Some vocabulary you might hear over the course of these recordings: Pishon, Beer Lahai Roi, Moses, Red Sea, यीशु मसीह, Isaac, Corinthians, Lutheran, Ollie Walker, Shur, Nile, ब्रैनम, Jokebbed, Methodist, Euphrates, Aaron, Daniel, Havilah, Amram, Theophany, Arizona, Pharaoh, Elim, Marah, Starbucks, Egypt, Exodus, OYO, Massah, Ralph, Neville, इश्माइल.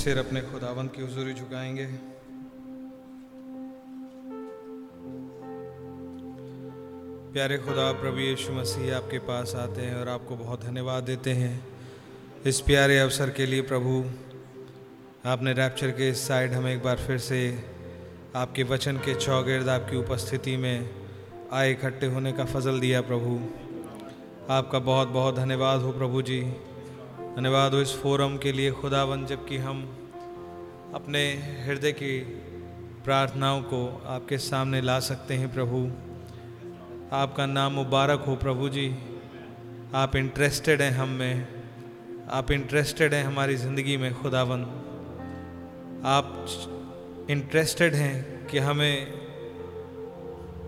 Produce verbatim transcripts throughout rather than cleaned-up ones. सिर अपने खुदावंद की हुजूरी झुकाएंगे। प्यारे खुदा प्रभु यीशु मसीह आपके पास आते हैं और आपको बहुत धन्यवाद देते हैं इस प्यारे अवसर के लिए। प्रभु आपने रैप्चर के इस साइड हमें एक बार फिर से आपके वचन के चौगिर्द आपकी उपस्थिति में आए इकट्ठे होने का फजल दिया। प्रभु आपका बहुत बहुत धन्यवाद हो। प्रभु जी धन्यवाद हो इस फोरम के लिए खुदावन, जबकि हम अपने हृदय की प्रार्थनाओं को आपके सामने ला सकते हैं। प्रभु आपका नाम मुबारक हो। प्रभु जी आप इंटरेस्टेड हैं हम में, आप इंटरेस्टेड हैं हमारी ज़िंदगी में। खुदावन आप इंटरेस्टेड हैं कि हमें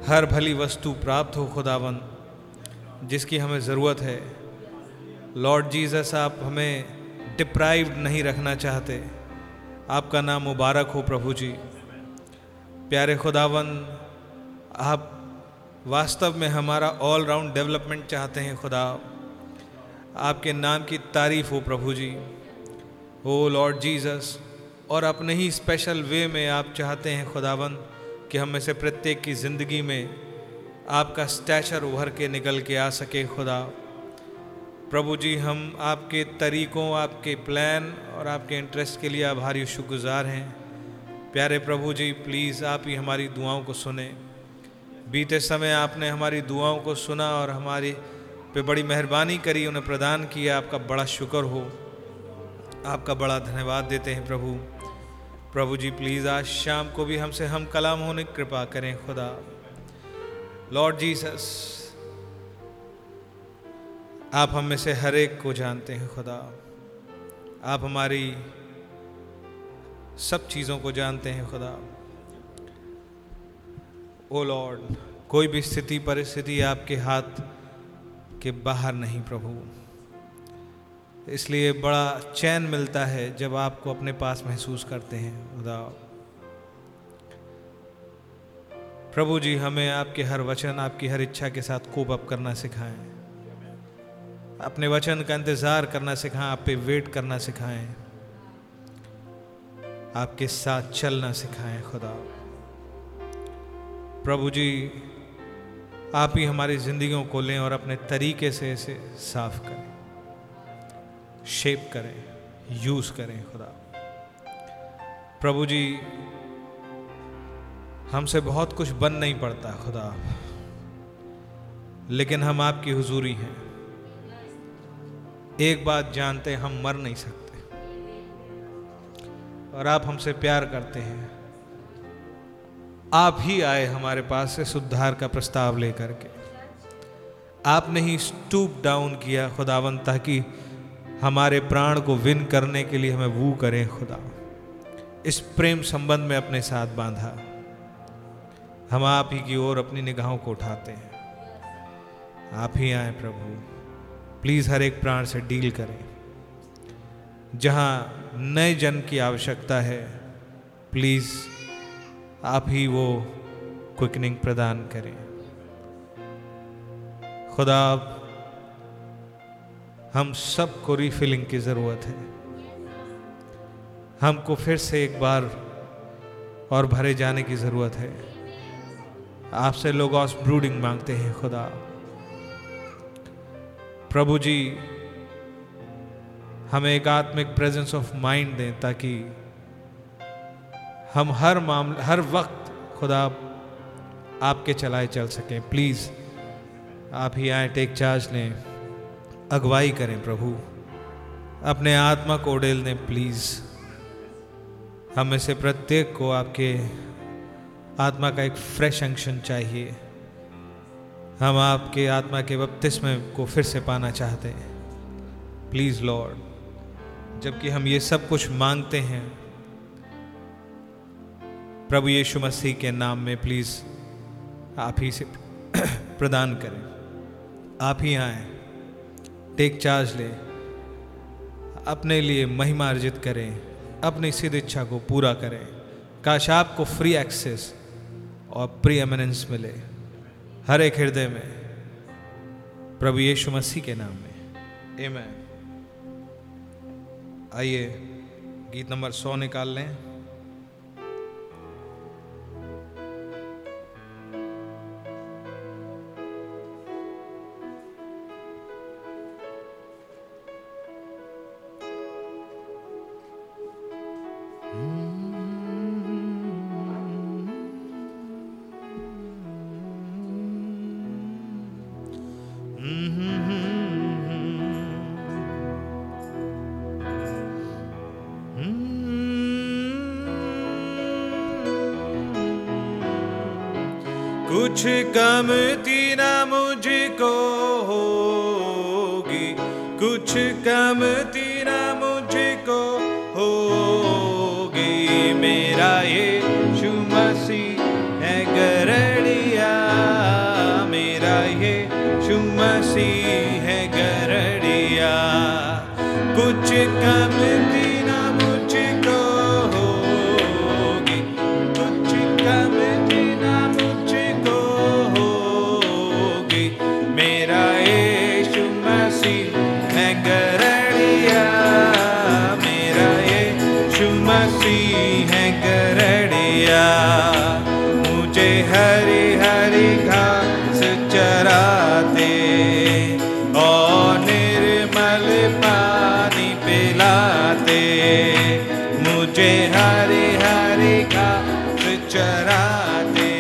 हर भली वस्तु प्राप्त हो खुदावन, जिसकी हमें ज़रूरत है। लॉर्ड जीसस आप हमें डिप्राइव्ड नहीं रखना चाहते। आपका नाम मुबारक हो प्रभु जी। प्यारे खुदावन आप वास्तव में हमारा ऑल राउंड डेवलपमेंट चाहते हैं। खुदा आपके नाम की तारीफ़ हो प्रभु जी। ओ लॉर्ड जीसस, और अपने ही स्पेशल वे में आप चाहते हैं खुदावन कि हम में से प्रत्येक की ज़िंदगी में आपका स्टैचर उभर के निकल के आ सके। खुदा प्रभु जी हम आपके तरीक़ों, आपके प्लान और आपके इंटरेस्ट के लिए आभारी शुक्रगुज़ार हैं। प्यारे प्रभु जी प्लीज़ आप ही हमारी दुआओं को सुने। बीते समय आपने हमारी दुआओं को सुना और हमारी पे बड़ी मेहरबानी करी, उन्हें प्रदान किया। आपका बड़ा शुक्र हो, आपका बड़ा धन्यवाद देते हैं प्रभु। प्रभु जी प्लीज़ आज शाम को भी हमसे हम कलाम होने की कृपा करें खुदा। लॉर्ड जीसस आप हम में से हर एक को जानते हैं खुदा, आप हमारी सब चीज़ों को जानते हैं खुदा। ओ लॉर्ड कोई भी स्थिति परिस्थिति आपके हाथ के बाहर नहीं प्रभु, इसलिए बड़ा चैन मिलता है जब आपको अपने पास महसूस करते हैं खुदा। प्रभु जी हमें आपके हर वचन, आपकी हर इच्छा के साथ कोप अप करना सिखाएं, अपने वचन का इंतज़ार करना सिखाएं, आप पे वेट करना सिखाएं, आपके साथ चलना सिखाएं खुदा। प्रभु जी आप ही हमारी ज़िंदगियों को लें और अपने तरीके से इसे साफ करें, शेप करें, यूज़ करें खुदा। प्रभु जी हमसे बहुत कुछ बन नहीं पड़ता खुदा, लेकिन हम आपकी हुजूरी हैं। एक बात जानते, हम मर नहीं सकते और आप हमसे प्यार करते हैं। आप ही आए हमारे पास से उद्धार का प्रस्ताव लेकर के, आपने ही स्टूप डाउन किया खुदावन, ताकि हमारे प्राण को विन करने के लिए हमें वू करें खुदा। इस प्रेम संबंध में अपने साथ बांधा, हम आप ही की ओर अपनी निगाहों को उठाते हैं। आप ही आए प्रभु, प्लीज़ हर एक प्राण से डील करें। जहाँ नए जन्म की आवश्यकता है प्लीज़ आप ही वो क्विकनिंग प्रदान करें खुदा। हम सब को रीफिलिंग की ज़रूरत है, हमको फिर से एक बार और भरे जाने की ज़रूरत है। आपसे लोगोस ब्रूडिंग मांगते हैं खुदा। प्रभु जी हमें एक आत्मिक प्रेजेंस ऑफ माइंड दें, ताकि हम हर मामले हर वक्त खुदा आपके चलाए चल सकें। प्लीज़ आप ही आए, टेक चार्ज लें, अगवाई करें प्रभु, अपने आत्मा को उड़ेल दें। प्लीज़ हम में से प्रत्येक को आपके आत्मा का एक फ्रेश अंशन चाहिए। हम आपके आत्मा के बपतिस्मे को फिर से पाना चाहते हैं। प्लीज़ लॉर्ड जबकि हम ये सब कुछ मांगते हैं प्रभु यीशु मसीह के नाम में, प्लीज़ आप ही से प्रदान करें। आप ही आएँ, टेक चार्ज ले, अपने लिए महिमा अर्जित करें, अपनी सिद्ध इच्छा को पूरा करें। काश आपको फ्री एक्सेस और प्री एमिनेंस मिले हर एक हृदय में, प्रभु यीशु मसीह के नाम में, आमीन। आइए गीत नंबर सौ निकाल लें। कुछ कमती ना मुझको होगी, कुछ कमती ना मुझको होगी, मेरा यीशु मसीह है गरड़िया, मेरा यीशु मसीह है गरड़िया। कुछ कमती ना मुझको होगी, कुछ कमती ना मुझे हरी हरी घास चराते और निर्मल पानी पिलाते, मुझे हरी हरी घास चराते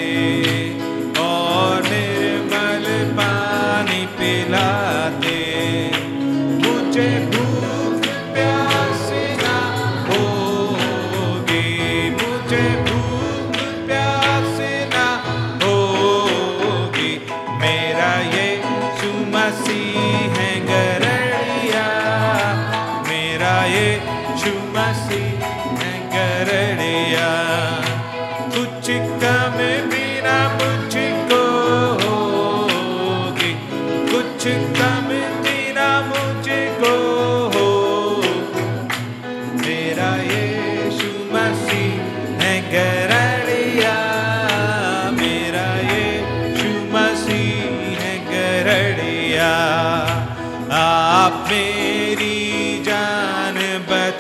और निर्मल पानी पिलाते, मुझे भूख प्यास ना होगी, मुझे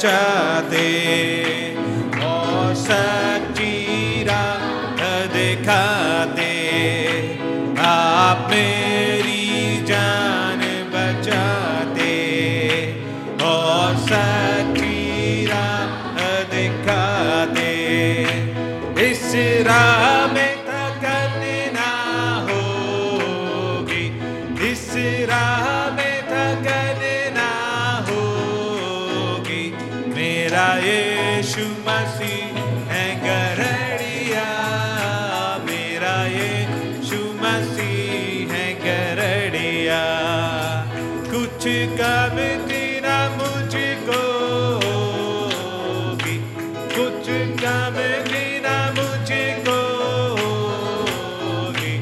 चाहते और सच्ची राह दिखाते, आप मेरी जान बचाते और सच्ची राह दिखाते, इस राह में थकन ना होगी, इस राह में थकन ना होगी, मेरा यीशु मसीह है गरड़िया, मेरा यीशु मसीह है गरड़िया। कुछ कमती ना मुझको होगी, कुछ कमती ना मुझको होगी,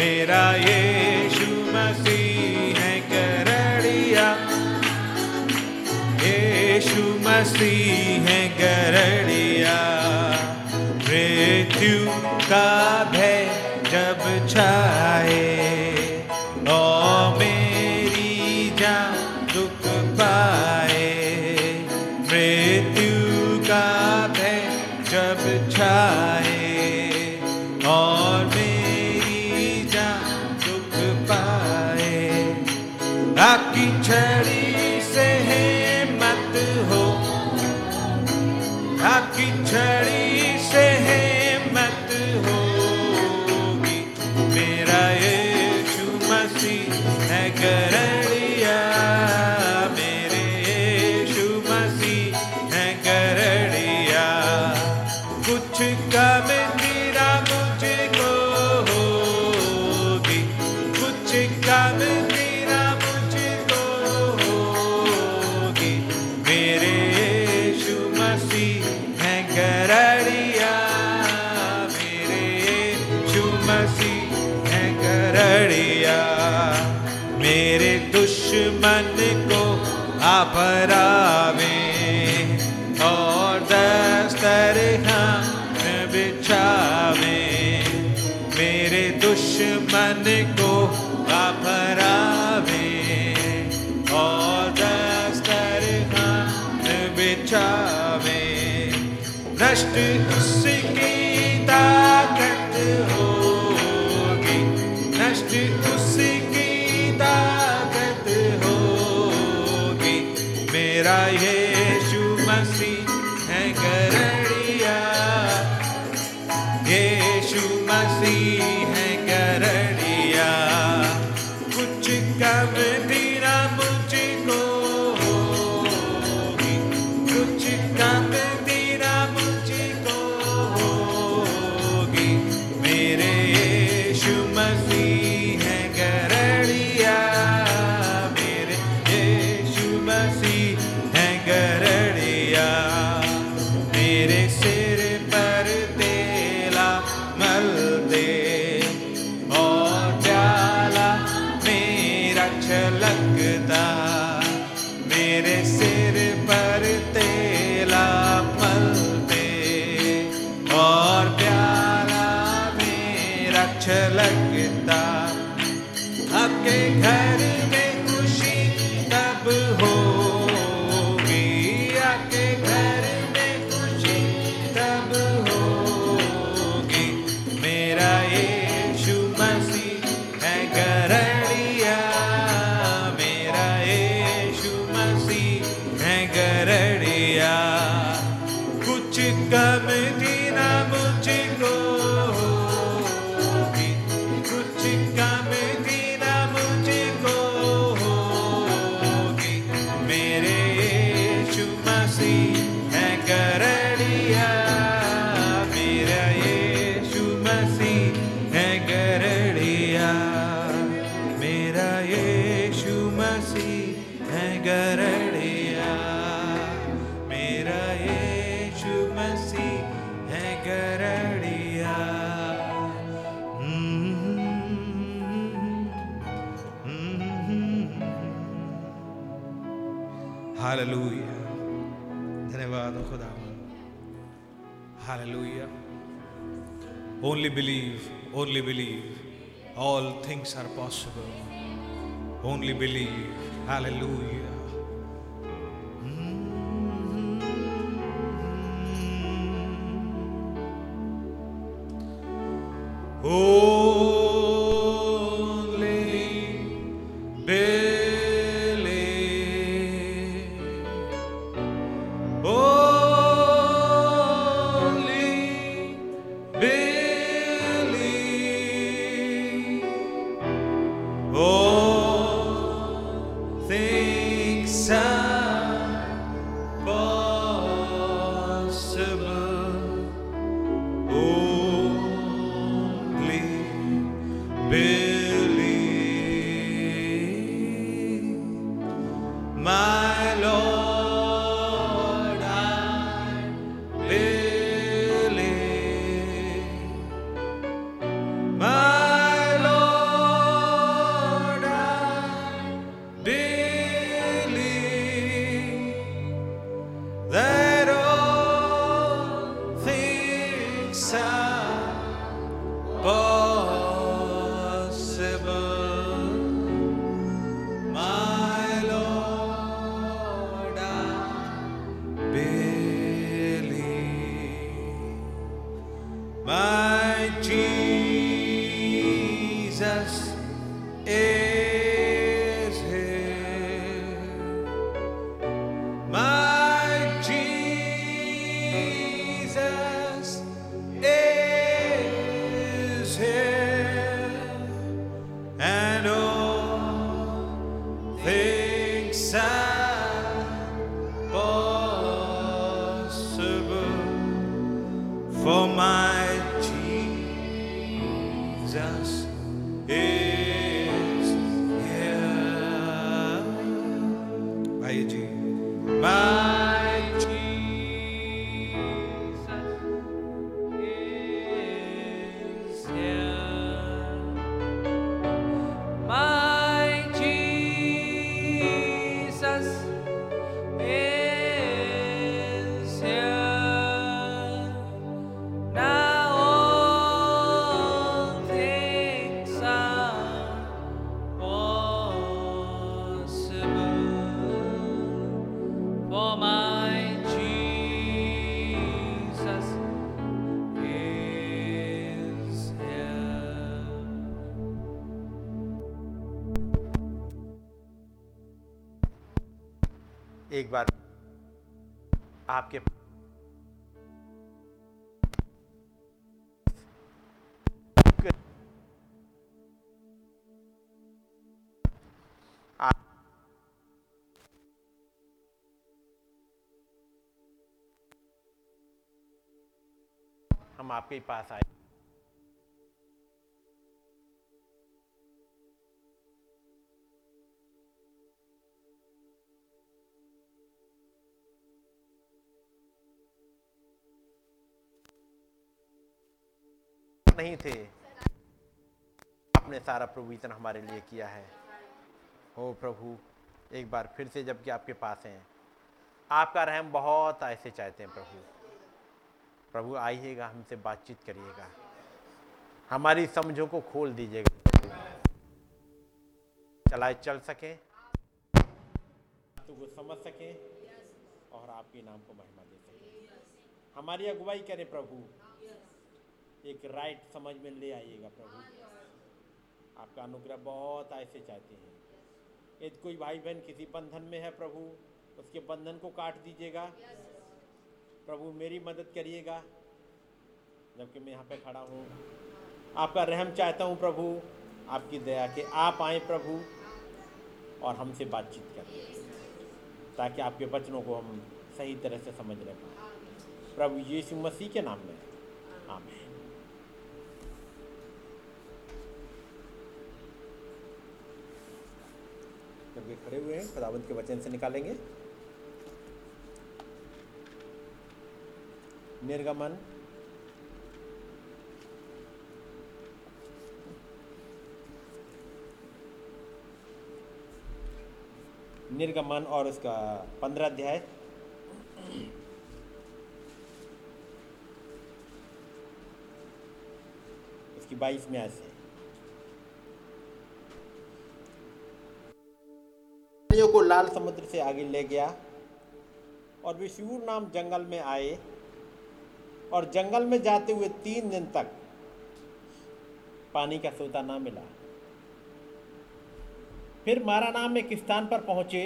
मेरा यीशु मसीह है गरड़िया, यीशु मसीह है गरड़िया। मृत्यु का भय जब छाए और मेरी जान दुख पाए, मृत्यु का भय जब छाए और मेरी जान दुख पाए, आपकी छड़ी से है मत हो, आपकी छड़ी से है मत होगी, मेरा यीशु मसीह है गरड़िया, मेरे यीशु मसीह है गरड़िया। कुछ कमती ना मुझको होगी, कुछ कमती ना मुझको होगी, मेरे यीशु मसीह है गरड़िया, मेरे यीशु मसीह है गरड़िया। मेरे दुश्मन को आप हरावे और दस्तरखान बिछावे, मेरे दुश्मन को आप हरावे और दस्तरखान बिछावे, भ्रष्ट उसकी ताकत होगी, भ्रष्ट उसकी ताकत होगी, मेरा यीशु मसीह है करड़िया, यीशु मसीह है करड़िया, कुछ कम भी ना मुझको होगी, कुछ कम believe, only believe, all things are possible, only believe, hallelujah. Mm-hmm. Oh, my Jesus is एक बार आपके हम आपके पास आए नहीं थे, आपने सारा प्रोविजन हमारे लिए किया है। ओ प्रभु, एक बार फिर से जबकि आपके पास हैं, आपका रहम बहुत ऐसे चाहते हैं। प्रभु प्रभु आइएगा, हमसे बातचीत करिएगा, हमारी समझों को खोल दीजिएगा, चलाए चल सके तो समझ सके और आपके नाम को महिमा दे सके। हमारी अगुवाई करें प्रभु, एक राइट समझ में ले आइएगा प्रभु। आपका अनुग्रह बहुत ऐसे चाहते हैं। यदि कोई भाई बहन किसी बंधन में है प्रभु, उसके बंधन को काट दीजिएगा प्रभु, मेरी मदद करिएगा जबकि मैं यहाँ पे खड़ा हूँ। आपका रहम चाहता हूँ प्रभु, आपकी दया के आप आए प्रभु और हमसे बातचीत करें, ताकि आपके वचनों को हम सही तरह से समझ ले पाए। प्रभु यीशु मसीह के नाम में आमीन। जबकि खड़े हुए हैं, खुदावंत के वचन से निकालेंगे निर्गमन निर्गमन और उसका पंद्रह अध्याय उसकी बाईस में आयत है। को लाल समुद्र से आगे ले गया और वे शूर नाम जंगल में आए और जंगल में जाते हुए तीन दिन तक पानी का सोता ना मिला। फिर मारा नाम एक स्थान पर पहुंचे,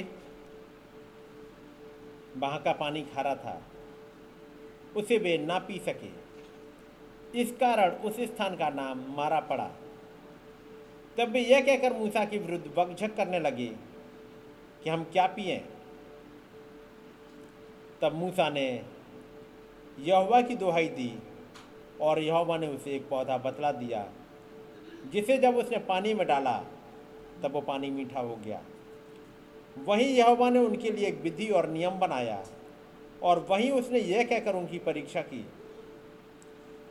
वहां का पानी खारा था, उसे वे ना पी सके, इस कारण उस स्थान का नाम मारा पड़ा। तब वे यह कहकर मूसा के विरुद्ध बकझक करने लगे कि हम क्या पिएं? तब मूसा ने यहोवा की दुहाई दी और यहोवा ने उसे एक पौधा बतला दिया, जिसे जब उसने पानी में डाला तब वो पानी मीठा हो गया। वहीं यहोवा ने उनके लिए एक विधि और नियम बनाया और वहीं उसने यह कहकर उनकी परीक्षा की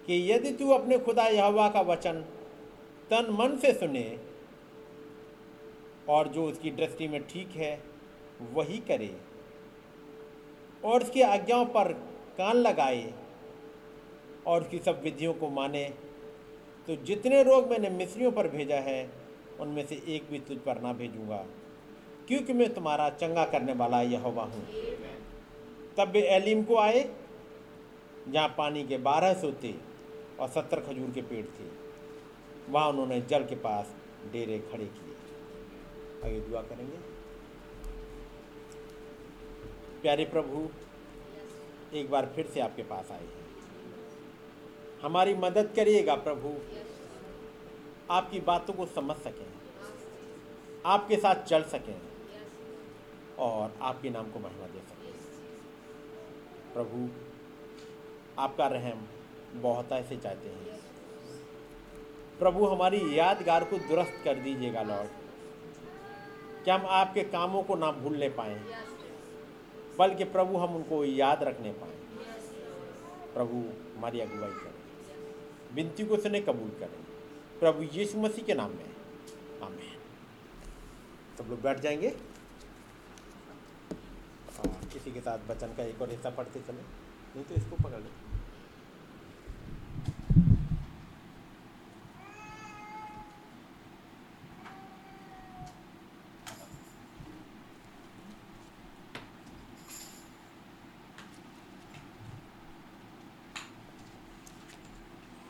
कि यदि तू अपने खुदा यहोवा का वचन तन मन से सुने और जो उसकी दृष्टि में ठीक है वही करे और उसकी आज्ञाओं पर कान लगाए और उसकी सब विधियों को माने, तो जितने रोग मैंने मिस्रियों पर भेजा है उनमें से एक भी तुझ पर ना भेजूंगा, क्योंकि मैं तुम्हारा चंगा करने वाला यहोवा हूँ। तब वे एलिम को आए, जहाँ पानी के बारह सोते और सत्तर खजूर के पेड़ थे। वहाँ उन्होंने जल के पास डेरे खड़े किए। आगे दुआ करेंगे। प्यारे प्रभु, एक बार फिर से आपके पास आए हैं, हमारी मदद करिएगा प्रभु, आपकी बातों को समझ सकें, आपके साथ चल सकें और आपके नाम को महिमा दे सकें। प्रभु आपका रहम बहुत ऐसे चाहते हैं। प्रभु हमारी यादगार को दुरुस्त कर दीजिएगा लॉर्ड, कि हम आपके कामों को ना भूलने पाएँ, बल्कि प्रभु हम उनको याद रखने पाएँ। प्रभु हमारी अगुवाई करें, विनती को सुने कबूल करें, प्रभु यीशु मसीह के नाम में आमीन। सब लोग बैठ जाएंगे, किसी के साथ वचन का एक और हिस्सा पढ़ते चले, नहीं तो इसको पकड़ लें।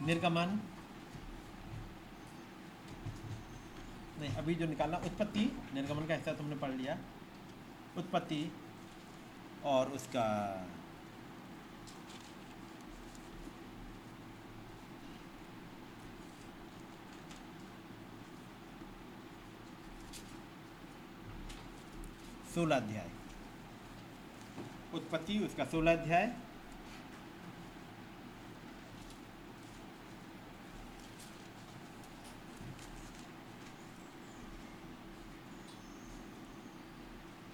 निर्गमन नहीं, अभी जो निकालना उत्पत्ति, निर्गमन का हिस्सा तुमने पढ़ लिया। उत्पत्ति और उसका सोलह अध्याय, उत्पत्ति उसका सोलह अध्याय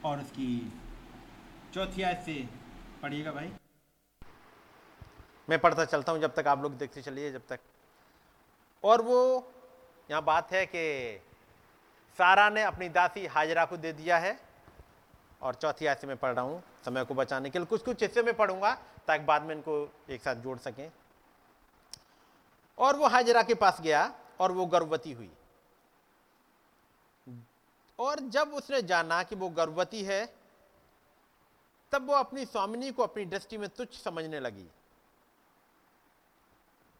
और उसकी चौथी आयत से पढ़िएगा भाई। मैं पढ़ता चलता हूँ जब तक आप लोग देखते चलिए जब तक। और वो, यहाँ बात है कि सारा ने अपनी दासी हाजरा को दे दिया है, और चौथी आयत से मैं पढ़ रहा हूँ समय को बचाने के लिए, कुछ कुछ हिस्से में पढ़ूंगा ताकि बाद में इनको एक साथ जोड़ सकें। और वो हाजरा के पास गया और वो गर्भवती हुई, और जब उसने जाना कि वो गर्भवती है तब वो अपनी स्वामिनी को अपनी दृष्टि में तुच्छ समझने लगी।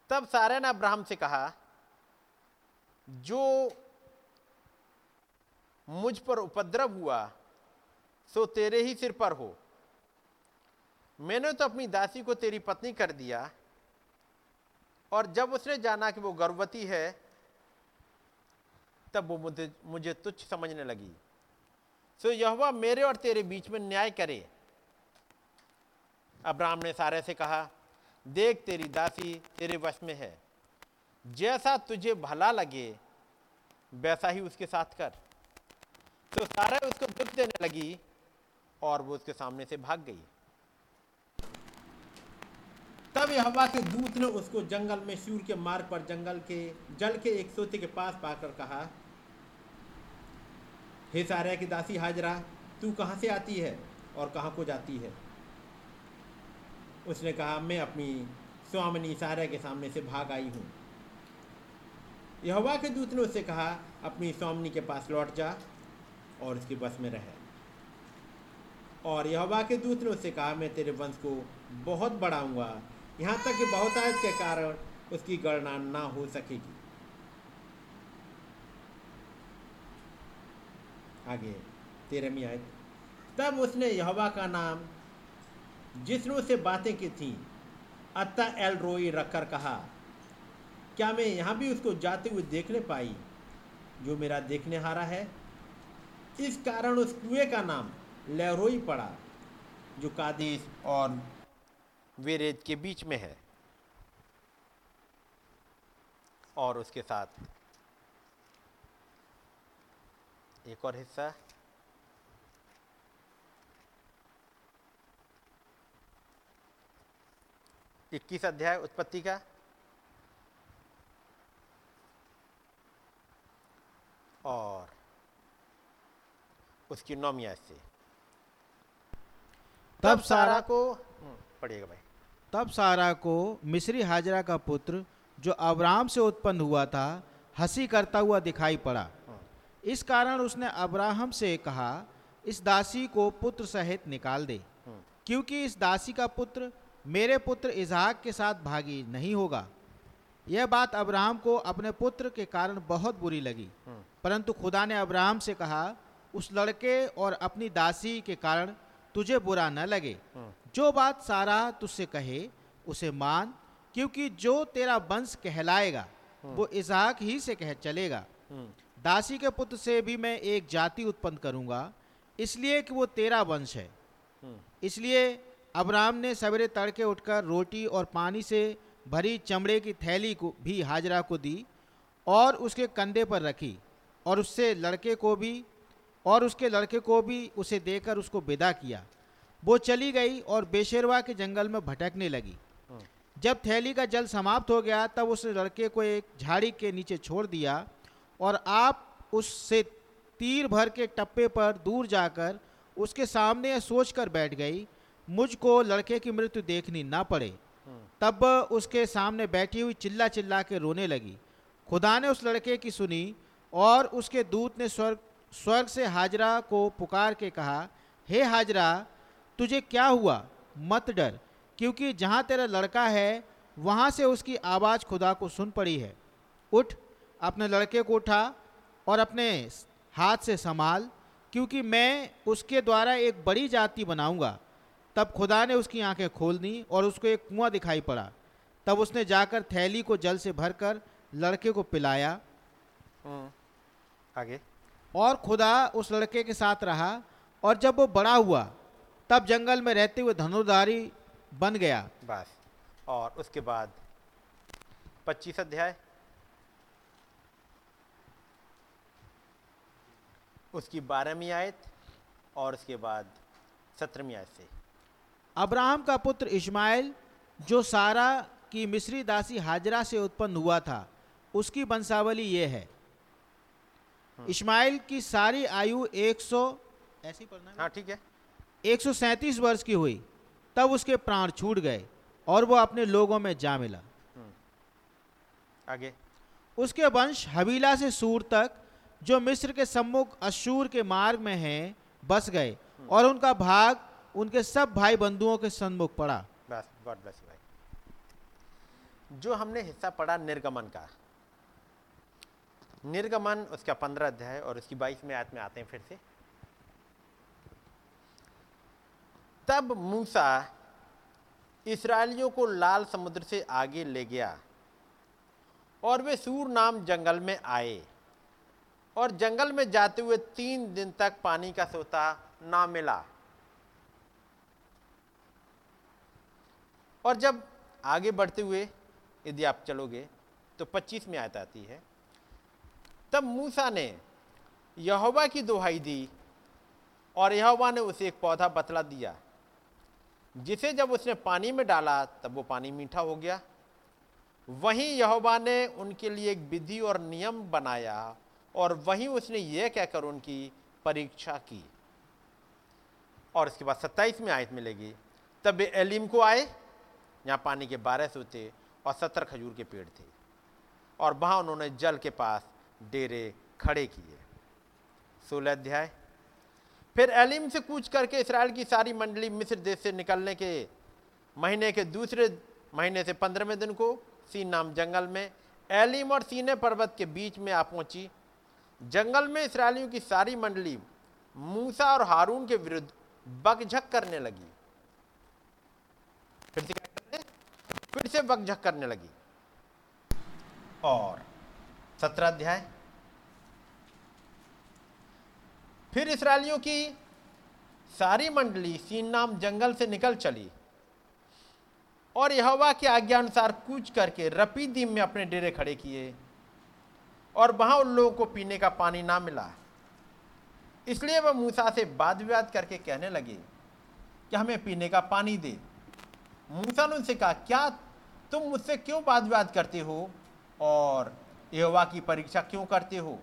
तब सारा ने अब्राहम से कहा, जो मुझ पर उपद्रव हुआ सो तेरे ही सिर पर हो, मैंने तो अपनी दासी को तेरी पत्नी कर दिया। और जब उसने जाना कि वो गर्भवती है तब वो मुझे मुझे तुच्छ समझने लगी। सो यहोवा मेरे और तेरे बीच में न्याय करे। अब्राहम ने सारा से कहा, देख तेरी दासी तेरे वश में है, जैसा तुझे भला लगे वैसा ही उसके साथ कर। तो सारा उसको दुख देने लगी और वो उसके सामने से भाग गई। तब यहोवा के दूत ने उसको जंगल में शूर के मार्ग पर जंगल के जल के एक सोते के पास पाकर कहा, हे सारा की दासी हाजरा, तू कहाँ से आती है और कहाँ को जाती है? उसने कहा, मैं अपनी स्वामिनी सारा के सामने से भाग आई हूँ। यहोवा के दूत ने उससे कहा, अपनी स्वामिनी के पास लौट जा और उसके बस में रह। और यहोवा के दूत ने उससे कहा, मैं तेरे वंश को बहुत बढ़ाऊंगा, यहाँ तक कि बहुतायत के कारण उसकी गणना ना हो सकेगी। आगे तेरहवीं आयत। तब उसने यहोवा का नाम जिसने उससे बातें की थी अत्ता एल रोई रखकर कहा, क्या मैं यहाँ भी उसको जाते हुए देखने पाई जो मेरा देखने हारा है? इस कारण उस कुएं का नाम लहरोई पड़ा जो कादेश और वेरेद के बीच में है। और उसके साथ एक और हिस्सा, इक्कीस अध्याय उत्पत्ति का, और उसकी नौवीं आयत से। तब सारा को पढ़िएगा भाई। तब सारा को मिस्री हाजरा का पुत्र जो अब्राम से उत्पन्न हुआ था हंसी करता हुआ दिखाई पड़ा। इस कारण उसने अब्राहम से कहा, इस दासी को पुत्र सहित निकाल दे, क्योंकि इस दासी का पुत्र मेरे पुत्र इसहाक के साथ भागी नहीं होगा। यह बात अब्राहम को अपने पुत्र के कारण बहुत बुरी लगी, परंतु खुदा ने अब्राहम से कहा, उस लड़के और अपनी दासी के कारण तुझे बुरा न लगे। जो बात सारा तुझसे कहे उसे मान, क्योंकि जो तेरा वंश कहलाएगा वो इसहाक ही से कह चलेगा। दासी के पुत्र से भी मैं एक जाति उत्पन्न करूंगा, इसलिए कि वो तेरा वंश है। इसलिए अब्राम ने सवेरे तड़के उठकर रोटी और पानी से भरी चमड़े की थैली को भी हाजरा को दी और उसके कंधे पर रखी, और उससे लड़के को भी और उसके लड़के को भी उसे देकर उसको विदा किया। वो चली गई और बेशेरवा के जंगल में भटकने लगी। जब थैली का जल समाप्त हो गया तब उसने लड़के को एक झाड़ी के नीचे छोड़ दिया, और आप उससे तीर भर के टप्पे पर दूर जाकर उसके सामने यह सोच कर बैठ गई, मुझको लड़के की मृत्यु देखनी ना पड़े। तब उसके सामने बैठी हुई चिल्ला चिल्ला के रोने लगी। खुदा ने उस लड़के की सुनी, और उसके दूत ने स्वर्ग स्वर्ग से हाजरा को पुकार के कहा, हे हाजरा, तुझे क्या हुआ? मत डर, क्योंकि जहाँ तेरा लड़का है वहाँ से उसकी आवाज़ खुदा को सुन पड़ी है। उठ, अपने लड़के को उठा और अपने हाथ से संभाल, क्योंकि मैं उसके द्वारा एक बड़ी जाति बनाऊंगा। तब खुदा ने उसकी आंखें खोल दी और उसको एक कुआं दिखाई पड़ा। तब उसने जाकर थैली को जल से भरकर लड़के को पिलाया। आगे, और खुदा उस लड़के के साथ रहा और जब वो बड़ा हुआ तब जंगल में रहते हुए धनुर्धारी बन गया। बस, और उसके बाद पच्चीस अध्याय उसकी बारहवीं आयत और उसके बाद सत्रहवीं आयत से। अब्राहम का पुत्र इश्माइल जो सारा की मिस्री दासी हाजरा से उत्पन्न हुआ था, उसकी वंशावली ये है। इश्माइल की सारी आयु एक सौ ऐसी पढ़ना हाँ ठीक है एक सौ सैंतीस वर्ष की हुई। तब उसके प्राण छूट गए और वो अपने लोगों में जा मिला। आगे, उसके वंश हवीला से सूर तक जो मिस्र के सम्मुख अशूर के मार्ग में हैं बस गए और उनका भाग उनके सब भाई बंधुओं के सन्मुख पड़ा। बस, गॉड ब्लेस यू भाई। जो हमने हिस्सा पढ़ा निर्गमन का, निर्गमन उसका पंद्रह अध्याय और उसकी बाईसवीं आयत में आते हैं फिर से। तब मूसा इस्राएलियों को लाल समुद्र से आगे ले गया और वे सूर नाम जंगल में आए और जंगल में जाते हुए तीन दिन तक पानी का सोता ना मिला। और जब आगे बढ़ते हुए यदि आप चलोगे तो पच्चीस में आयत आती है। तब मूसा ने यहोवा की दुहाई दी और यहोवा ने उसे एक पौधा बतला दिया जिसे जब उसने पानी में डाला तब वो पानी मीठा हो गया। वहीं यहोवा ने उनके लिए एक विधि और नियम बनाया और वहीं उसने यह कहकर उनकी परीक्षा की। और इसके बाद सत्ताईस में आयत मिलेगी। तब वे एलिम को आए, यहाँ पानी के बारह सोते और सत्तर खजूर के पेड़ थे और वहाँ उन्होंने जल के पास डेरे खड़े किए। सोलह अध्याय, फिर एलिम से कूच करके इसराइल की सारी मंडली मिस्र देश से निकलने के महीने के दूसरे महीने से पंद्रहवें दिन को सीन नाम जंगल में एलिम और सीनै पर्वत के बीच में आ पहुंची। जंगल में इसराइलियों की सारी मंडली मूसा और हारून के विरुद्ध बकझक करने लगी। फिर से फिर से बकझक करने लगी। और सत्रह अध्याय, फिर इसराइलियों की सारी मंडली सीन नाम जंगल से निकल चली और यहोवा के आज्ञा अनुसार कूच करके रपीदीम में अपने डेरे खड़े किए और वहां उन लोगों को पीने का पानी ना मिला। इसलिए वह मूसा से वाद विवाद करके कहने लगे कि हमें पीने का पानी दे। मूसा ने उनसे कहा, क्या तुम मुझसे क्यों वाद विवाद करते हो और यहोवा की परीक्षा क्यों करते हो?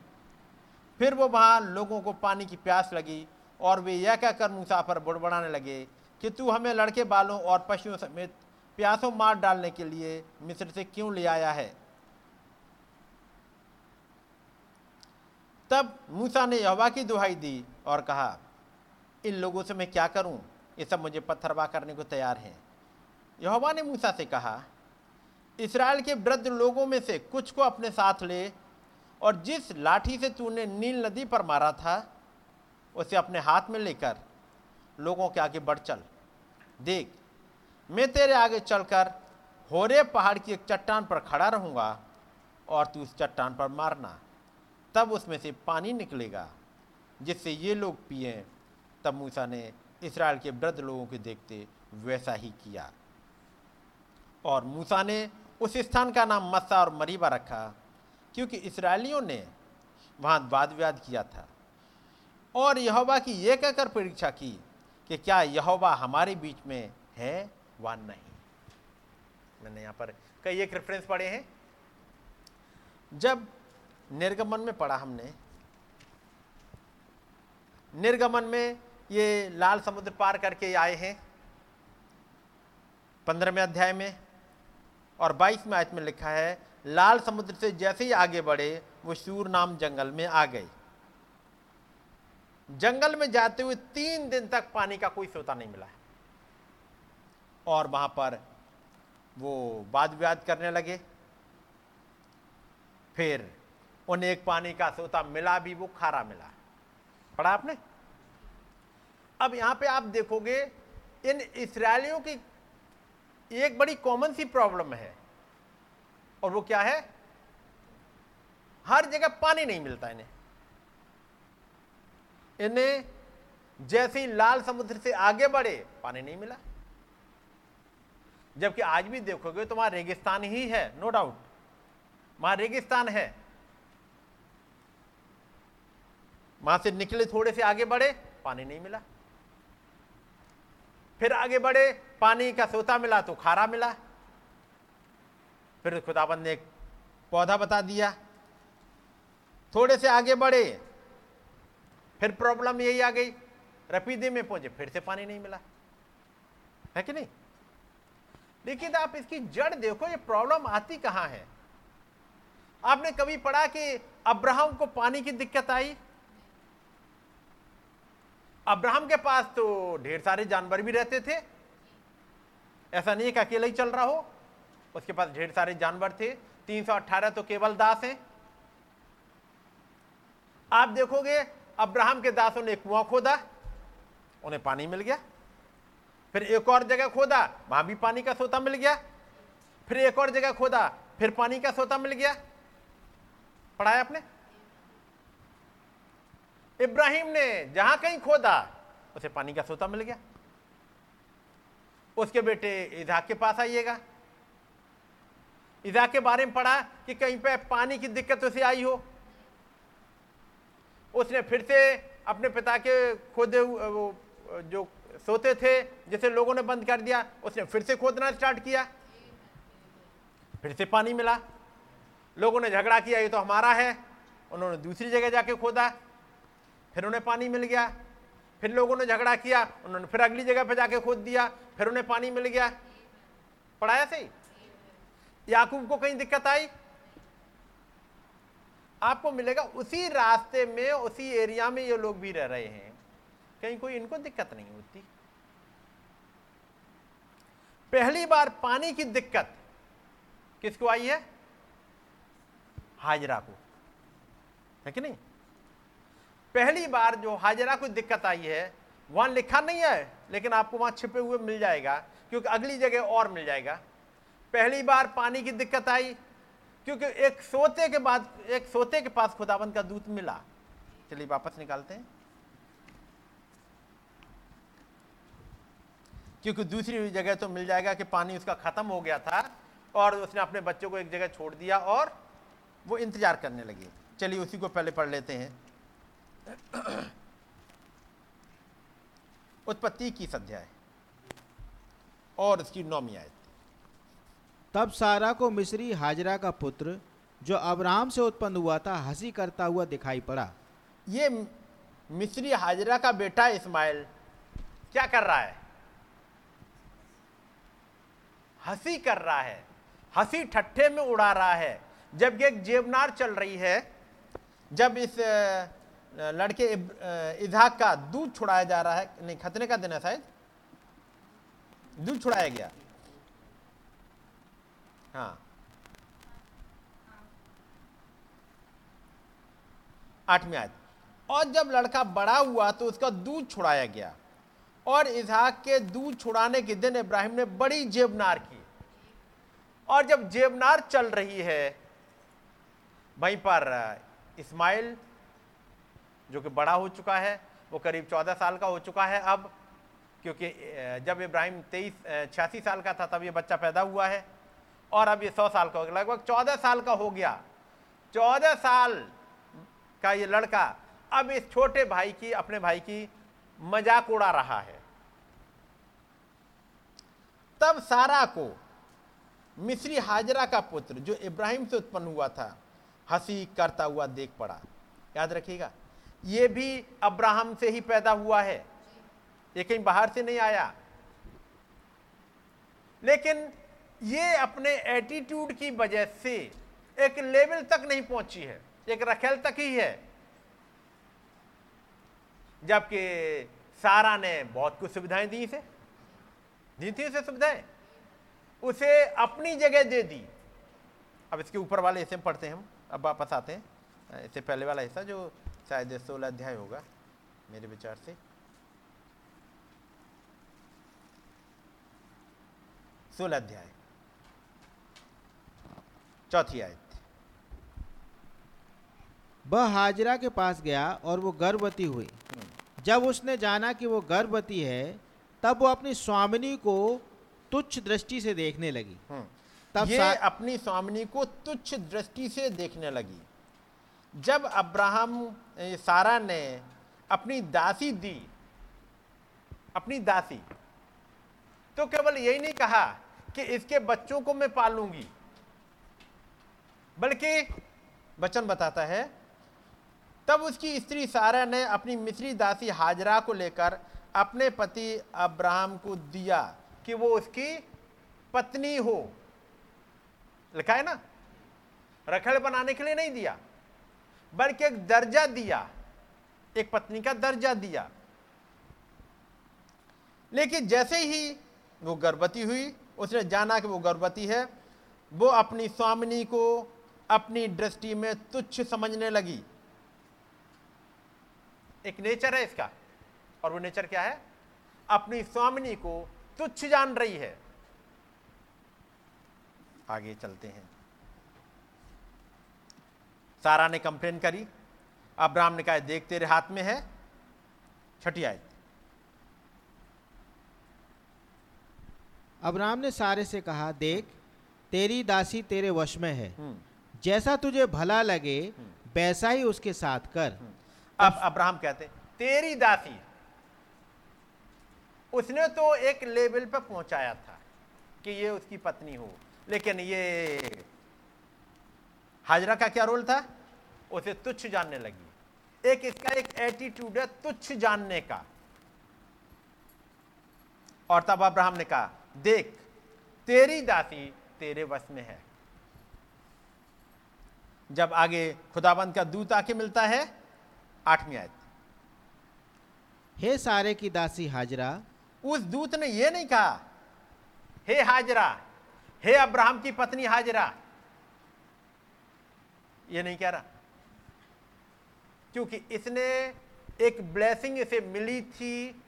फिर वो वहाँ लोगों को पानी की प्यास लगी और वे यह कहकर मूसा पर बुड़बड़ाने लगे कि तू हमें लड़के बालों और पशुओं समेत प्यासों मार डालने के लिए मिस्र से क्यों ले आया है? तब मूसा ने यहोवा की दुहाई दी और कहा, इन लोगों से मैं क्या करूं? ये सब मुझे पत्थरवाह करने को तैयार हैं। यहोवा ने मूसा से कहा, इसराइल के वृद्ध लोगों में से कुछ को अपने साथ ले और जिस लाठी से तूने नील नदी पर मारा था उसे अपने हाथ में लेकर लोगों के आगे बढ़ चल। देख, मैं तेरे आगे चलकर होरे पहाड़ की एक चट्टान पर खड़ा रहूँगा और तू उस चट्टान पर मारना, तब उसमें से पानी निकलेगा जिससे ये लोग पिएं। तब मूसा ने इसराइल के वृद्ध लोगों के देखते वैसा ही किया और मूसा ने उस स्थान का नाम मस्सा और मरीबा रखा क्योंकि इसराइलियों ने वहाँ वाद विवाद किया था और यहोवा की यह कहकर परीक्षा की कि क्या यहोवा हमारे बीच में है वा नहीं। मैंने यहाँ पर कई एक रेफरेंस पढ़े हैं। जब निर्गमन में पढ़ा हमने, निर्गमन में ये लाल समुद्र पार करके आए हैं पंद्रहवें अध्याय में और बाईसवें आयत में लिखा है, लाल समुद्र से जैसे ही आगे बढ़े वो शूर नाम जंगल में आ गए। जंगल में जाते हुए तीन दिन तक पानी का कोई सोता नहीं मिला और वहां पर वो वाद विवाद करने लगे। फिर उन्हें एक पानी का सोता मिला भी, वो खारा मिला। पढ़ा आपने? अब यहां पे आप देखोगे इन इसराइलियों की एक बड़ी कॉमन सी प्रॉब्लम है, और वो क्या है, हर जगह पानी नहीं मिलता इन्हें। इन्हें जैसे ही लाल समुद्र से आगे बढ़े पानी नहीं मिला, जबकि आज भी देखोगे तो वहां रेगिस्तान ही है, नो डाउट वहां रेगिस्तान है। वहां से निकले, थोड़े से आगे बढ़े, पानी नहीं मिला, फिर आगे बढ़े, पानी का सोता मिला तो खारा मिला, फिर खुदाबंद ने एक पौधा बता दिया, थोड़े से आगे बढ़े, फिर प्रॉब्लम यही आ गई, रपीदे में पहुंचे, फिर से पानी नहीं मिला, है कि नहीं। देखिए आप इसकी जड़ देखो, ये प्रॉब्लम आती कहां है। आपने कभी पढ़ा कि अब्राहम को पानी की दिक्कत आई? अब्राहम के पास तो ढेर सारे जानवर भी रहते थे, ऐसा नहीं कि अकेला ही चल रहा हो, उसके पास ढेर सारे जानवर थे। तीन सौ अट्ठारह तो केवल दास हैं। आप देखोगे अब्राहम के दासों ने कुआं खोदा, उन्हें पानी मिल गया, फिर एक और जगह खोदा, वहां भी पानी का सोता मिल गया, फिर एक और जगह खोदा, फिर पानी का सोता मिल गया। पढ़ाया आपने? इब्राहिम ने जहां कहीं खोदा उसे पानी का सोता मिल गया। उसके बेटे इजहाक के पास आइएगा, इजहाक के बारे में पढ़ा कि कहीं पे पानी की दिक्कत उसे आई हो, उसने फिर से अपने पिता के खोदे वो जो सोते थे जिसे लोगों ने बंद कर दिया, उसने फिर से खोदना स्टार्ट किया, फिर से पानी मिला। लोगों ने झगड़ा किया, ये तो हमारा है, उन्होंने दूसरी जगह जाके खोदा, फिर उन्हें पानी मिल गया। फिर लोगों ने झगड़ा किया, उन्होंने फिर अगली जगह पर जाके खोद दिया, फिर उन्हें पानी मिल गया। पढ़ाया सही? याकूब को कहीं दिक्कत आई? आपको मिलेगा उसी रास्ते में, उसी एरिया में ये लोग भी रह रहे हैं, कहीं कोई इनको दिक्कत नहीं होती। पहली बार पानी की दिक्कत किसको आई है? हाजरा को, है कि नहीं। पहली बार जो हाजरा को दिक्कत आई है, वहां लिखा नहीं है, लेकिन आपको वहां छिपे हुए मिल जाएगा, क्योंकि अगली जगह और मिल जाएगा। पहली बार पानी की दिक्कत आई क्योंकि एक सोते के बाद एक सोते के पास खुदाबंद का दूत मिला। चलिए वापस निकालते हैं, क्योंकि दूसरी जगह तो मिल जाएगा कि पानी उसका खत्म हो गया था और उसने अपने बच्चों को एक जगह छोड़ दिया और वो इंतजार करने लगे। चलिए उसी को पहले पढ़ लेते हैं, उत्पत्ति की अध्याय और उसकी नौवीं आयत। तब सारा को मिस्री हाजरा का पुत्र जो अब्राहम से उत्पन्न हुआ था हंसी करता हुआ दिखाई पड़ा। ये मिस्री हाजरा का बेटा इस्माइल क्या कर रहा है? हंसी कर रहा है, हंसी ठट्ठे में उड़ा रहा है। जबकि एक जेबनार चल रही है, जब इस लड़के इजहाक का दूध छुड़ाया जा रहा है, नहीं खतने का दिन है शायद, दूध छुड़ाया गया, हाँ आठवीं आयत। और जब लड़का बड़ा हुआ तो उसका दूध छुड़ाया गया, और इजहाक के दूध छुड़ाने के दिन इब्राहिम ने बड़ी जेबनार की। और जब जेबनार चल रही है, वहीं पर इस्माइल जो कि बड़ा हो चुका है, वो करीब चौदह साल का हो चुका है अब, क्योंकि जब इब्राहिम तेईस छियासी साल का था तब ये बच्चा पैदा हुआ है, और अब ये सौ साल का हो गया, लगभग चौदह साल का हो गया। चौदह साल का ये लड़का अब इस छोटे भाई की, अपने भाई की मजाक उड़ा रहा है। तब सारा को मिस्री हाजरा का पुत्र जो इब्राहिम से उत्पन्न हुआ था हंसी करता हुआ देख पड़ा। याद रखिएगा, ये भी अब्राहम से ही पैदा हुआ है, ये कहीं बाहर से नहीं आया। लेकिन ये अपने एटीट्यूड की वजह से एक लेवल तक नहीं पहुंची है, एक रखेल तक ही है। जबकि सारा ने बहुत कुछ सुविधाएं दी इसे, दी थी उसे सुविधाएं, उसे अपनी जगह दे दी। अब इसके ऊपर वाले हिस्से में पढ़ते हैं हम, अब वापस आते हैं इससे पहले वाला हिस्सा जो शायद सोलह अध्याय होगा मेरे विचार से। सोलह अध्याय चौथी आयत। वह हाजरा के पास गया और वो गर्भवती हुई। जब उसने जाना कि वो गर्भवती है तब वो अपनी स्वामिनी को तुच्छ दृष्टि से देखने लगी। तब ये अपनी स्वामिनी को तुच्छ दृष्टि से देखने लगी। जब अब्राहम सारा ने अपनी दासी दी, अपनी दासी, तो केवल यही नहीं कहा कि इसके बच्चों को मैं पालूंगी, बल्कि वचन बताता है तब उसकी स्त्री सारा ने अपनी मिस्री दासी हाजरा को लेकर अपने पति अब्राहम को दिया कि वो उसकी पत्नी हो। लिखा है ना, रखड़ बनाने के लिए नहीं दिया, बल्कि एक दर्जा दिया, एक पत्नी का दर्जा दिया। लेकिन जैसे ही वो गर्भवती हुई, उसने जाना कि वो गर्भवती है, वो अपनी स्वामिनी को अपनी दृष्टि में तुच्छ समझने लगी। एक नेचर है इसका, और वो नेचर क्या है? अपनी स्वामिनी को तुच्छ जान रही है। आगे चलते हैं। सारा ने कंप्लेन करी, अब्राहम ने कहा देख तेरे हाथ में है। छठी आयत। अब्राहम ने सारे से कहा देख तेरी दासी तेरे वश में है, जैसा तुझे भला लगे वैसा ही उसके साथ कर। अब अब्राहम कहते तेरी दासी, उसने तो एक लेवल पर पहुंचाया था कि ये उसकी पत्नी हो, लेकिन ये हाजरा का क्या रोल था? उसे तुच्छ जानने लगी। एक इसका एक एटीट्यूड है तुच्छ जानने का। और तब अब्राहम ने कहा देख तेरी दासी तेरे वश में है। जब आगे खुदाबंद का दूत आके मिलता है, आठवीं आयत। हे सारे की दासी हाजरा। उस दूत ने यह नहीं कहा हे हाजरा, हे अब्राहम की पत्नी हाजरा, यह नहीं कह रहा, क्योंकि इसने एक ब्लेसिंग इसे मिली थी,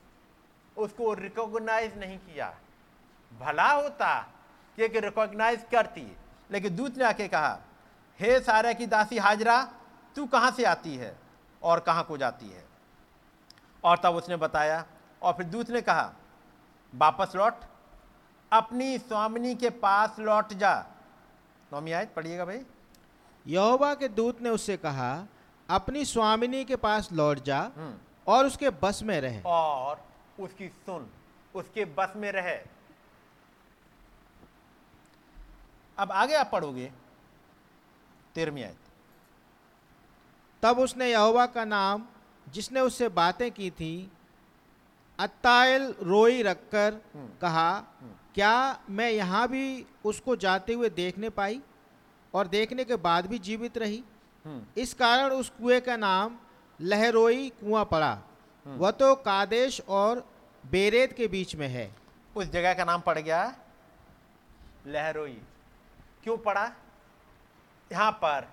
उसको रिकॉग्नाइज नहीं किया। भला होता कि एक रिकॉग्नाइज करती, लेकिन दूत ने आके कहा हे सारा की दासी हाजरा, तू कहां से आती है और कहां को जाती है? और तब उसने बताया। और फिर दूत ने कहा वापस लौट, अपनी स्वामिनी के पास लौट जा। नौवीं आयत पढ़िएगा भाई। यहोवा के दूत ने उससे कहा अपनी स्वामिनी के पास लौट जा और उसके बस में रह, और उसकी सुन, उसके बस में रह। अब आगे आप पढ़ोगे तेरहवीं आयत। तब उसने यहोवा का नाम जिसने उससे बातें की थी अत्तायल रोई रखकर कहा क्या मैं यहाँ भी उसको जाते हुए देखने पाई और देखने के बाद भी जीवित रही? इस कारण उस कुएं का नाम लहरोई कुआं पड़ा। वह तो कादेश और बेरेद के बीच में है। उस जगह का नाम पड़ गया लहरोई। क्यों पड़ा? यहाँ पर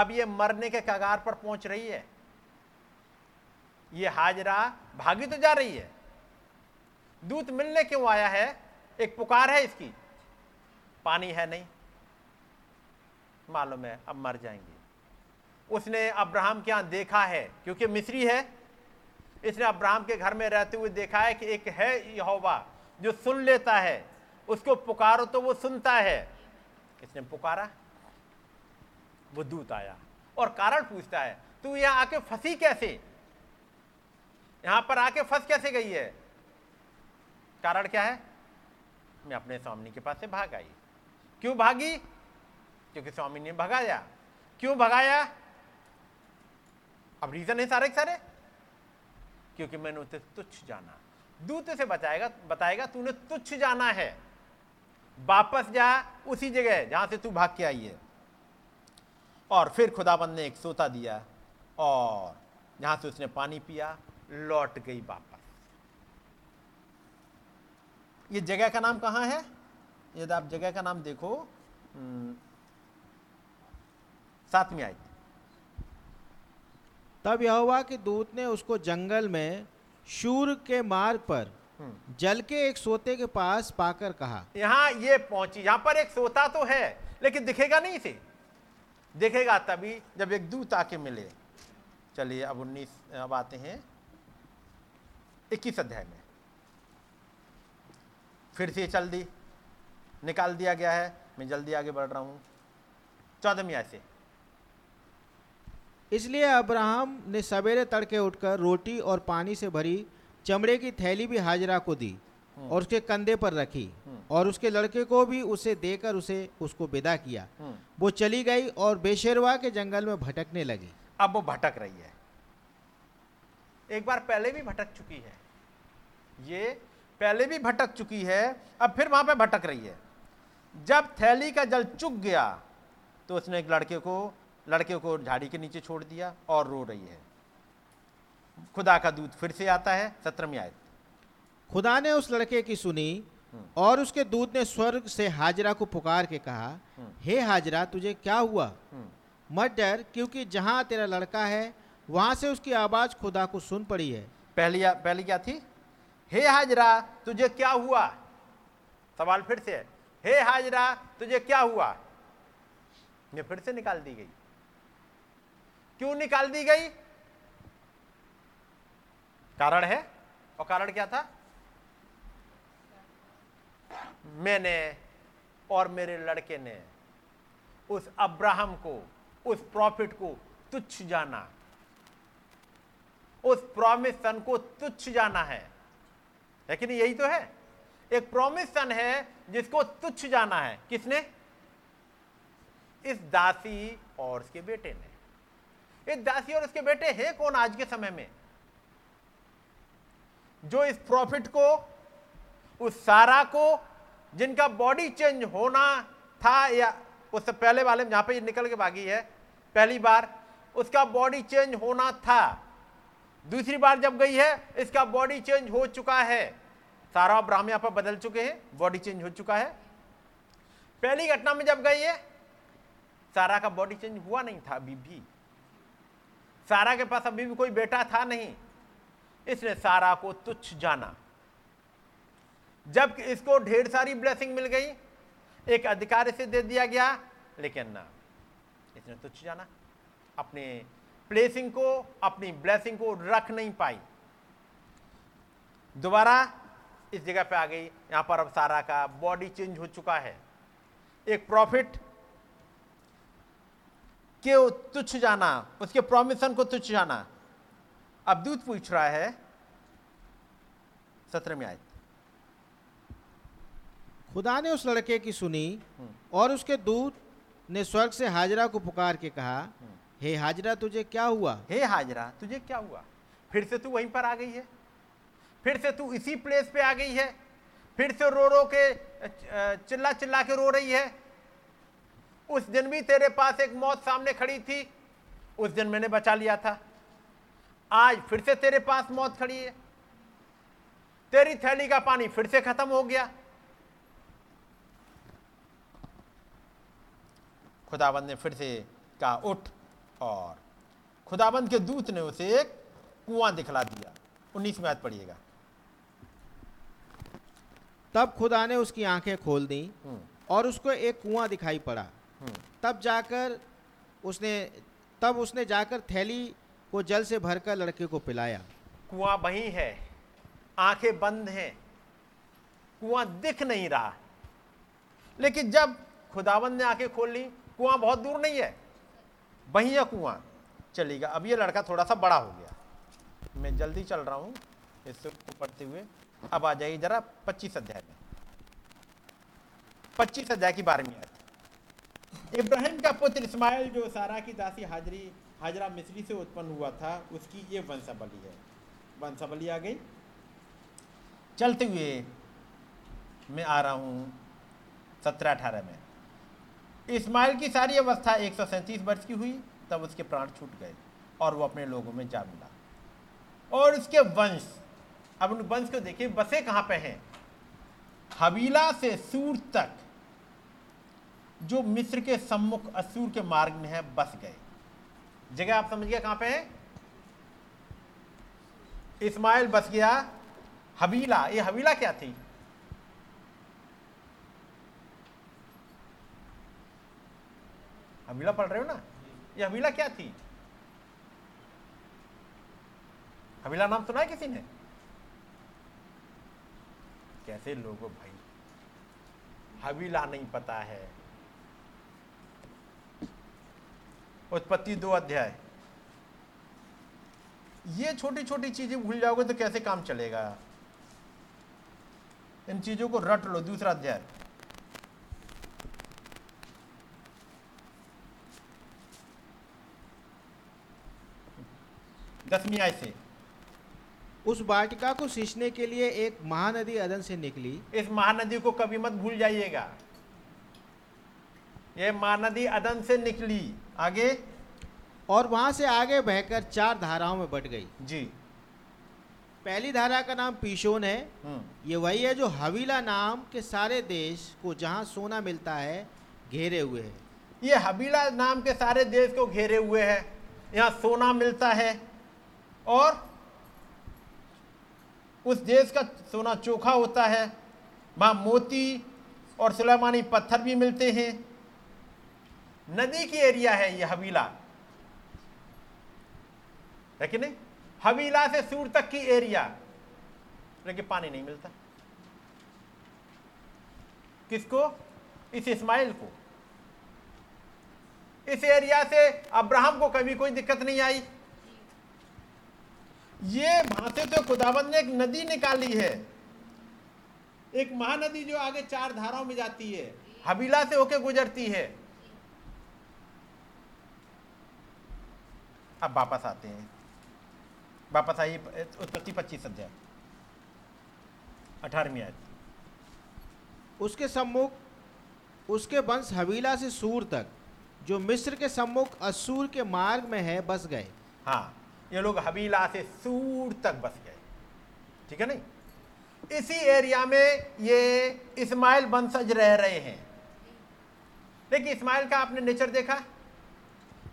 अब ये मरने के कगार पर पहुंच रही है। ये हाजरा भागी तो जा रही है। दूत मिलने क्यों आया है? एक पुकार है इसकी। पानी है नहीं, मालूम है अब मर जाएंगे। उसने अब्राहम के यहाँ देखा है, क्योंकि मिस्री है, इसने अब्राहम के घर में रहते हुए देखा है कि एक है यहोवा जो सुन लेता है, उसको पुकारो तो वो सुनता है। इसने पुकारा, वो दूत आया और कारण पूछता है तू यहाँ आके फंसी कैसे, यहाँ पर आके फंस कैसे गई है? कारण क्या है? मैं अपने स्वामिनी के पास से भाग आई। क्यों भागी? क्योंकि स्वामी ने भगाया। क्यों भगाया? अब रीजन है सारे के सारे, क्योंकि मैंने उसे तुच्छ जाना। दूत से बताएगा बताएगा तूने तुच्छ जाना है, वापस जा उसी जगह जहां से तू भाग के आई है। और फिर खुदाबंद ने एक सोता दिया और जहां से उसने पानी पिया लौट गई वापस। ये जगह का नाम कहां है? यदि आप जगह का नाम देखो सातवीं आयत। तब यहोवा के दूत ने उसको जंगल में शूर के मार्ग पर जल के एक सोते के पास पाकर कहा। यहाँ ये पहुंची, यहाँ पर एक सोता तो है लेकिन दिखेगा नहीं इसे, दिखेगा तभी जब एक दूत आके मिले। चलिए अब उन्नीस अब आते हैं इक्कीस अध्याय में, फिर से चल दी निकाल दिया गया है। मैं जल्दी आगे बढ़ रहा हूँ चौदहवीं आयत से। इसलिए अब्राहम ने सवेरे तड़के उठकर रोटी और पानी से भरी चमड़े की थैली भी हाजरा को दी और उसके कंधे पर रखी, और उसके लड़के को भी उसे देकर उसे उसको विदा किया। वो चली गई और बेशेरवा के जंगल में भटकने लगी। अब वो भटक रही है, एक बार पहले भी भटक चुकी है, ये पहले भी भटक चुकी है, अब फिर वहां पे भटक रही है। जब थैली का जल चुक गया तो उसने एक लड़के को लड़के को झाड़ी के नीचे छोड़ दिया और रो रही है। खुदा का दूत फिर से आता है सत्रहवीं आयत। खुदा ने उस लड़के की सुनी और उसके दूत ने स्वर्ग से हाजरा को पुकार के कहा, हे हाजरा तुझे क्या हुआ, मत डर, क्योंकि जहां तेरा लड़का है वहां से उसकी आवाज खुदा को सुन पड़ी है। पहली पहली क्या थी, हे हाजरा तुझे क्या हुआ, सवाल फिर से है, हे हाजरा तुझे क्या हुआ। ये फिर से निकाल दी गई, क्यों निकाल दी गई, कारण है, और कारण क्या था, मैंने और मेरे लड़के ने उस अब्राहम को, उस प्रॉफिट को तुच्छ जाना, उस प्रॉमिस सन को तुच्छ जाना है। लेकिन यही तो है, एक प्रॉमिस सन है जिसको तुच्छ जाना है, किसने, इस दासी और उसके बेटे ने। इस दासी और उसके बेटे है कौन आज के समय में, जो इस प्रॉफिट को, उस सारा को, जिनका बॉडी चेंज होना था, या उससे पहले वाले जहां पे ये निकल के भागी है पहली बार, उसका बॉडी चेंज होना था, दूसरी बार जब गई है इसका बॉडी चेंज हो चुका है, सारा अब्राहम यहां पर बदल चुके हैं, बॉडी चेंज हो चुका है। पहली घटना में जब गई है सारा का बॉडी चेंज हुआ नहीं था, अभी भी सारा के पास अभी भी कोई बेटा था नहीं, इसने सारा को तुच्छ जाना। जब इसको ढेर सारी ब्लेसिंग मिल गई, एक अधिकार इसे दे दिया गया, लेकिन ना इसने तुच्छ जाना, अपने प्लेसिंग को, अपनी ब्लेसिंग को रख नहीं पाई, दोबारा इस जगह पे आ गई। यहां पर अब सारा का बॉडी चेंज हो चुका है, एक प्रॉफिट क्यों तुच्छ जाना, उसके प्रॉमिसन को तुच्छ जाना। अब दूत पूछ रहा है सत्रह में आयत। खुदा ने उस लड़के की सुनी और उसके दूत ने स्वर्ग से हाजरा को पुकार के कहा, हे हाजरा तुझे क्या हुआ, हे हाजरा तुझे क्या हुआ। फिर से तू वहीं पर आ गई है, फिर से तू इसी प्लेस पे आ गई है, फिर से रो रो के चिल्ला चिल्ला के रो रही है। उस दिन भी तेरे पास एक मौत सामने खड़ी थी, उस दिन मैंने बचा लिया था, आज फिर से तेरे पास मौत खड़ी है, तेरी थैली का पानी फिर से खत्म हो गया। खुदाबंद ने फिर से कहा उठ, और खुदाबंद के दूत ने उसे एक कुआं दिखला दिया। उन्नीस में याद पड़िएगा। तब खुदा ने उसकी आंखें खोल दी और उसको एक कुआं दिखाई पड़ा। तब जाकर उसने तब उसने जाकर थैली को जल से भरकर लड़के को पिलाया। कुआं वही है, आंखें बंद हैं, कुआं दिख नहीं रहा, लेकिन जब खुदावंद ने आंखें खोल ली, कुआं बहुत दूर नहीं है, वही है कुआं। चलेगा, अब ये लड़का थोड़ा सा बड़ा हो गया, मैं जल्दी चल रहा हूँ इससे पढ़ते हुए। अब आ जाइए जरा पच्चीस अध्याय में, पच्चीस अध्याय की बारहवीं आयत। इब्राहिम का पुत्र इस्माइल जो सारा की दासी हाजरी हाजरा मिस्री से उत्पन्न हुआ था, उसकी ये वंशावली है, वंशावली आ गई। चलते हुए मैं आ रहा हूँ सत्रह अठारह में। इस्माइल की सारी अवस्था एक सौ सैंतीस वर्ष की हुई, तब उसके प्राण छूट गए और वो अपने लोगों में जा मिला, और उसके वंश, अब उन वंश को देखिए बसे कहाँ पे हैं, हवीला से सूर तक जो मिस्र के सम्मुख असूर के मार्ग में है, बस गए। जगह आप समझ गए कहाँ पे है, इस्माइल बस गया हबीला, ये हबीला क्या थी? हबीला पढ़ रहे हो ना, ये हबीला क्या थी? हबीला नाम सुना है किसी ने? कैसे लोगों भाई, हबीला नहीं पता है। उत्पत्ति दो अध्याय, ये छोटी छोटी चीजें भूल जाओगे तो कैसे काम चलेगा। इन चीजों को रट लो। दूसरा अध्याय, दसवीं आयत से, उस वाटिका को सींचने के लिए एक महानदी अदन से निकली। इस महानदी को कभी मत भूल जाइएगा। यह महानदी अदन से निकली, आगे, और वहां से आगे बहकर चार धाराओं में बट गई। जी, पहली धारा का नाम पीशोन है। ये वही है जो हवीला नाम के सारे देश को, जहां सोना मिलता है, घेरे हुए है। ये हवीला नाम के सारे देश को घेरे हुए है, यहाँ सोना मिलता है और उस देश का सोना चोखा होता है। वहाँ मोती और सुलेमानी पत्थर भी मिलते हैं। नदी की एरिया है ये हवीला, लेकिन नहीं, हवीला से सूर तक की एरिया, लेकिन पानी नहीं मिलता। किसको? इस इस्माइल को। इस एरिया से अब्राहम को कभी कोई दिक्कत नहीं आई। ये वहां से तो खुदावंद ने एक नदी निकाली है, एक महानदी जो आगे चार धाराओं में जाती है, हवीला से होके गुजरती है। अब वापस आते हैं, वापस आइए उत्पत्ति पच्चीस अध्याय अठारहवीं आयत। उसके सम्मुख उसके वंश हवीला से सूर तक, जो मिस्र के सम्मुख असूर के मार्ग में है, बस गए। हाँ, ये लोग हवीला से सूर तक बस गए, ठीक है नहीं। इसी एरिया में ये इस्माइल वंशज रह रहे हैं। देखिए, इस्माइल का आपने नेचर देखा,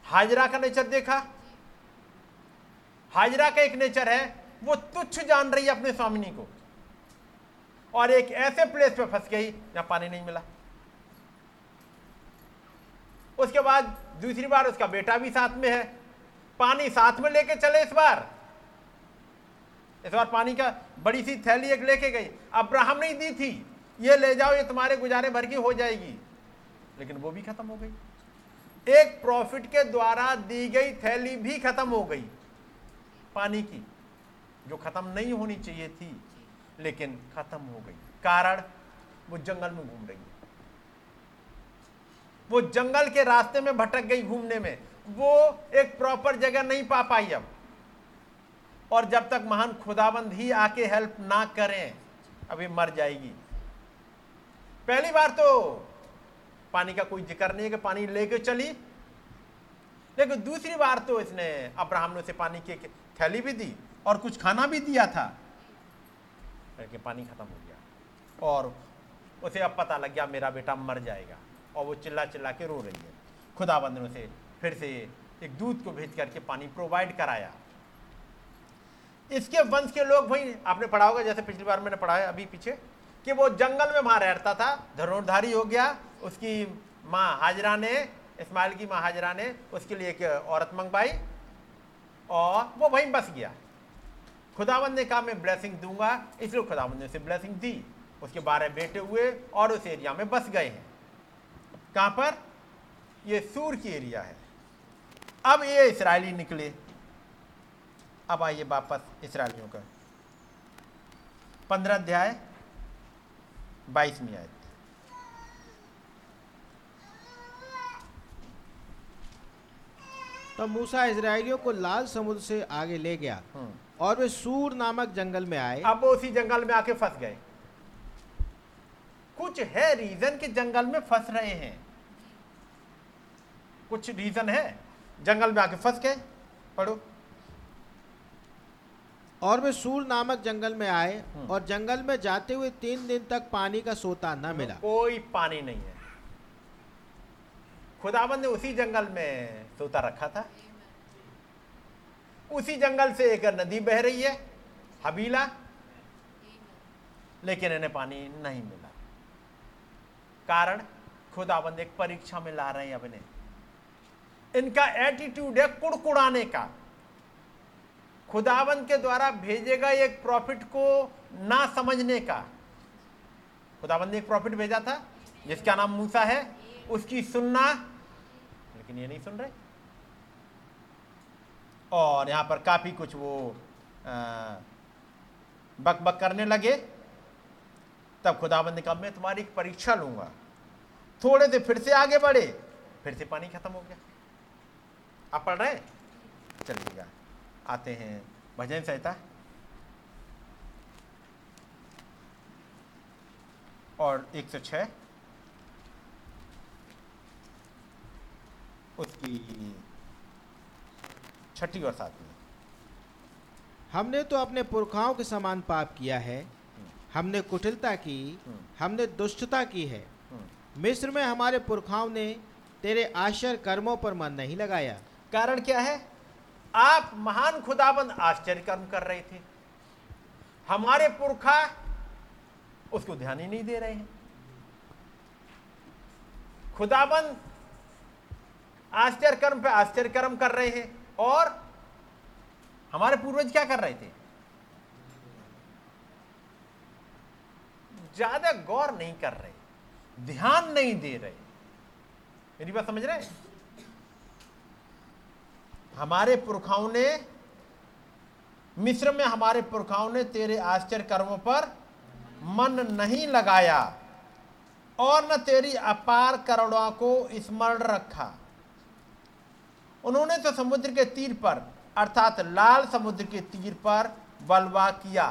हाजरा का नेचर देखा। हाजरा का एक नेचर है, वो तुच्छ जान रही है अपने स्वामिनी को, और एक ऐसे प्लेस पे फंस गई जहां पानी नहीं मिला। उसके बाद दूसरी बार उसका बेटा भी साथ में है, पानी साथ में लेके चले। इस बार इस बार पानी का बड़ी सी थैली एक लेके गई। अब्राहम ने दी थी, ये ले जाओ, ये तुम्हारे गुजारे भर की हो जाएगी, लेकिन वो भी खत्म हो गई। एक प्रॉफिट के द्वारा दी गई थैली भी खत्म हो गई, पानी की, जो खत्म नहीं होनी चाहिए थी, लेकिन खत्म हो गई। कारण, वो जंगल में घूम रही है, वो जंगल के रास्ते में भटक गई घूमने में, वो एक प्रॉपर जगह नहीं पा पाई अब। और जब तक महान खुदाबंद ही आके हेल्प ना करें, अभी मर जाएगी। पहली बार तो पानी का कोई जिक्र नहीं है कि पानी लेके चली, लेकिन दूसरी बार तो इसने, अब्राहम ने उसे पानी की थैली भी दी और कुछ खाना भी दिया था, लेकिन पानी खत्म हो गया। और उसे अब पता लग गया मेरा बेटा मर जाएगा, और वो चिल्ला चिल्ला के रो रही है। खुदाबंद ने उसे फिर से एक दूध को भेज करके पानी प्रोवाइड कराया। इसके वंश के लोग, वही आपने पढ़ा होगा, जैसे पिछली बार मैंने पढ़ाया अभी पीछे, कि वो जंगल में वहां रहता था, धनुर्धारी हो गया। उसकी माँ हाजरा ने, इस्माइल की माँ हाजरा ने उसके लिए एक औरत मंगवाई, और वो वहीं बस गया। खुदावंद ने कहा मैं ब्लेसिंग दूंगा, इसलिए खुदावंद ने उसे ब्लेसिंग दी। उसके बारह बेटे हुए और उस एरिया में बस गए हैं। कहाँ पर? ये सूर की एरिया है। अब ये इस्राएली निकले। अब आइए वापस इस्राएलियों का पंद्रह अध्याय बाईसवीं आयत। तब मूसा इस्राएलियों को लाल समुद्र से आगे ले गया और वे सूर नामक जंगल में आए। अब वो उसी जंगल में आके फंस गए। कुछ है रीजन कि जंगल में फंस रहे हैं, कुछ रीजन है जंगल में आके फंस गए। पढ़ो, और वे सूर नामक जंगल में आए और जंगल में जाते हुए तीन दिन तक पानी का सोता न मिला। कोई पानी नहीं है। खुदावन ने उसी जंगल में सोता रखा था। उसी जंगल से एक नदी बह रही है, हवीला। लेकिन इन्हें पानी नहीं मिला। कारण खुदाबंद एक परीक्षा में ला रहे हैं अब इन्हें। इनका एटीट्यूड है कुड़कुड़ाने का। खुदाबंद के द्वारा भेजे गए एक प्रॉफिट को ना समझने का। खुदाबंद ने एक प्रॉफिट भेजा था जिसका नाम मूसा है, उसकी सुनना, लेकिन ये नहीं सुन रहे। और यहाँ पर काफ़ी कुछ वो बक बक करने लगे। तब खुदाबंद ने कहा मैं तुम्हारी एक परीक्षा लूँगा। थोड़े से फिर से आगे बढ़े, फिर से पानी खत्म हो गया। आप पढ़ रहे, चलिएगा आते हैं भजन संहिता और एक सौ छः उसकी छठी और सातवीं। हमने तो अपने पुरखाओं के समान पाप किया है, हमने कुटिलता की, हमने दुष्टता की है। मिस्र में हमारे पुरखाओं ने तेरे आश्चर्य कर्मों पर मन नहीं लगाया। कारण क्या है? आप महान खुदाबंद आश्चर्य कर्म कर रहे थे, हमारे पुरखा उसको ध्यान ही नहीं दे रहे हैं। खुदाबंद आश्चर्य कर्म पे आश्चर्य कर्म कर रहे हैं और हमारे पूर्वज क्या कर रहे थे? ज्यादा गौर नहीं कर रहे, ध्यान नहीं दे रहे। मेरी बात समझ रहे हैं? हमारे पुरखाओं ने मिस्र में हमारे पुरखाओं ने तेरे आश्चर्य कर्मों पर मन नहीं लगाया और न तेरी अपार करुणा को स्मरण रखा। उन्होंने तो समुद्र के तीर पर, अर्थात लाल समुद्र के तीर पर बलवा किया।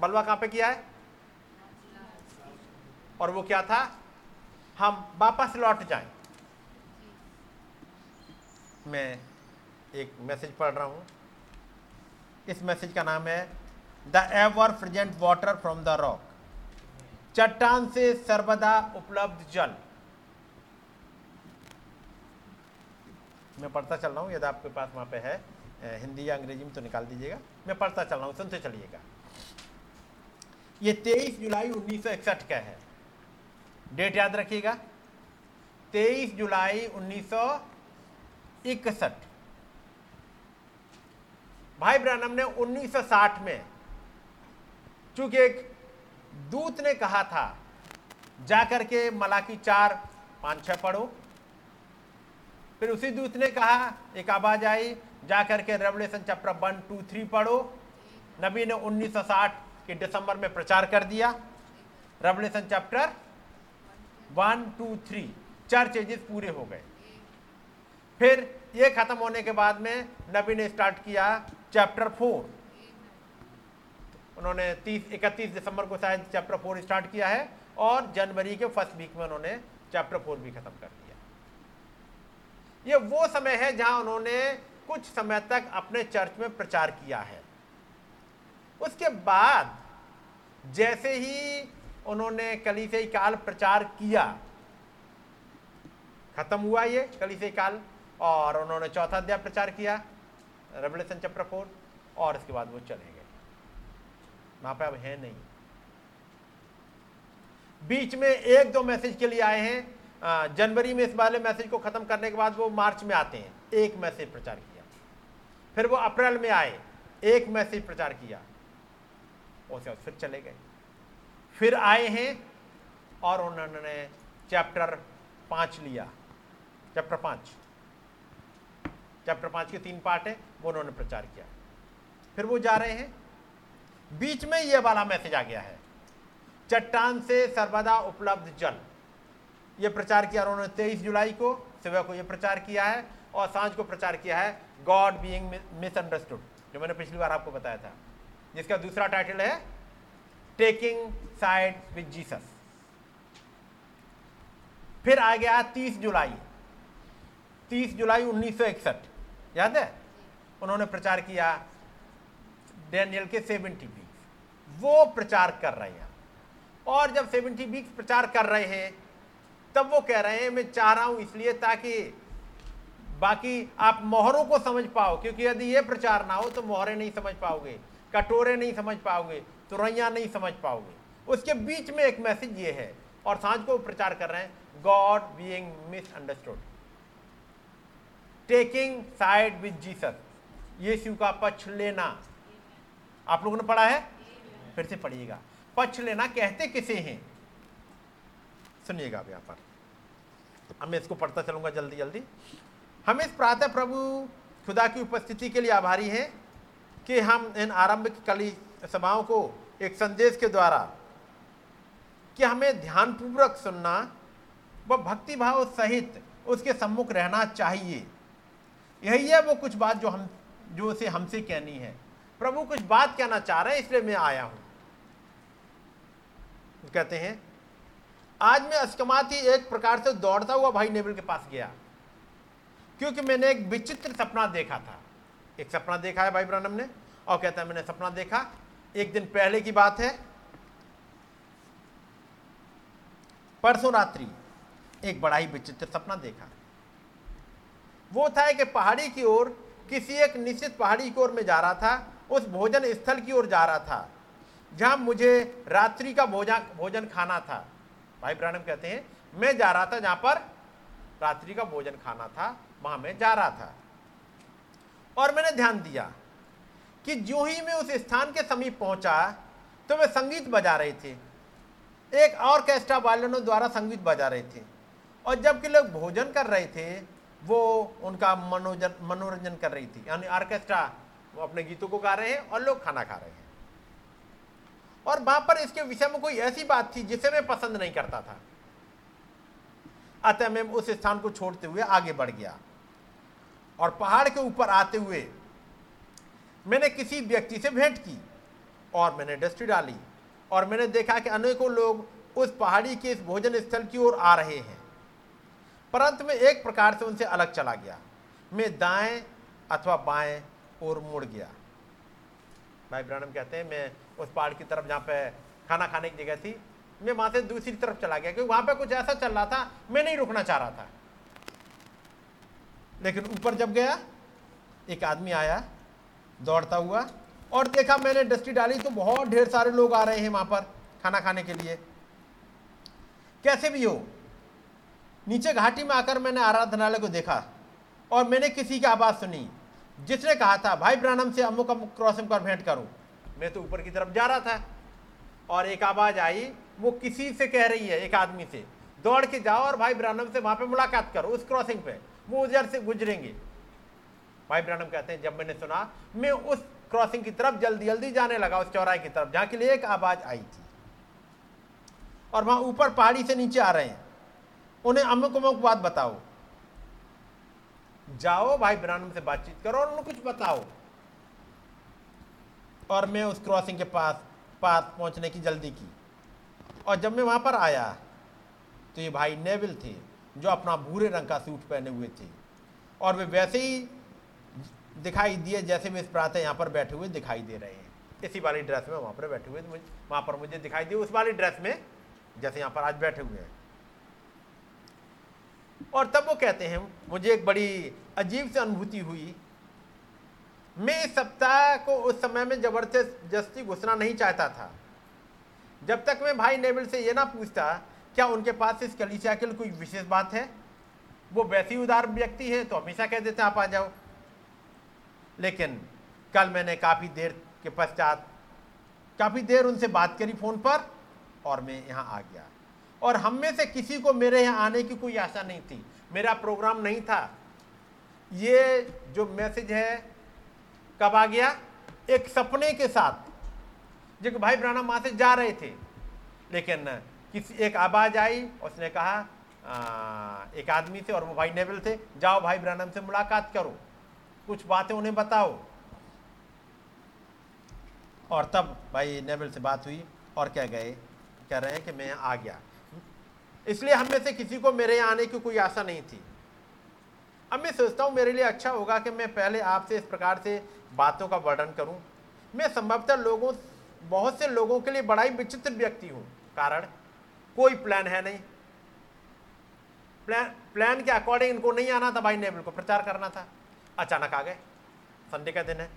बलवा कहाँ पे किया है? और वो क्या था? हम वापस लौट जाएं। मैं एक मैसेज पढ़ रहा हूँ। इस मैसेज का नाम है the ever present water from the rock, चट्टान से सर्वदा उपलब्ध जल। मैं पढ़ता चल रहा हूँ, यदि आपके पास वहाँ पे है हिंदी या अंग्रेजी में तो निकाल दीजिएगा। मैं पढ़ता चल रहा हूँ, सुनते चलिएगा। ये तेईस जुलाई उन्नीस सौ इकसठ का है, डेट याद रखिएगा, तेईस जुलाई उन्नीस सौ इकसठ। भाई ब्रैनम ने उन्नीस सौ साठ में, चूंकि एक दूत ने कहा था जाकर के मलाकी चार पाँच छः पढ़ो, फिर उसी दूत ने कहा, एक आवाज आई, जाकर के Revelation chapter one two three पढ़ो। नबी ने उन्नीस सौ साठ के दिसंबर में प्रचार कर दिया, Revelation chapter one two three चार चेजेस पूरे हो गए। फिर ये खत्म होने के बाद में नबी ने स्टार्ट किया चैप्टर फोर। उन्होंने तीस इकतीस दिसंबर को शायद चैप्टर फोर स्टार्ट किया है और जनवरी के फर्स्ट वीक में उन्होंने चैप्टर फोर भी खत्म कर दिया। ये वो समय है जहां उन्होंने कुछ समय तक अपने चर्च में प्रचार किया है। उसके बाद जैसे ही उन्होंने कलीसिया काल प्रचार किया, खत्म हुआ ये कलीसिया काल, और उन्होंने चौथा अध्याय प्रचार किया रेवलेशन चैप्टर फोर, और इसके बाद वो चले गए। वहां पे अब है नहीं। बीच में एक दो मैसेज के लिए आए हैं। जनवरी में इस वाले मैसेज को ख़त्म करने के बाद वो मार्च में आते हैं, एक मैसेज प्रचार किया। फिर वो अप्रैल में आए, एक मैसेज प्रचार किया, उससे फिर चले गए। फिर आए हैं और उन्होंने चैप्टर पाँच लिया, चैप्टर पाँच चैप्टर पाँच के तीन पार्ट हैं, वो उन्होंने प्रचार किया। फिर वो जा रहे हैं, बीच में ये वाला मैसेज आ गया है, चट्टान से सर्वदा उपलब्ध जल। ये प्रचार किया उन्होंने तेईस जुलाई को, सुबह को ये प्रचार किया है और सांझ को प्रचार किया है गॉड बीइंग मिसअंडरस्टूड, जो मैंने पिछली बार आपको बताया था, जिसका दूसरा टाइटल है टेकिंग साइड विद जीसस। फिर आ गया तीस जुलाई उन्नीस सौ इकसठ, याद है, उन्होंने प्रचार किया डेनियल के सेवेंटी वीक्स। वो प्रचार कर रहे हैं और जब सेवेंटी वीक्स प्रचार कर रहे हैं तब वो कह रहे हैं मैं चाह रहा हूं इसलिए ताकि बाकी आप मोहरों को समझ पाओ, क्योंकि यदि ये प्रचार ना हो तो मोहरे नहीं समझ पाओगे, कटोरे नहीं समझ पाओगे, तुरैया नहीं समझ पाओगे। उसके बीच में एक मैसेज ये है, और सांझ को प्रचार कर रहे हैं, God being misunderstood, taking side with Jesus, यीशु का पक्ष लेना। आप लोगों ने पढ़ा है, फिर से पढ़िएगा। पक्ष लेना कहते किसे हैं, सुनिएगा। अब यहाँ पर अब मैं इसको पढ़ता चलूंगा जल्दी जल्दी। हम इस प्रातः प्रभु खुदा की उपस्थिति के लिए आभारी हैं कि हम इन आरंभिक कली सभाओं को एक संदेश के द्वारा कि हमें ध्यानपूर्वक सुनना व भक्तिभाव सहित उसके सम्मुख रहना चाहिए। यही है वो कुछ बात जो हम जो उसे हमसे कहनी है। प्रभु कुछ बात कहना चाह रहे हैं, इसलिए मैं आया हूँ। कहते हैं, आज मैं अस्कमाती एक प्रकार से दौड़ता हुआ भाई नेविल के पास गया, क्योंकि मैंने एक विचित्र सपना देखा था। एक सपना देखा है भाई ब्रनम ने, और कहता है मैंने सपना देखा। एक दिन पहले की बात है, परसों रात्रि एक बड़ा ही विचित्र सपना देखा। वो था कि पहाड़ी की ओर, किसी एक निश्चित पहाड़ी की ओर में जा रहा था, उस भोजन स्थल की ओर जा रहा था जहां मुझे रात्रि का भोजन भोजन खाना था। भाई ब्रनम कहते हैं मैं जा रहा था जहां पर रात्रि का भोजन खाना था, वहां मैं जा रहा था। और मैंने ध्यान दिया कि जो ही मैं उस स्थान के समीप पहुंचा तो वे संगीत बजा रहे थे, एक ऑर्केस्ट्रा वायलिनों द्वारा संगीत बजा रहे थे, और जबकि लोग भोजन कर रहे थे वो उनका मनोरंजन मनोरंजन कर रही थी, यानी ऑर्केस्ट्रा वो अपने गीतों को गा रहे हैं और लोग खाना खा रहे हैं। और वहां पर इसके विषय में कोई ऐसी बात थी जिसे मैं पसंद नहीं करता था, अतः मैं उस स्थान को छोड़ते हुए आगे बढ़ गया। और पहाड़ के ऊपर आते हुए मैंने किसी व्यक्ति से भेंट की और मैंने दृष्टि डाली, और मैंने देखा कि अनेकों लोग उस पहाड़ी के इस भोजन स्थल की ओर आ रहे हैं। परंतु मैं एक प्रकार से उनसे अलग चला गया, मैं दाएं अथवा बाएं ओर मुड़ गया। भाई ब्रानम कहते हैं मैं उस पहाड़ की तरफ जहाँ पे खाना खाने की जगह थी, मैं वहाँ से दूसरी तरफ चला गया, क्योंकि वहाँ पे कुछ ऐसा चल रहा था मैं नहीं रुकना चाह रहा था। लेकिन ऊपर जब गया, एक आदमी आया दौड़ता हुआ, और देखा मैंने दृष्टि डाली तो बहुत ढेर सारे लोग आ रहे हैं वहाँ पर खाना खाने के लिए। कैसे भी हो, नीचे घाटी में आकर मैंने आराधनालय को देखा, और मैंने किसी की आवाज़ सुनी जिसने कहा था भाई ब्रानम से अमुक अमुक क्रॉसिंग पर भेंट करो। मैं तो ऊपर की तरफ जा रहा था और एक आवाज़ आई, वो किसी से कह रही है, एक आदमी से, दौड़ के जाओ और भाई ब्रानम से वहाँ पे मुलाकात करो, उस क्रॉसिंग पे, वो उधर से गुजरेंगे। भाई ब्रानम कहते हैं जब मैंने सुना मैं उस क्रॉसिंग की तरफ जल्दी जल्दी जाने लगा, उस चौराहे की तरफ जहाँ के लिए एक आवाज़ आई थी। और वहाँ ऊपर पहाड़ी से नीचे आ रहे हैं, उन्हें अमुक अमुक बात बताओ, जाओ भाई ब्रानम से बातचीत करो और उन्हें कुछ बताओ। और मैं उस क्रॉसिंग के पास पास पहुँचने की जल्दी की, और जब मैं वहाँ पर आया तो ये भाई नेविल थे जो अपना भूरे रंग का सूट पहने हुए थे, और वे वैसे ही दिखाई दिए जैसे वे इस प्रातः यहाँ पर बैठे हुए दिखाई दे रहे हैं। इसी वाली ड्रेस में वहाँ पर बैठे हुए मुझे वहाँ पर मुझे दिखाई दिए, उस वाली ड्रेस में जैसे यहाँ पर आज बैठे हुए हैं। और तब वो कहते हैं मुझे एक बड़ी अजीब सी अनुभूति हुई। मैं इस सप्ताह को उस समय में जबरदस्ती घुसना नहीं चाहता था जब तक मैं भाई नेविल से ये ना पूछता क्या उनके पास इस कलीसिया के लिए कोई विशेष बात है। वो वैसी उदार व्यक्ति है तो हमेशा कह देते हैं आप आ जाओ। लेकिन कल मैंने काफ़ी देर के पश्चात काफ़ी देर उनसे बात करी फ़ोन पर, और मैं यहाँ आ गया। और हम में से किसी को मेरे यहाँ आने की कोई आशा नहीं थी, मेरा प्रोग्राम नहीं था। ये जो मैसेज है कब आ गया, एक सपने के साथ, जो कि भाई ब्रानम वहाँ से जा रहे थे, लेकिन किसी एक आवाज़ आई, उसने कहा आ, एक आदमी से, और वो भाई नेविल थे, जाओ भाई ब्रानम से मुलाकात करो, कुछ बातें उन्हें बताओ। और तब भाई नेविल से बात हुई और कह गए कह रहे हैं कि मैं आ गया, इसलिए हम में से किसी को मेरे यहाँ आने की कोई आशा नहीं थी। अब मैं सोचता हूँ मेरे लिए अच्छा होगा कि मैं पहले आपसे इस प्रकार से बातों का वर्णन करूँ। मैं संभवतः लोगों बहुत से लोगों के लिए बड़ा ही विचित्र व्यक्ति हूँ, कारण कोई प्लान है नहीं। प्लान प्लान के अकॉर्डिंग इनको नहीं आना था, भाई नेविल को प्रचार करना था, अचानक आ गए, संडे का दिन है।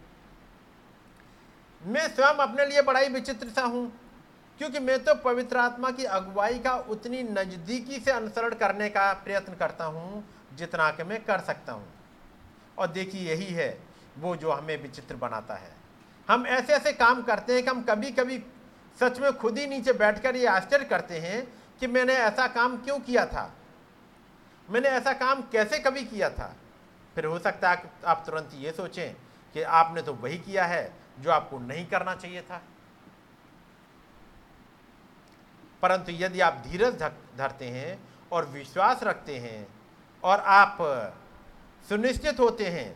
मैं स्वयं अपने लिए बड़ा ही विचित्र सा हूँ, क्योंकि मैं तो पवित्र आत्मा की अगुवाई का उतनी नज़दीकी से अनुसरण करने का प्रयत्न करता हूँ जितना कि मैं कर सकता हूँ। और देखिए यही है वो जो हमें विचित्र बनाता है। हम ऐसे ऐसे काम करते हैं कि हम कभी कभी सच में खुद ही नीचे बैठकर ये आश्चर्य करते हैं कि मैंने ऐसा काम क्यों किया था, मैंने ऐसा काम कैसे कभी किया था। फिर हो सकता है आप तुरंत ये सोचें कि आपने तो वही किया है जो आपको नहीं करना चाहिए था। परंतु यदि आप धीरज धरते हैं और विश्वास रखते हैं और आप सुनिश्चित होते हैं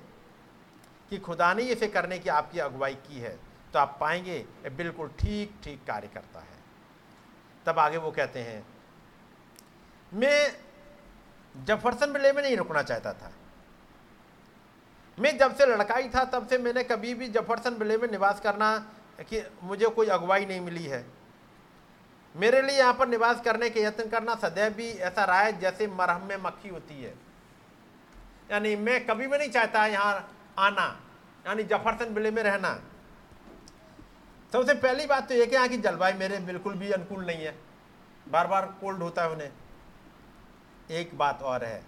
कि खुदा ने इसे करने की आपकी अगुवाई की है, तो आप पाएंगे ये बिल्कुल ठीक ठीक कार्य करता है। तब आगे वो कहते हैं, मैं जेफरसनविले में नहीं रुकना चाहता था। मैं जब से लड़काई था तब से मैंने कभी भी जेफरसनविले में निवास करना कि मुझे कोई अगुवाई नहीं मिली है। मेरे लिए यहाँ पर निवास करने के यत्न करना सदैव भी ऐसा रहा है जैसे मरहम में मक्खी होती है। यानी मैं कभी भी नहीं चाहता यहाँ आना, यानी जेफरसनविले में रहना। सबसे पहली बात तो यह कि यहाँ की जलवायु मेरे बिल्कुल भी अनुकूल नहीं है, बार बार कोल्ड होता है उन्हें। एक बात और है,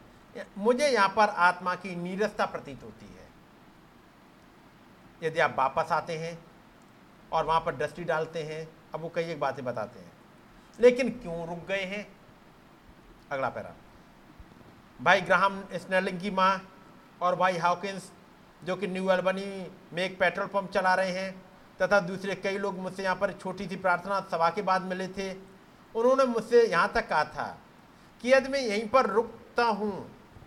मुझे यहाँ पर आत्मा की नीरसता प्रतीत होती है। यदि आप वापस आते हैं और वहाँ पर दृष्टि डालते हैं, अब वो कई एक बातें बताते हैं, लेकिन क्यों रुक गए हैं। अगला पैरा, भाई ग्राहम स्नेलिंग की माँ और भाई हॉकिंस जो कि न्यू अल्बनी में एक पेट्रोल पंप चला रहे हैं तथा दूसरे कई लोग मुझसे यहाँ पर छोटी सी प्रार्थना सभा के बाद मिले थे। उन्होंने मुझसे यहाँ तक कहा था कि यदि मैं यहीं पर रुकता हूँ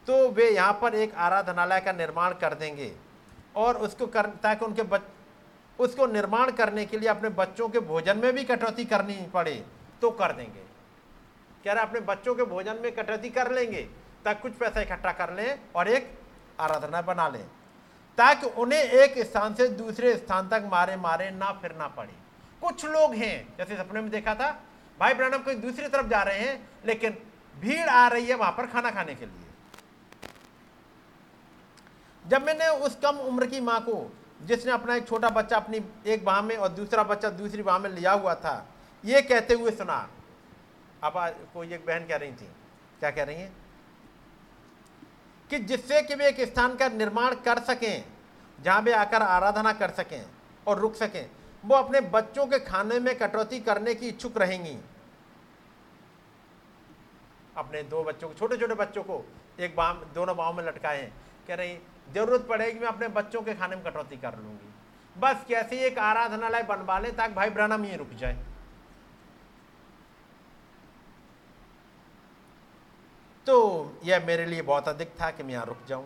तो वे यहाँ पर एक आराधनालय का निर्माण कर देंगे और उसको कर ताकि उनके बच उसको निर्माण करने के लिए अपने बच्चों के भोजन में भी कटौती करनी पड़े तो कर देंगे। कह रहे अपने बच्चों के भोजन में कटौती कर लेंगे ताकि कुछ पैसा इकट्ठा कर लें और एक आराधना बना लें ताकि उन्हें एक स्थान से दूसरे स्थान तक मारे मारे ना फिरना पड़े। कुछ लोग हैं, जैसे सपने में देखा था, भाई ब्राह्मण कोई दूसरी तरफ जा रहे हैं लेकिन भीड़ आ रही है वहां पर खाना खाने के लिए। जब मैंने उस कम उम्र की माँ को जिसने अपना एक छोटा बच्चा अपनी एक बाह में और दूसरा बच्चा दूसरी बाह में लिया हुआ था ये कहते हुए सुना, आप कोई एक बहन कह रही थी, क्या कह रही है कि जिससे कि वे एक स्थान का निर्माण कर सकें जहाँ वे आकर आराधना कर सकें और रुक सकें, वो अपने बच्चों के खाने में कटौती करने की इच्छुक रहेंगी। अपने दो बच्चों को, छोटे छोटे बच्चों को एक बाँव, दोनों बाँव में लटकाए हैं। कह रही जरूरत पड़ेगी मैं अपने बच्चों के खाने में कटौती कर लूँगी, बस कैसे एक आराधनालय बनवा लें ताकि भाई ब्राह्मण ये रुक जाए। तो यह मेरे लिए बहुत अधिक था कि मैं यहाँ रुक जाऊँ।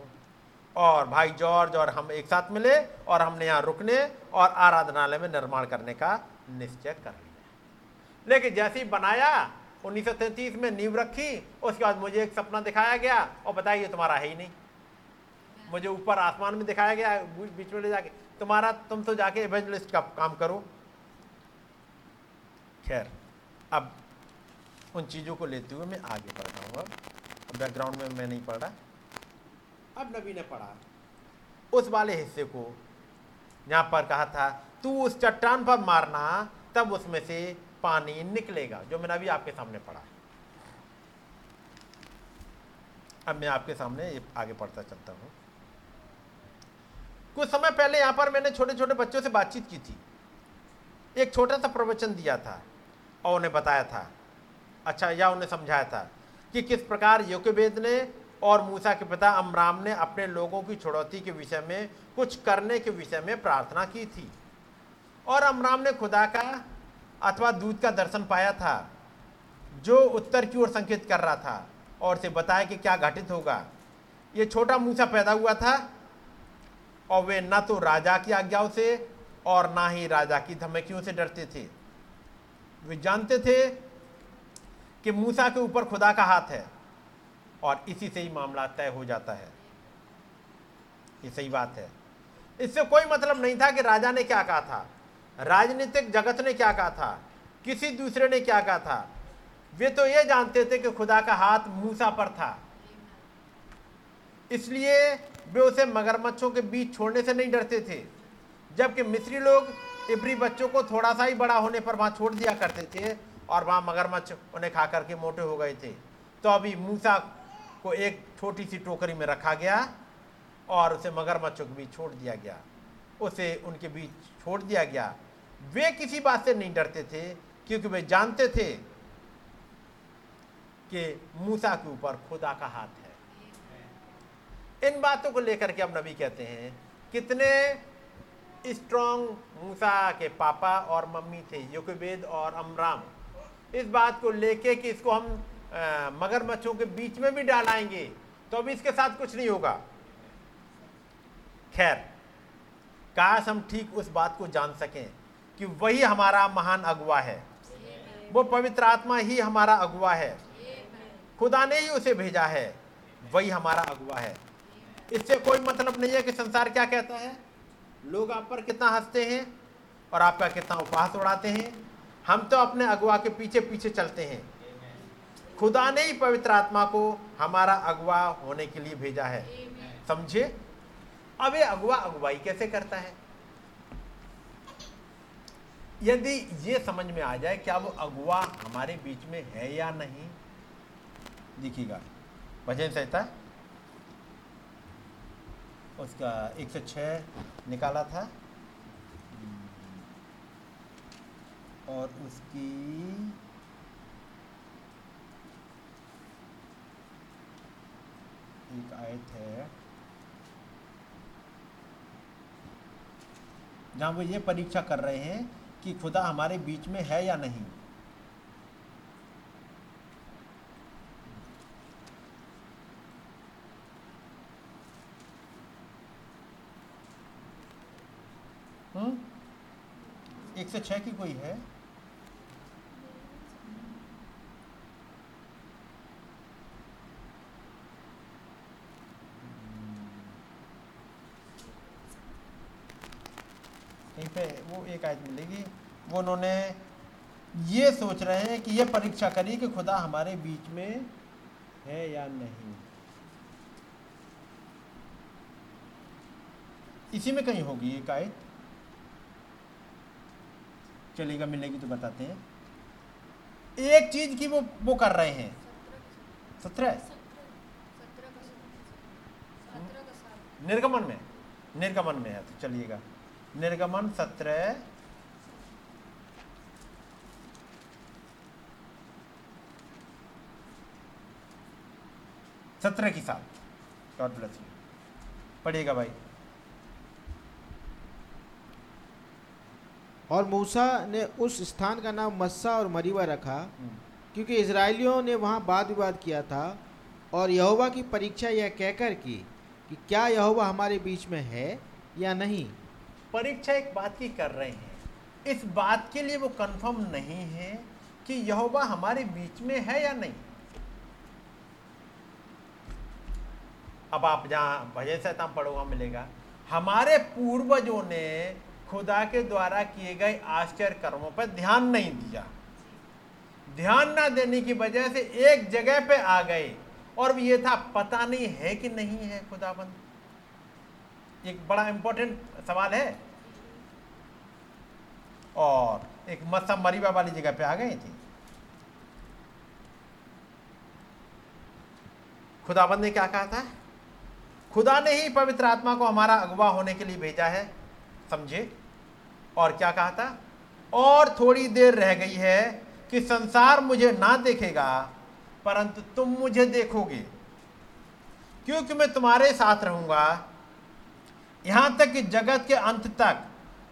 और भाई जॉर्ज और हम एक साथ मिले और हमने यहाँ रुकने और आराधनालय में निर्माण करने का निश्चय कर लिया। लेकिन जैसे ही बनाया उन्नीस सौ तैंतीस में नींव रखी, उसके बाद मुझे एक सपना दिखाया गया और बताइए तुम्हारा है ही नहीं। मुझे ऊपर आसमान में दिखाया गया बीच में ले जाके तुम्हारा तुम तो जाके एवेंजलिस्ट का काम करो। खैर अब उन चीज़ों को लेते हुए मैं आगे बढ़ता हूँ। अब बैकग्राउंड में मैं नहीं पढ़ रहा, अब नबी ने पढ़ा उस वाले हिस्से को यहाँ पर कहा था, तू उस चट्टान पर मारना तब उसमें से पानी निकलेगा, जो मैंने अभी आपके सामने पढ़ा। अब मैं आपके सामने आगे पढ़ता चलता हूँ। कुछ समय पहले यहाँ पर मैंने छोटे छोटे बच्चों से बातचीत की थी, एक छोटा सा प्रवचन दिया था और उन्हें बताया था, अच्छा या उन्हें समझाया था कि किस प्रकार योकेबेद ने और मूसा के पिता अमराम ने अपने लोगों की छुड़ौती के विषय में कुछ करने के विषय में प्रार्थना की थी और अमराम ने खुदा का अथवा दूत का दर्शन पाया था जो उत्तर की ओर संकेत कर रहा था और उसे बताया कि क्या घटित होगा। ये छोटा मूसा पैदा हुआ था और वे न तो राजा की आज्ञाओं से और ना ही राजा की धमकियों से डरते थे। वे जानते थे कि मूसा के ऊपर खुदा का हाथ है और इसी से ही मामला तय हो जाता है। ये सही बात है। इससे कोई मतलब नहीं था कि राजा ने क्या कहा था, राजनीतिक जगत ने क्या कहा था, किसी दूसरे ने क्या कहा था। वे तो ये जानते थे कि खुदा का हाथ मूसा पर था, इसलिए वे उसे मगरमच्छों के बीच छोड़ने से नहीं डरते थे। जबकि मिस्री लोग इब्री बच्चों को थोड़ा सा ही बड़ा होने पर वहाँ छोड़ दिया करते थे और वहाँ मगरमच्छ उन्हें खा करके मोटे हो गए थे। तो अभी मूसा को एक छोटी सी टोकरी में रखा गया और उसे मगरमच्छों के बीच छोड़ दिया गया, उसे उनके बीच छोड़ दिया गया। वे किसी बात से नहीं डरते थे क्योंकि वे जानते थे कि मूसा के ऊपर खुदा का हाथ है। इन बातों को लेकर के अब नबी कहते हैं कितने स्ट्रॉन्ग मूसा के पापा और मम्मी थे, योगवेद और अमराम, इस बात को लेके कि इसको हम मगरमच्छों के बीच में भी डालाएंगे तो अभी इसके साथ कुछ नहीं होगा। खैर, काश हम ठीक उस बात को जान सकें कि वही हमारा महान अगुवा है, वो पवित्र आत्मा ही हमारा अगुवा है, खुदा ने ही उसे भेजा है, वही हमारा अगुवा है। इससे कोई मतलब नहीं है कि संसार क्या कहता है, लोग आप पर कितना हंसते हैं और आपका कितना उपहास उड़ाते हैं। हम तो अपने अगुवा के पीछे पीछे चलते हैं। खुदा ने ही पवित्र आत्मा को हमारा अगुवा होने के लिए भेजा है, समझे। अब ये अगुवा अगुवाई कैसे करता है, यदि ये समझ में आ जाए क्या वो अगुवा हमारे बीच में है या नहीं। देखिएगा भजन संहिता उसका एक सौ छह निकाला था और उसकी एक आयत है जहाँ वो ये परीक्षा कर रहे हैं कि खुदा हमारे बीच में है या नहीं। एक सौ छह की कोई है, कहीं पे वो एक आयत मिलेगी। वो उन्होंने ये सोच रहे हैं कि ये परीक्षा करी कि खुदा हमारे बीच में है या नहीं। इसी में कहीं होगी एक आयत, चलेगा मिलेगी तो बताते हैं। एक चीज की वो वो कर रहे हैं सत्रह निर्गमन में निर्गमन में है तो चलिएगा निर्गमन सत्रह सत्रह की साथ गॉड ब्लेस यू पढ़िएगा भाई। और मूसा ने उस स्थान का नाम मस्सा और मरीवा रखा क्योंकि इजरायलियों ने वहाँ वाद विवाद किया था और यहोवा की परीक्षा यह कहकर की कि क्या यहोवा हमारे बीच में है या नहीं। परीक्षा एक बात की कर रहे हैं, इस बात के लिए वो कंफर्म नहीं है कि यहोवा हमारे बीच में है या नहीं। अब आप जहाँ भजन से तब पढ़ोगा मिलेगा हमारे पूर्वजों ने खुदा के द्वारा किए गए आश्चर्य कर्मों पर ध्यान नहीं दिया, ध्यान ना देने की वजह से एक जगह पे आ गए और ये था पता नहीं है कि नहीं है खुदाबंद। एक बड़ा इंपॉर्टेंट सवाल है और एक मस्सा मरीबा वाली जगह पे आ गए थे। खुदाबंद ने क्या कहा था, खुदा ने ही पवित्र आत्मा को हमारा अगुवा होने के लिए भेजा है, समझे। और क्या कहा था, और थोड़ी देर रह गई है कि संसार मुझे ना देखेगा परंतु तुम मुझे देखोगे क्योंकि मैं तुम्हारे साथ रहूंगा यहां तक कि जगत के अंत तक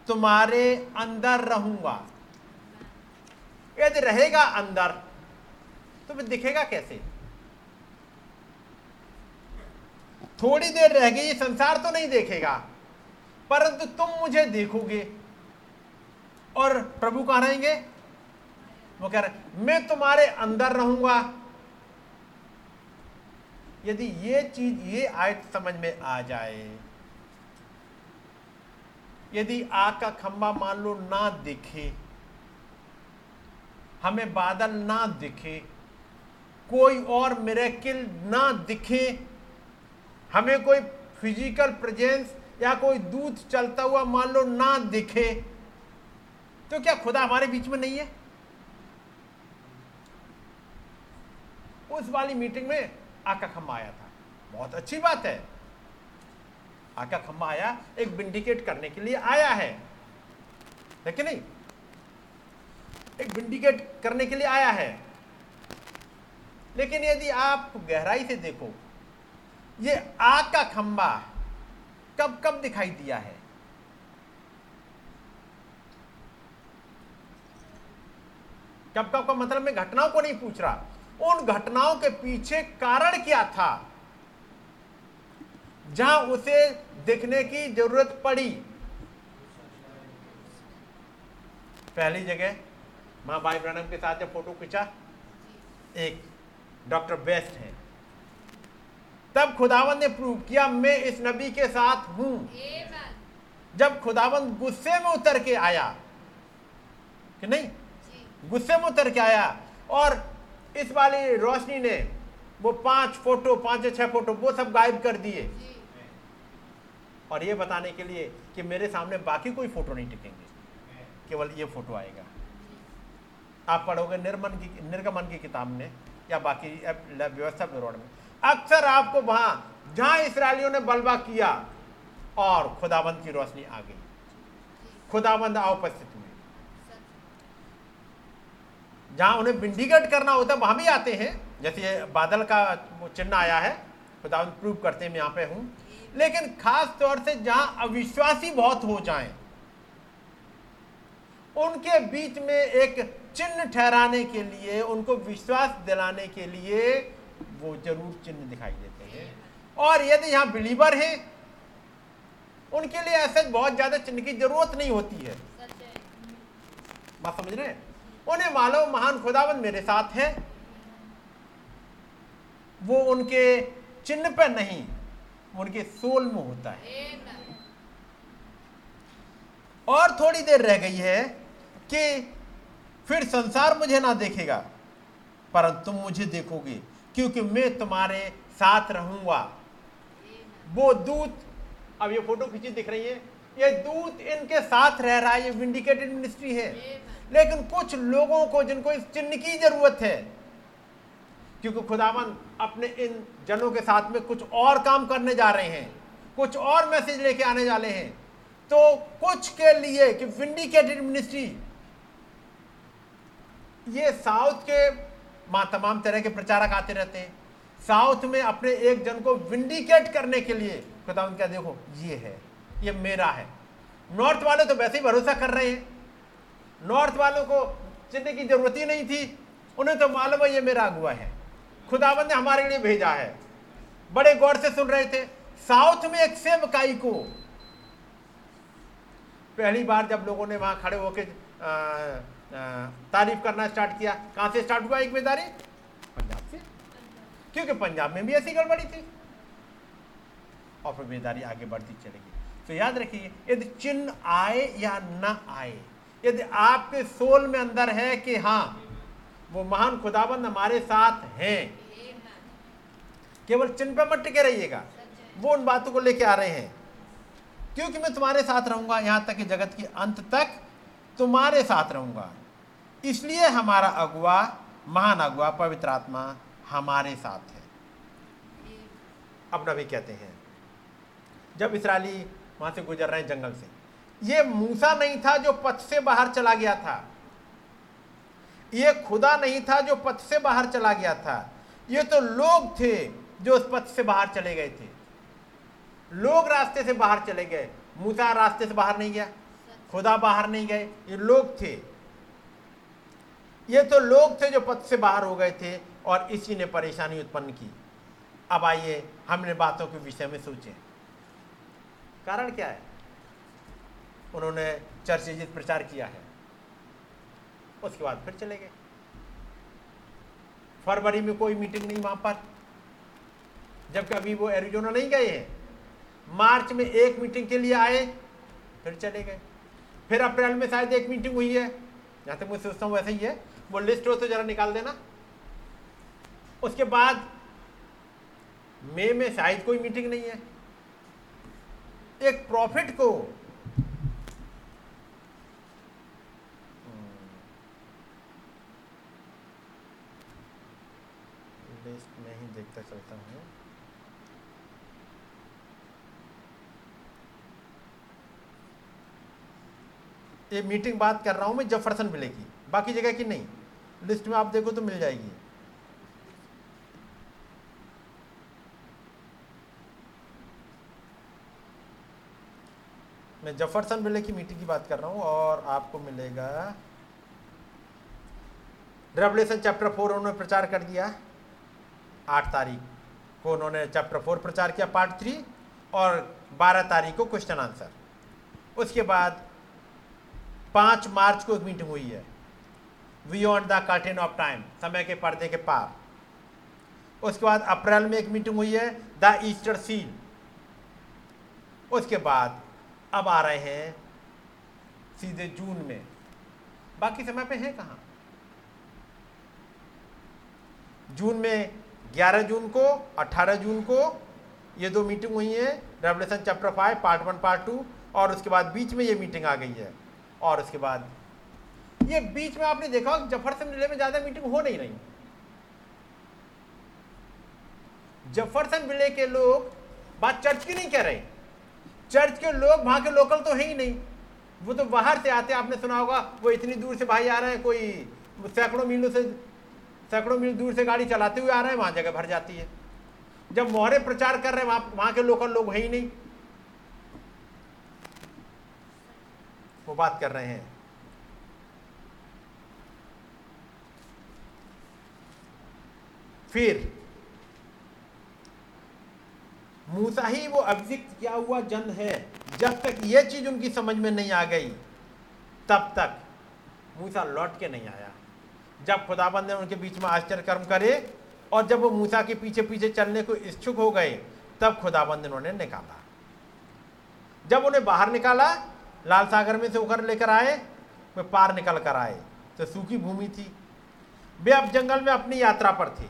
तुम्हारे अंदर रहूंगा। यदि रहेगा अंदर तो फिर दिखेगा कैसे। थोड़ी देर रह गई, संसार तो नहीं देखेगा परंतु तुम मुझे देखोगे। और प्रभु कहाँ रहेंगे, वो कह रहे मैं तुम्हारे अंदर रहूंगा। यदि ये चीज ये आयत समझ में आ जाए, यदि आग का खंभा मान लो ना दिखे, हमें बादल ना दिखे, कोई और मिरेकिल ना दिखे, हमें कोई फिजिकल प्रेजेंस या कोई दूध चलता हुआ मान लो ना दिखे, तो क्या खुदा हमारे बीच में नहीं है? उस वाली मीटिंग में आका खम्मा आया था, बहुत अच्छी बात है। आका खम्मा आया एक विंडिकेट करने के लिए आया है, है कि नहीं? एक विंडिकेट करने के लिए आया है। लेकिन यदि आप गहराई से देखो, ये आका खम्बा कब कब दिखाई दिया है? कब कब का मतलब मैं घटनाओं को नहीं पूछ रहा, उन घटनाओं के पीछे कारण क्या था जहां उसे देखने की जरूरत पड़ी। पहली जगह मां भाई ब्रैनम के साथ जब फोटो खींचा, एक डॉक्टर बेस्ट है, तब खुदावंद ने प्रूव किया मैं इस नबी के साथ हूं। जब खुदावंद गुस्से में उतर के आया कि नहीं, गुस्से में उतर के आया, और इस वाली रोशनी ने वो पांच फोटो पांच या छह फोटो वो सब गायब कर दिए, और ये बताने के लिए कि मेरे सामने बाकी कोई फोटो नहीं टिकेंगे, केवल ये फोटो आएगा। आप पढ़ोगे निर्गमन की निर्गमन की किताब में या बाकी व्यवस्था विवरण में, अक्सर आपको वहां जहां इसराइलियों ने बलवा किया और खुदावंद की रोशनी आ गई, खुदावंद उपस्थित हुए। जहां उन्हें विंडिकेट करना होता वहां भी आते हैं, जैसे ये बादल का चिन्ह आया है, खुदावंद प्रूव करते हैं मैं यहाँ पे हूं। लेकिन खास तौर से जहां अविश्वासी बहुत हो जाएं, उनके बीच में एक चिन्ह ठहराने के लिए, उनको विश्वास दिलाने के लिए वो जरूर चिन्ह दिखाई देते हैं। और यदि यहाँ बिलीवर हैं, उनके लिए ऐसे बहुत ज्यादा चिन्ह की जरूरत नहीं होती है। बात समझ रहे हैं? उन्हें मालूम महान खुदावंद मेरे साथ है, वो उनके चिन्ह पर नहीं, उनके सोल में होता है। और थोड़ी देर रह गई है कि फिर संसार मुझे ना देखेगा, परंतु तुम मुझे देखोगे, क्योंकि मैं तुम्हारे साथ रहूंगा। वो दूत, अब ये फोटो खींची दिख रही है, ये दूत इनके साथ रह रहा है, ये विंडिकेटेड मिनिस्ट्री है। लेकिन कुछ लोगों को जिनको इस चिन्ह की जरूरत है, क्योंकि खुदावन अपने इन जनों के साथ में कुछ और काम करने जा रहे हैं, कुछ और मैसेज लेके आने वाले हैं, तो कुछ के लिए कि विंडिकेटेड मिनिस्ट्री, ये साउथ के मां तमाम तरह के प्रचारक आते रहते हैं, साउथ में अपने एक जन को विंडिकेट करने के लिए खुदा क्या देखो ये है, ये मेरा है। नॉर्थ वाले तो वैसे ही भरोसा कर रहे हैं, नॉर्थ वालों को चिन्ह की जरूरत ही नहीं थी, उन्हें तो मालूम है ये मेरा अगुआ है, खुदावंद ने हमारे लिए भेजा है। बड़े गौर से सुन रहे थे। साउथ में एक सेवकाई को पहली बार जब लोगों ने वहां खड़े होकर तारीफ करना स्टार्ट किया, कहां से स्टार्ट हुआ एक बेदारी? पंजाब से, क्योंकि पंजाब में भी ऐसी गड़बड़ी थी, और फिर बेदारी आगे बढ़ती चलेगी। तो याद रखिए, यदि चिन्ह आए या ना आए, यदि आपके सोल में अंदर है कि हाँ वो महान खुदाबंद हमारे साथ हैं, केवल चिन्ह पर मत टिके रहिएगा, वो उन बातों को लेके आ रहे हैं, क्योंकि मैं तुम्हारे साथ रहूंगा, यहां तक कि जगत के अंत तक तुम्हारे साथ रहूंगा। इसलिए हमारा अगुआ, महान अगुआ पवित्र आत्मा हमारे साथ है। अब नबी कहते हैं, जब इसराइली वहां से गुजर रहे हैं जंगल से, ये मूसा नहीं था जो पथ से बाहर चला गया था, ये खुदा नहीं था जो पथ से बाहर चला गया था, ये तो लोग थे जो उस पथ से बाहर चले गए थे। लोग रास्ते से बाहर चले गए, मूसा रास्ते से बाहर नहीं गया, खुदा बाहर नहीं गए, ये लोग थे, ये तो लोग थे जो पथ से बाहर हो गए थे, और इसी ने परेशानी उत्पन्न की। अब आइए हमने बातों के विषय में सोचें, कारण क्या है। उन्होंने चर्च में प्रचार किया है, उसके बाद फिर चले गए। फरवरी में कोई मीटिंग नहीं वहां पर, जबकि अभी वो एरिजोना नहीं गए हैं। मार्च में एक मीटिंग के लिए आए, फिर चले गए। फिर अप्रैल में शायद एक मीटिंग हुई है, जहाँ तक मैं सोचता हूँ वैसे ही है, वो लिस्ट हो तो जरा निकाल देना। उसके बाद मई में शायद कोई मीटिंग नहीं है। एक प्रॉफिट को पेज में ही देखता चलता हूँ। ये मीटिंग बात कर रहा हूँ मैं जेफरसनविले की, बाकी जगह की नहीं। लिस्ट में आप देखो तो मिल जाएगी। मैं जेफरसनविले की मीटिंग की बात कर रहा हूँ और आपको मिलेगा रेवलेशन चैप्टर फोर। उन्होंने प्रचार कर दिया, आठ तारीख को उन्होंने चैप्टर फोर प्रचार किया पार्ट थ्री, और बारह तारीख को क्वेश्चन आंसर। उसके बाद पाँच मार्च को एक मीटिंग हुई है, beyond the curtain of time, समय के पर्दे के पार। उसके बाद अप्रैल में एक मीटिंग हुई है, द ईस्टर सील। उसके बाद अब आ रहे हैं सीधे जून में। बाकी समय पे है कहाँ? जून में ग्यारह जून को, अठारह जून को ये दो मीटिंग हुई है, Revelation chapter five part one part two, और उसके बाद बीच में ये मीटिंग आ गई है। और उसके बाद ये बीच में आपने देखा जेफरसन विले में ज्यादा मीटिंग हो नहीं रही। जेफरसन विले के लोग बात चर्च की नहीं कह रहे, चर्च के लोग वहां के लोकल तो है ही नहीं, वो तो बाहर से आते। आपने सुना होगा वो इतनी दूर से भाई आ रहे हैं, कोई सैकड़ों मीलों से सैकड़ों मील दूर से गाड़ी चलाते हुए आ रहे हैं, वहां जगह भर जाती है। जब मोहरे प्रचार कर रहे हैं वहां वहां के लोकल लोग है ही नहीं, वो बात कर रहे हैं। फिर मूसा ही वो अभिषिक्त किया हुआ जन है। जब तक ये चीज उनकी समझ में नहीं आ गई तब तक मूसा लौट के नहीं आया। जब खुदाबंद ने उनके बीच में आश्चर्य कर्म करे और जब वो मूसा के पीछे पीछे चलने को इच्छुक हो गए तब खुदाबंद ने उन्हें निकाला। जब उन्हें बाहर निकाला, लाल सागर में से होकर लेकर आए, वे पार निकल कर आए तो सूखी भूमि थी। वे अब जंगल में अपनी यात्रा पर थे,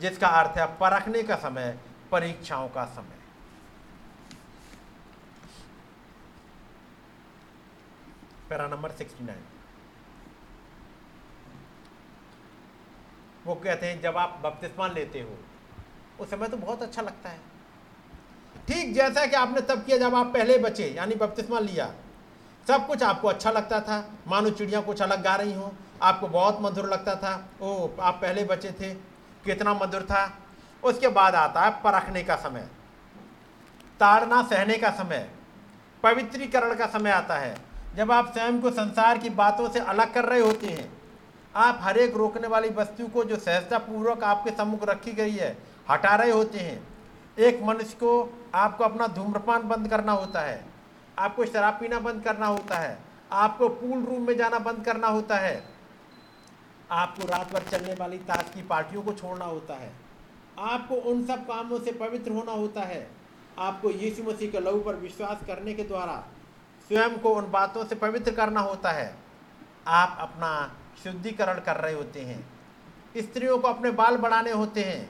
जिसका अर्थ है परखने का समय, परीक्षाओं का समय। पैरा नंबर उनहत्तर। वो कहते हैं जब आप बपतिस्मा लेते हो उस समय तो बहुत अच्छा लगता है, ठीक जैसा कि आपने तब किया जब आप पहले बचे, यानी बपतिस्मा लिया। सब कुछ आपको अच्छा लगता था, मानो चिड़िया कुछ अलग गा रही हो, आपको बहुत मधुर लगता था। ओ, आप पहले बचे थे, कितना मधुर था। उसके बाद आता है परखने का समय, ताड़ना सहने का समय, पवित्रीकरण का समय आता है। जब आप स्वयं को संसार की बातों से अलग कर रहे होते हैं, आप हर एक रोकने वाली वस्तु को जो सहजतापूर्वक आपके सम्मुख रखी गई है हटा रहे होते हैं। एक मनुष्य को आपको अपना धूम्रपान बंद करना होता है, आपको शराब पीना बंद करना होता है, आपको पूल रूम में जाना बंद करना होता है, आपको रात भर चलने वाली ताश की पार्टियों को छोड़ना होता है, आपको उन सब कामों से पवित्र होना होता है। आपको यीशु मसीह के लहू पर विश्वास करने के द्वारा स्वयं को उन बातों से पवित्र करना होता है। आप अपना शुद्धिकरण कर रहे होते हैं। स्त्रियों को अपने बाल बढ़ाने होते हैं,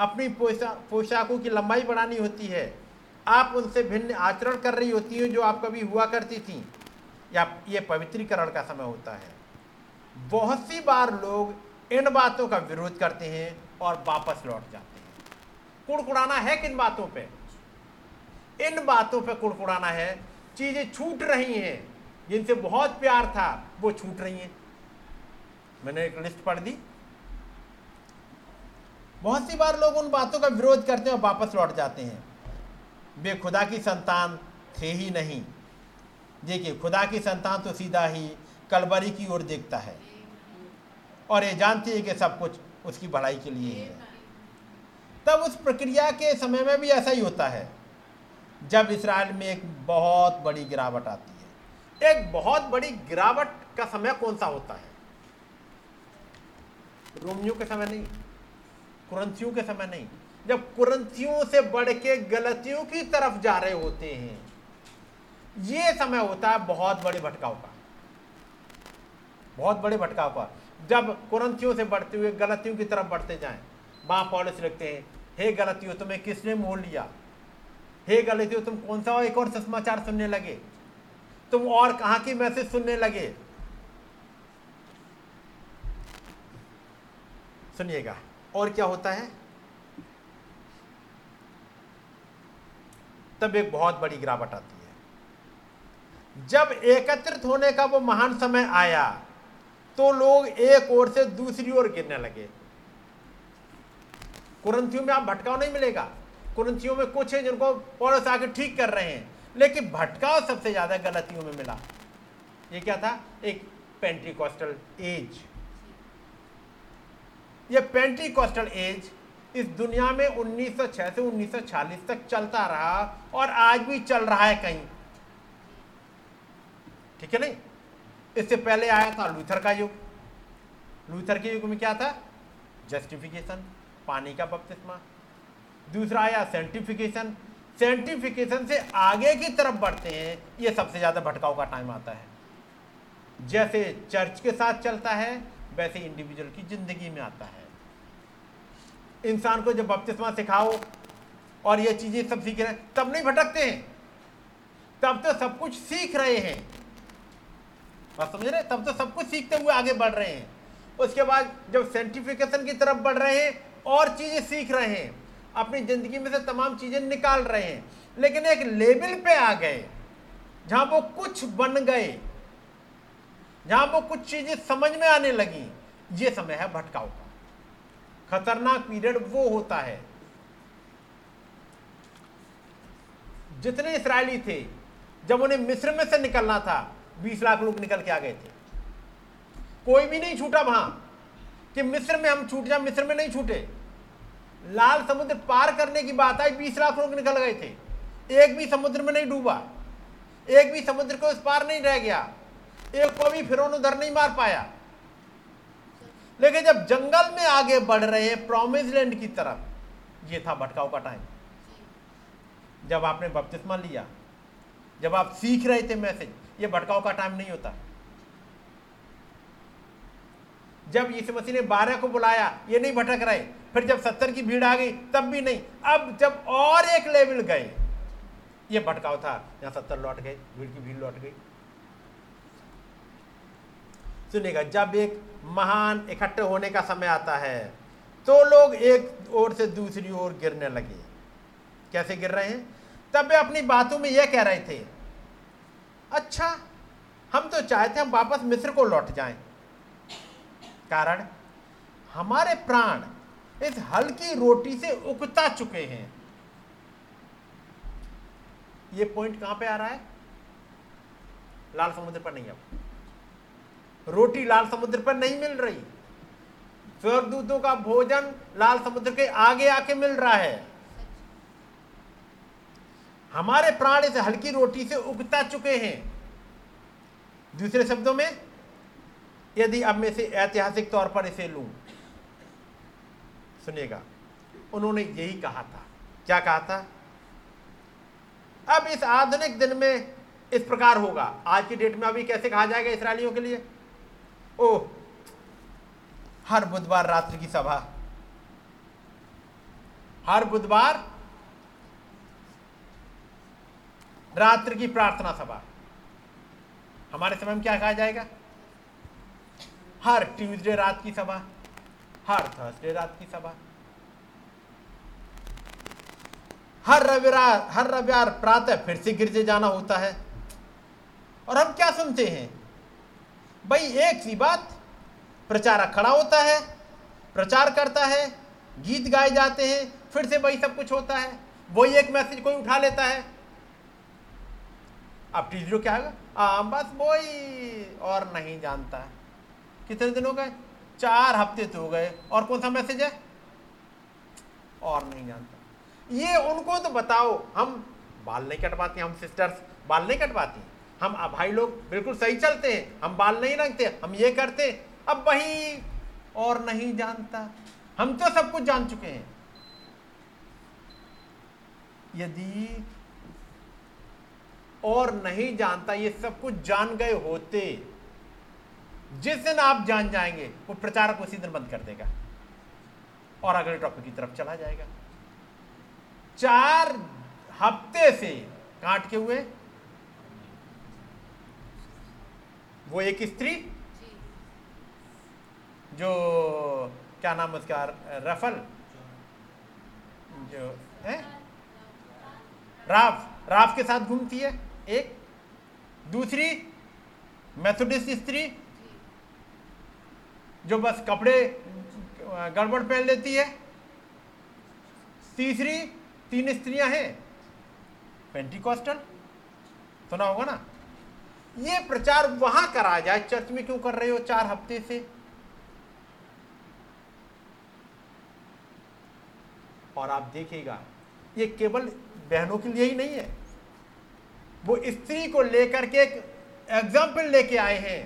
अपनी पोशाकों की लंबाई बढ़ानी होती है। आप उनसे भिन्न आचरण कर रही होती हैं जो आप कभी हुआ करती थीं, या ये पवित्रीकरण का समय होता है। बहुत सी बार लोग इन बातों का विरोध करते हैं और वापस लौट जाते हैं। कुड़कुड़ाना है किन बातों पे? इन बातों पे कुड़कुड़ाना है। चीज़ें छूट रही हैं, जिनसे बहुत प्यार था वो छूट रही हैं। मैंने एक लिस्ट पढ़ दी। बहुत सी बार लोग उन बातों का विरोध करते हैं और वापस लौट जाते हैं। वे खुदा की संतान थे ही नहीं। देखिए, खुदा की संतान तो सीधा ही कलवरी की ओर देखता है और ये जानती है कि सब कुछ उसकी भलाई के लिए है। तब उस प्रक्रिया के समय में भी ऐसा ही होता है। जब इसराइल में एक बहुत बड़ी गिरावट आती है, एक बहुत बड़ी गिरावट का समय कौन सा होता है? रोमियों के समय नहीं, कुरंथियों के समय नहीं, जब कुरंथियों से बढ़ के गलतियों की तरफ जा रहे होते हैं, ये समय होता है बहुत बड़े भटकाव का। बहुत बड़े भटकाव का जब कुरंथियों से बढ़ते हुए गलतियों की तरफ बढ़ते जाएं, वहां पॉलिस लिखते हैं, हे गलतियों तुम्हें किसने मोह लिया, हे गलतियों तुम कौन सा एक और सुसमाचार सुनने लगे, तुम और कहाँ की मैसेज सुनने लगे। सुनिएगा, और क्या होता है? तब एक बहुत बड़ी गिरावट आती है। जब एकत्रित होने का वो महान समय आया तो लोग एक ओर से दूसरी ओर गिरने लगे। कुरिन्थियों में आप भटकाव नहीं मिलेगा। कुरिन्थियों में कुछ है जिनको पौलुस आके ठीक कर रहे हैं, लेकिन भटकाव सबसे ज्यादा गलतियों में मिला। ये क्या था? एक पेंटिकॉस्टल एज। ये पेंटिकॉस्टल एज इस दुनिया में उन्नीस सौ छह से उन्नीस सौ चालीस तक चलता रहा और आज भी चल रहा है कहीं, ठीक है नहीं? इससे पहले आया था लूथर का युग। लूथर के युग में क्या था? जस्टिफिकेशन, पानी का बपतिस्मा। दूसरा आया सेंटिफिकेशन। सेंटिफिकेशन से आगे की तरफ बढ़ते हैं, ये सबसे ज्यादा भटकाव का टाइम आता है। जैसे चर्च के साथ चलता है वैसे इंडिविजुअल की जिंदगी में आता है। इंसान को जब बपतिस्मा सिखाओ और ये चीजें सब सीख रहे हैं तब नहीं भटकते हैं, तब तो सब कुछ सीख रहे हैं, बात समझ रहे? तब तो सब कुछ सीखते हुए आगे बढ़ रहे हैं। उसके बाद जब सेंटिफिकेशन की तरफ बढ़ रहे हैं और चीजें सीख रहे हैं, अपनी जिंदगी में से तमाम चीजें निकाल रहे हैं, लेकिन एक लेवल पे आ गए जहां वो कुछ बन गए, जहां वो कुछ चीजें समझ में आने लगी। ये समय है भटकाव का। खतरनाक पीरियड वो होता है। जितने इस्राइली थे जब उन्हें मिस्र में से निकलना था, बीस लाख लोग निकल के आ गए थे। कोई भी नहीं छूटा वहां कि मिस्र में हम छूट जाए, मिस्र में नहीं छूटे। लाल समुद्र पार करने की बात आई, बीस लाख लोग निकल गए थे। एक भी समुद्र में नहीं डूबा, एक भी समुद्र को इस पार नहीं रह गया, एक को भी फिरौन उधर नहीं मार पाया। लेकिन जब जंगल में आगे बढ़ रहे हैं प्रॉमिस लैंड की तरफ, ये था भटकाव का टाइम। जब आपने बपतिस्मा लिया, जब आप सीख रहे थे मैसेज, ये भटकाव का टाइम नहीं होता। जब यीशु मसीह ने बारह को बुलाया, ये नहीं भटक रहे। फिर जब सत्तर की भीड़ आ गई तब भी नहीं। अब जब और एक लेवल गए, ये भटकाव था। यहाँ सत्तर लौट गए, भीड़ की भीड़ लौट गई। सुनेगा, जब एक महान इकट्ठे होने का समय आता है तो लोग एक ओर से दूसरी ओर गिरने लगे। कैसे गिर रहे हैं? तब वे अपनी बातों में यह कह रहे थे, अच्छा हम तो चाहते हम वापस मिस्र को लौट जाएं, कारण हमारे प्राण इस हल्की रोटी से उकता चुके हैं। ये पॉइंट कहां पे आ रहा है? लाल समुद्र पर नहीं। अब रोटी लाल समुद्र पर नहीं मिल रही, स्वर्गदूतों का भोजन लाल समुद्र के आगे आके मिल रहा है। हमारे प्राण इस हल्की रोटी से उकता चुके हैं। दूसरे शब्दों में, यदि अब मैं इसे ऐतिहासिक तौर पर इसे लूं, सुनिएगा, उन्होंने यही कहा था। क्या कहा था? अब इस आधुनिक दिन में इस प्रकार होगा। आज की डेट में अभी कैसे कहा जाएगा इसराइलियों के लिए? ओह, हर बुधवार रात्रि की सभा, हर बुधवार रात्रि की प्रार्थना सभा। हमारे समय में क्या कहा जाएगा? हर ट्यूसडे रात की सभा, हर थर्सडे रात की सभा, हर रविवार हर रविवार प्रातः फिर से गिरजे जाना होता है। और हम क्या सुनते हैं भाई? एक सी बात, प्रचारक खड़ा होता है, प्रचार करता है, गीत गाए जाते हैं, फिर से वही सब कुछ होता है। वही एक मैसेज कोई उठा लेता है। अब ट्यूसडे क्या होगा? बस वही, और नहीं जानता है। कितने दिन हो गए? चार हफ्ते तो हो गए, और कौन सा मैसेज है? और नहीं जानता। ये उनको तो बताओ, हम बाल नहीं कटवाते, हम सिस्टर्स बाल नहीं कटवाती, हम भाई लोग बिल्कुल सही चलते हैं, हम बाल नहीं रंगते, हम ये करते। अब वही, और नहीं जानता, हम तो सब कुछ जान चुके हैं। यदि और नहीं जानता, ये सब कुछ जान गए होते, जिस दिन आप जान जाएंगे वो प्रचारक उसी दिन बंद कर देगा और अगले टॉपिक की तरफ चला जाएगा। चार हफ्ते से काट के हुए। वो एक स्त्री जो क्या नाम उसका, रफल जो है, राफ, राफ के साथ घूमती है एक, दूसरी मेथोडिस्ट स्त्री जो बस कपड़े गड़बड़ पहन लेती है, तीसरी, तीन स्त्रियां हैं, पेंटिकॉस्टल सुना होगा ना। ये प्रचार वहां करा जाए, चर्च में क्यों कर रहे हो चार हफ्ते से। और आप देखिएगा ये केवल बहनों के लिए ही नहीं है, वो स्त्री को लेकर के एक एग्जाम्पल लेके आए हैं।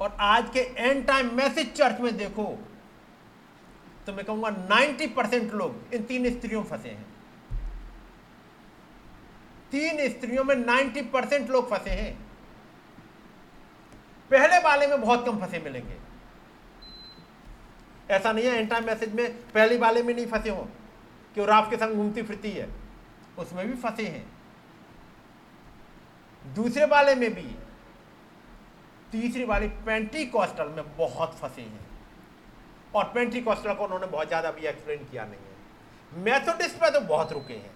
और आज के एंड टाइम मैसेज चर्च में देखो तो मैं कहूंगा नब्बे परसेंट लोग इन तीन स्त्रियों फंसे हैं। तीन स्त्रियों में नब्बे परसेंट लोग फंसे हैं। पहले वाले में बहुत कम फंसे मिलेंगे। ऐसा नहीं है एंड टाइम मैसेज में पहले वाले में नहीं फंसे हो कि वो राफ के संग घूमती फिरती है, उसमें भी फंसे हैं, दूसरे वाले में भी, तीसरी वाली पेंटीकॉस्टल में बहुत फंसे हैं। और पेंटीकॉस्टल को उन्होंने बहुत ज़्यादा भी एक्सप्लेन किया नहीं है। मेथोडिस्ट में तो बहुत रुके हैं,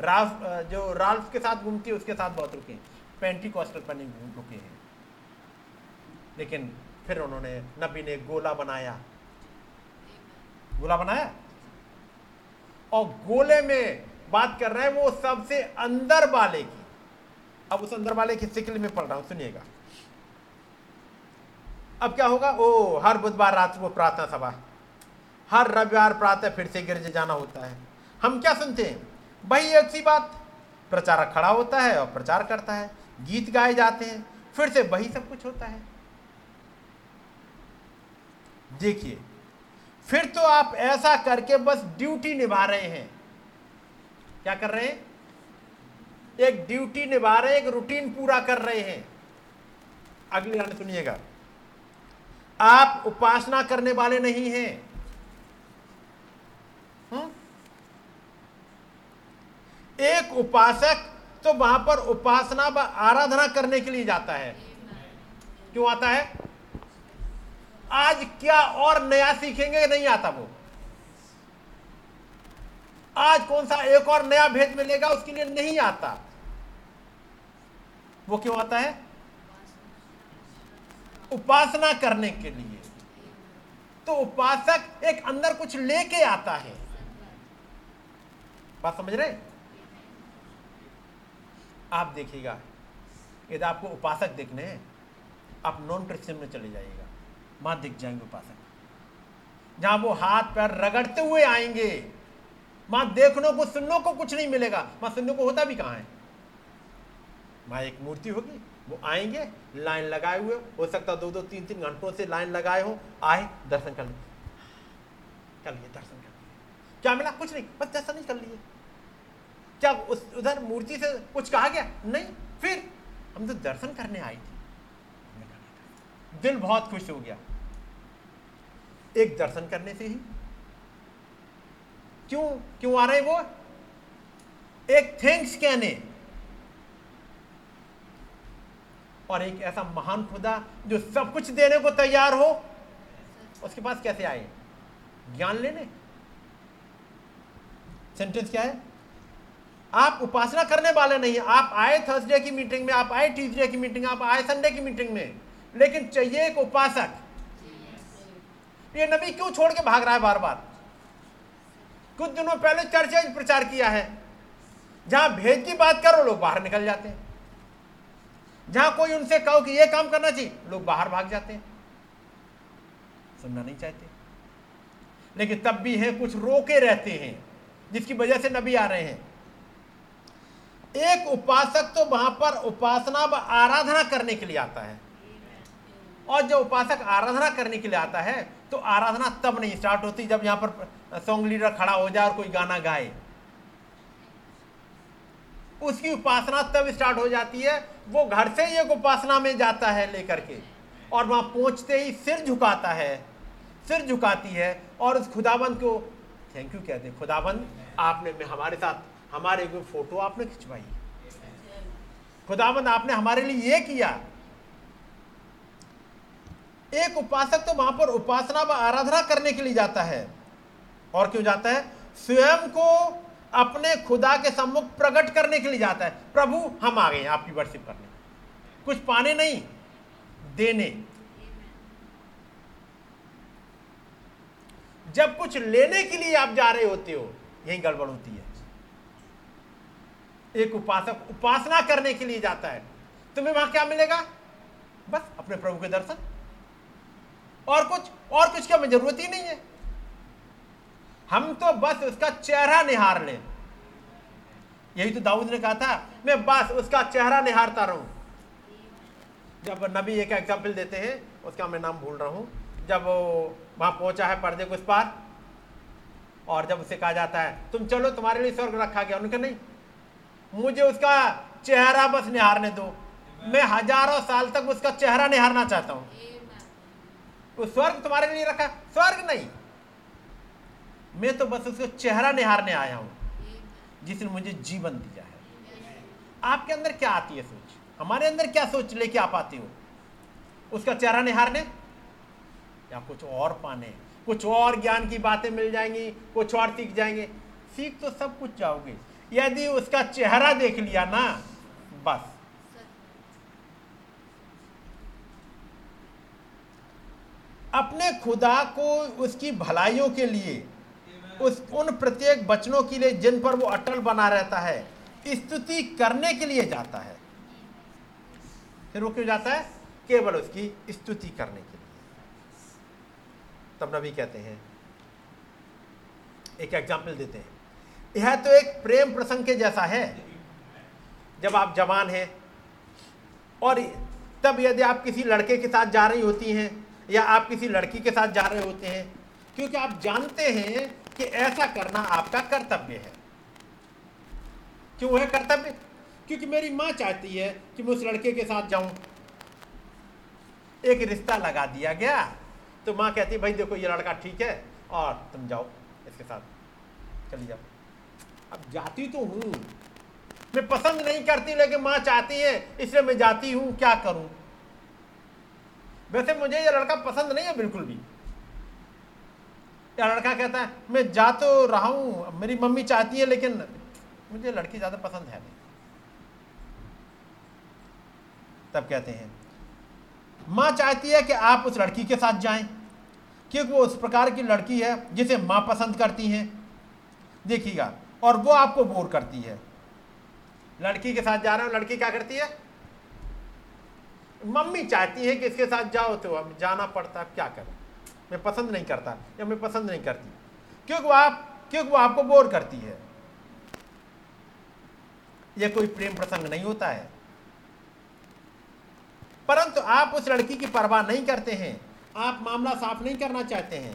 राफ जो राल्फ के साथ घूमती है उसके साथ बहुत रुके हैं, पेंटीकॉस्टल पर नहीं रुके हैं। लेकिन फिर उन्होंने, नबी ने गोला बनाया, गोला बनाया और गोले में बात कर रहे हैं वो सबसे अंदर वाले की। अब उस अंदर वाले की शिकल में पढ़ रहा हूं, सुनिएगा। अब क्या होगा, ओ हर बुधवार रात को प्रार्थना सभा, हर रविवार प्रातः फिर से गिरजे जाना होता है। हम क्या सुनते हैं, वही एक सी बात, प्रचारक खड़ा होता है और प्रचार करता है, गीत गाए जाते हैं, फिर से वही सब कुछ होता है। देखिए फिर तो आप ऐसा करके बस ड्यूटी निभा रहे हैं। क्या कर रहे हैं, एक ड्यूटी निभा रहे हैं, एक रूटीन पूरा कर रहे हैं। अगली लाइन सुनिएगा, आप उपासना करने वाले नहीं हैं। हुँ? एक उपासक तो वहां पर उपासना व आराधना करने के लिए जाता है। क्यों आता है, आज क्या और नया सीखेंगे, नहीं आता वो। आज कौन सा एक और नया भेद मिलेगा उसके लिए नहीं आता वो। क्यों आता है, उपासना करने के लिए। तो उपासक एक अंदर कुछ लेके आता है, बात समझ रहे। आप देखिएगा यदि आपको उपासक देखने हैं आप नॉन क्रिश्चियन में चले जाइएगा, मां दिख जाएंगे उपासक, जहां वो हाथ पैर रगड़ते हुए आएंगे। मां देखने को सुनने को कुछ नहीं मिलेगा, मां सुनने को होता भी कहां है, मां एक मूर्ति होगी, वो आएंगे लाइन लगाए हुए, हो सकता दो दो तीन तीन घंटों से लाइन लगाए हो, आए दर्शन कर लिए, कर लिए दर्शन कर लिए, क्या मिला, कुछ नहीं, बस दर्शन ही कर लिए। क्या उस उधर मूर्ति से कुछ कहा गया, नहीं, फिर हम तो दर्शन करने आए थे, दिल बहुत खुश हो गया। एक दर्शन करने से ही क्यों क्यों आ रहे हैं वो, एक थैंक्स कहने। और एक ऐसा महान खुदा जो सब कुछ देने को तैयार हो, उसके पास कैसे आए, ज्ञान लेने। सेंटेंस क्या है, आप उपासना करने वाले नहीं है। आप आए थर्सडे की मीटिंग में, आप आए ट्यूजडे की मीटिंग में, आप आए संडे की मीटिंग में, लेकिन चाहिए एक उपासक। ये नबी क्यों छोड़ के भाग रहा है बार बार। कुछ दिनों पहले चर्च में प्रचार किया है, जहां भेद की बात करो लोग बाहर निकल जाते हैं, जहां कोई उनसे कहो कि ये काम करना चाहिए लोग बाहर भाग जाते हैं, सुनना नहीं चाहते। लेकिन तब भी है कुछ रोके रहते हैं जिसकी वजह से नबी आ रहे हैं। एक उपासक तो वहां पर उपासना व आराधना करने के लिए आता है, और जब उपासक आराधना करने के लिए आता है तो आराधना तब नहीं स्टार्ट होती जब यहां पर सॉन्ग लीडर खड़ा हो जाए और कोई गाना गाए। उसकी उपासना तब स्टार्ट हो जाती है, वो घर से ही एक उपासना में जाता है लेकर के, और वहां पहुंचते ही सिर झुकाता है, सिर झुकाती है और उस खुदाबंद को थैंक यू कहते हैं, खुदाबंद आपने में हमारे साथ हमारे कोई फोटो आपने खिंचवाई, खुदाबंद आपने हमारे लिए ये किया। एक उपासक तो वहां पर उपासना व आराधना करने के लिए जाता है। और क्यों जाता है? स्वयं को अपने खुदा के सम्मुख प्रकट करने के लिए जाता है। प्रभु हम आ गए हैं आपकी वर्शिप करने, कुछ पाने नहीं, देने। जब कुछ लेने के लिए आप जा रहे होते हो, यही गड़बड़ होती है। एक उपासक उपासना करने के लिए जाता है, तुम्हें वहां क्या मिलेगा? बस अपने प्रभु के दर्शन, और कुछ और कुछ क्या हमें जरूरत ही नहीं है। हम तो बस उसका चेहरा निहार लें। यही तो दाऊद ने कहा था, मैं बस उसका चेहरा निहारता रहूं। जब नबी एक एग्जाम्पल देते हैं, उसका मैं नाम भूल रहा हूं, जब वो वहां पहुंचा है पर्दे को इस पार, और जब उसे कहा जाता है तुम चलो तुम्हारे लिए स्वर्ग रखा गया, उनका नहीं, मुझे उसका चेहरा बस निहारने दो, मैं हजारों साल तक उसका चेहरा निहारना चाहता हूं। वो स्वर्ग तुम्हारे लिए रखा, स्वर्ग नहीं, मैं तो बस उसका चेहरा निहारने आया हूं जिसने मुझे जीवन दिया है। आपके अंदर क्या आती है सोच? हमारे अंदर क्या सोच लेके आप आते हो? उसका चेहरा निहारने या कुछ और पाने? कुछ और ज्ञान की बातें मिल जाएंगी, कुछ और सीख जाएंगे। सीख तो सब कुछ जाओगे, यदि उसका चेहरा देख लिया ना, बस। अपने खुदा को उसकी भलाइयों के लिए, उस उन प्रत्येक वचनों के लिए जिन पर वो अटल बना रहता है, स्तुति करने के लिए जाता है। फिर वो क्यों जाता है? केवल उसकी स्तुति करने के लिए। तब नबी कहते हैं, एक एग्जाम्पल देते हैं, यह तो एक प्रेम प्रसंग के जैसा है। जब आप जवान हैं और तब यदि आप किसी लड़के के साथ जा रही होती हैं या आप किसी लड़की के साथ जा रहे होते हैं, क्योंकि आप जानते हैं कि ऐसा करना आपका कर्तव्य है। क्यों है कर्तव्य? क्योंकि मेरी माँ चाहती है कि मैं उस लड़के के साथ जाऊं। एक रिश्ता लगा दिया गया तो माँ कहती है भाई देखो ये लड़का ठीक है और तुम जाओ इसके साथ, चली जाओ। अब जाती तो हूँ, मैं पसंद नहीं करती, लेकिन माँ चाहती है इसलिए मैं जाती हूँ, क्या करूँ। वैसे मुझे ये लड़का पसंद नहीं है बिल्कुल भी। या लड़का कहता है मैं जा तो रहा हूँ, मेरी मम्मी चाहती है, लेकिन मुझे लड़की ज़्यादा पसंद है नहीं। तब कहते हैं माँ चाहती है कि आप उस लड़की के साथ जाएं, क्योंकि वो उस प्रकार की लड़की है जिसे माँ पसंद करती हैं, देखिएगा, और वो आपको बोर करती है। लड़की के साथ जा रहा हूँ, लड़की क्या करती है? मम्मी चाहती है कि इसके साथ जाओ, तो अब जाना पड़ता है, क्या करें, मैं पसंद नहीं करता या मैं पसंद नहीं करती, क्योंकि वो आप क्योंकि वो आपको बोर करती है। यह कोई प्रेम प्रसंग नहीं होता है, परंतु आप उस लड़की की परवाह नहीं करते हैं, आप मामला साफ नहीं करना चाहते हैं,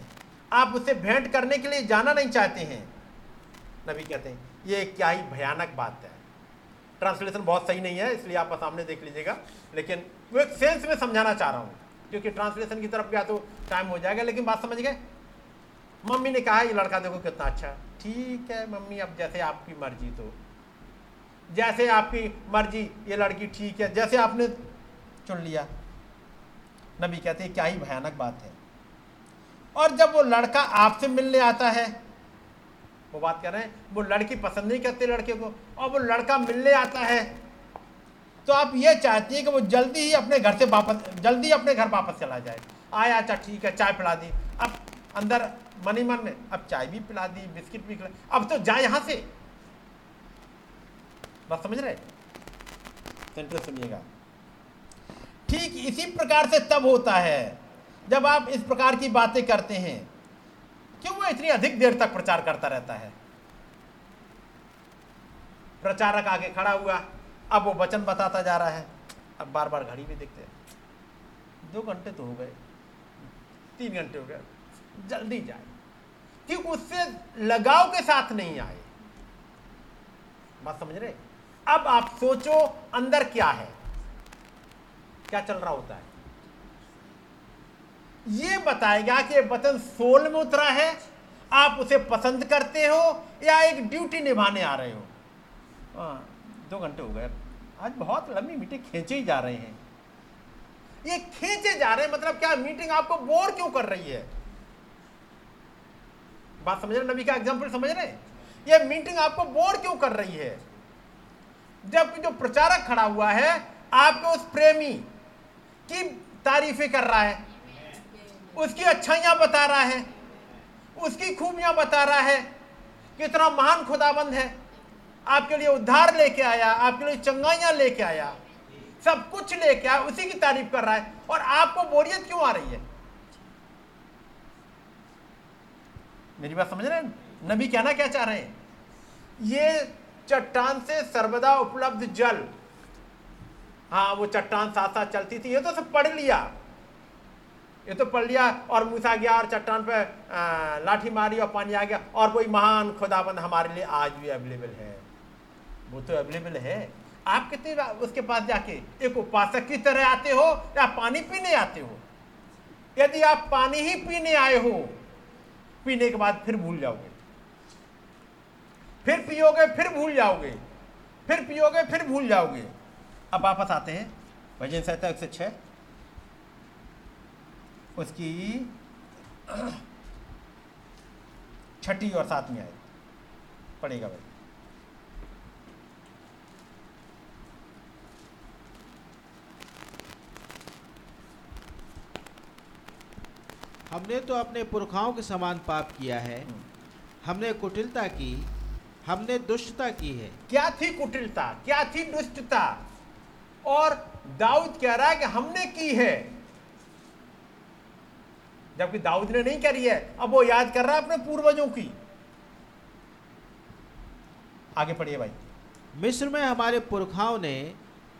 आप उसे भेंट करने के लिए जाना नहीं चाहते हैं। नबी कहते हैं ये क्या ही भयानक बात है। ट्रांसलेशन बहुत सही नहीं है, इसलिए आप सामने देख लीजिएगा, लेकिन वो एक सेंस में समझाना चाह रहा हूँ, क्योंकि ट्रांसलेशन की तरफ गया तो टाइम हो जाएगा, लेकिन बात समझ गए। मम्मी ने कहा ये लड़का देखो कितना अच्छा है, ठीक है मम्मी, अब जैसे आपकी मर्जी, तो जैसे आपकी मर्जी, ये लड़की ठीक है, जैसे आपने चुन लिया। नबी कहते हैं क्या ही भयानक बात है। और जब वो लड़का आपसे मिलने आता है, वो बात कर रहे हैं, वो लड़की पसंद नहीं करते लड़के को, और वो लड़का मिलने आता है, तो आप ये चाहती हैं कि वो जल्दी ही अपने घर से वापस जल्दी अपने घर वापस चला जाए। आया, अच्छा ठीक है, चाय पिला दी, अब अंदर मन ही मन में अब चाय भी पिला दी, बिस्किट भी खिला, अब तो जाए यहाँ से। बात समझ रहे? सेंटर सुनिएगा। ठीक इसी प्रकार से तब होता है जब आप इस प्रकार की बातें करते हैं। क्यों वो इतनी अधिक देर तक प्रचार करता रहता है? प्रचारक आगे खड़ा हुआ, अब वो वचन बताता जा रहा है। अब बार बार घड़ी भी देखते हैं, दो घंटे तो हो गए, तीन घंटे हो गए, जल्दी जाए, क्योंकि उससे लगाव के साथ नहीं आए। बात समझ रहे? अब आप सोचो अंदर क्या है, क्या चल रहा होता है। ये बताएगा कि वचन सोल में उतरा है, आप उसे पसंद करते हो या एक ड्यूटी निभाने आ रहे हो। आ, दो घंटे हो गए, आज बहुत लंबी मीटिंग खींचे ही जा रहे हैं। ये खींचे जा रहे हैं, मतलब क्या मीटिंग आपको बोर क्यों कर रही है? बात समझ रहे हैं? नबी का एग्जाम्पल समझ रहे हैं? ये मीटिंग आपको बोर क्यों कर रही है? जबकि जो प्रचारक खड़ा हुआ है आपके उस प्रेमी की तारीफें कर रहा है, उसकी अच्छाइयां बता रहा है, उसकी खूबियां बता रहा है, कितना महान खुदाबंद है, आपके लिए उद्धार लेके आया, आपके लिए चंगाइयां लेके आया, सब कुछ लेके आया, उसी की तारीफ कर रहा है, और आपको बोरियत क्यों आ रही है? मेरी बात समझ रहे हैं? नबी कहना क्या चाह रहे हैं? ये चट्टान से सर्वदा उपलब्ध जल, हाँ वो चट्टान साथ साथ चलती थी, ये तो सब पढ़ लिया, ये तो पढ़ लिया, और मूसा गया और चट्टान पे लाठी मारी और पानी आ गया, और कोई महान खुदाबंद हमारे लिए आज भी अवेलेबल है। वो तो अवेलेबल है, आप कितनी उसके पास जाके एक उपासक की तरह आते हो या पानी पीने आते हो? यदि आप पानी ही पीने आए हो, पीने के बाद फिर भूल जाओगे, फिर पियोगे फिर भूल जाओगे, फिर पियोगे फिर भूल जाओगे। अब वापस आते हैं भजन संहिता एक सौ छः उसकी छठी और सातवीं आयत पड़ेगा भाई। हमने तो अपने पुरखाओं के समान पाप किया है, हमने कुटिलता की, हमने दुष्टता की है। क्या थी कुटिलता, क्या थी दुष्टता? और दाऊद कह रहा है कि हमने की है, जबकि दाऊद ने नहीं करी है। अब वो याद कर रहा है अपने पूर्वजों की। आगे पढ़िए भाई। मिस्र में हमारे पुरखाओं ने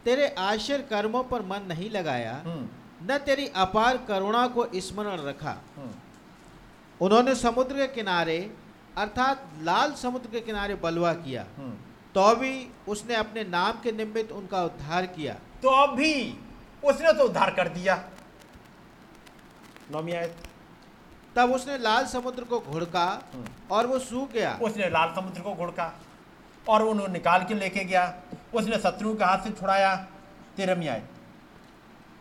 तेरे आश्चर्य कर्मों पर मन नहीं लगाया, न तेरी अपार करुणा को स्मरण रखा। उन्होंने समुद्र के किनारे अर्थात लाल समुद्र के किनारे बलवा किया, तो भी उसने अपने नाम के निमित्त उनका उद्धार किया। तो भी उसने तो उद्धार कर दिया। नौवीं आयत। तब उसने लाल समुद्र को घुड़का और वो सूख गया। उसने लाल समुद्र को घुड़का और वो निकाल के लेके गया, उसने शत्रु के हाथ से छुड़ाया। तेरहवीं आयत।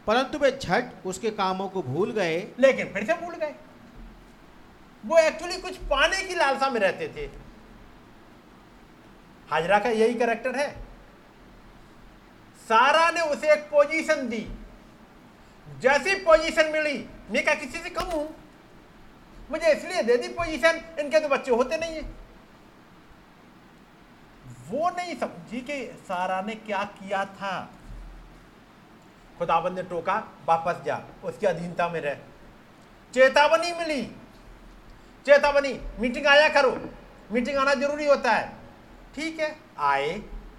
परंतु वे झट उसके कामों को भूल गए। लेकिन फिर से भूल गए, वो एक्चुअली कुछ पाने की लालसा में रहते थे। हाजरा का यही कैरेक्टर है। सारा ने उसे एक पोजीशन दी, जैसी पोजीशन मिली मैं क्या किसी से कम हूं, मुझे इसलिए दे दी पोजीशन, इनके तो बच्चे होते नहीं है। वो नहीं समझी कि सारा ने क्या किया था। खुदाबंद ने टोका, वापस जा, उसकी अधीनता में रह। चेतावनी मिली, चेतावनी, मीटिंग आया करो, मीटिंग आना जरूरी होता है। ठीक है, आए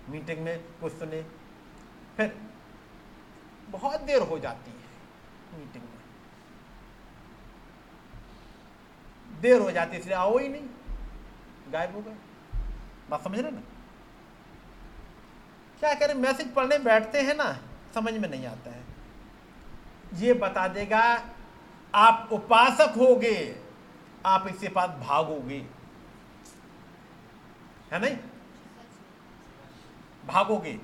मीटिंग में, कुछ सुने, फिर बहुत देर हो जाती है मीटिंग में, देर हो जाती है इसलिए आओ ही नहीं, गायब हो गए। बात समझ रहे ना? क्या करें, मैसेज पढ़ने बैठते हैं ना, समझ में नहीं आता है। ये बता देगा आप उपासक होगे, आप इसके पास भागोगे, है नहीं? भागोगे।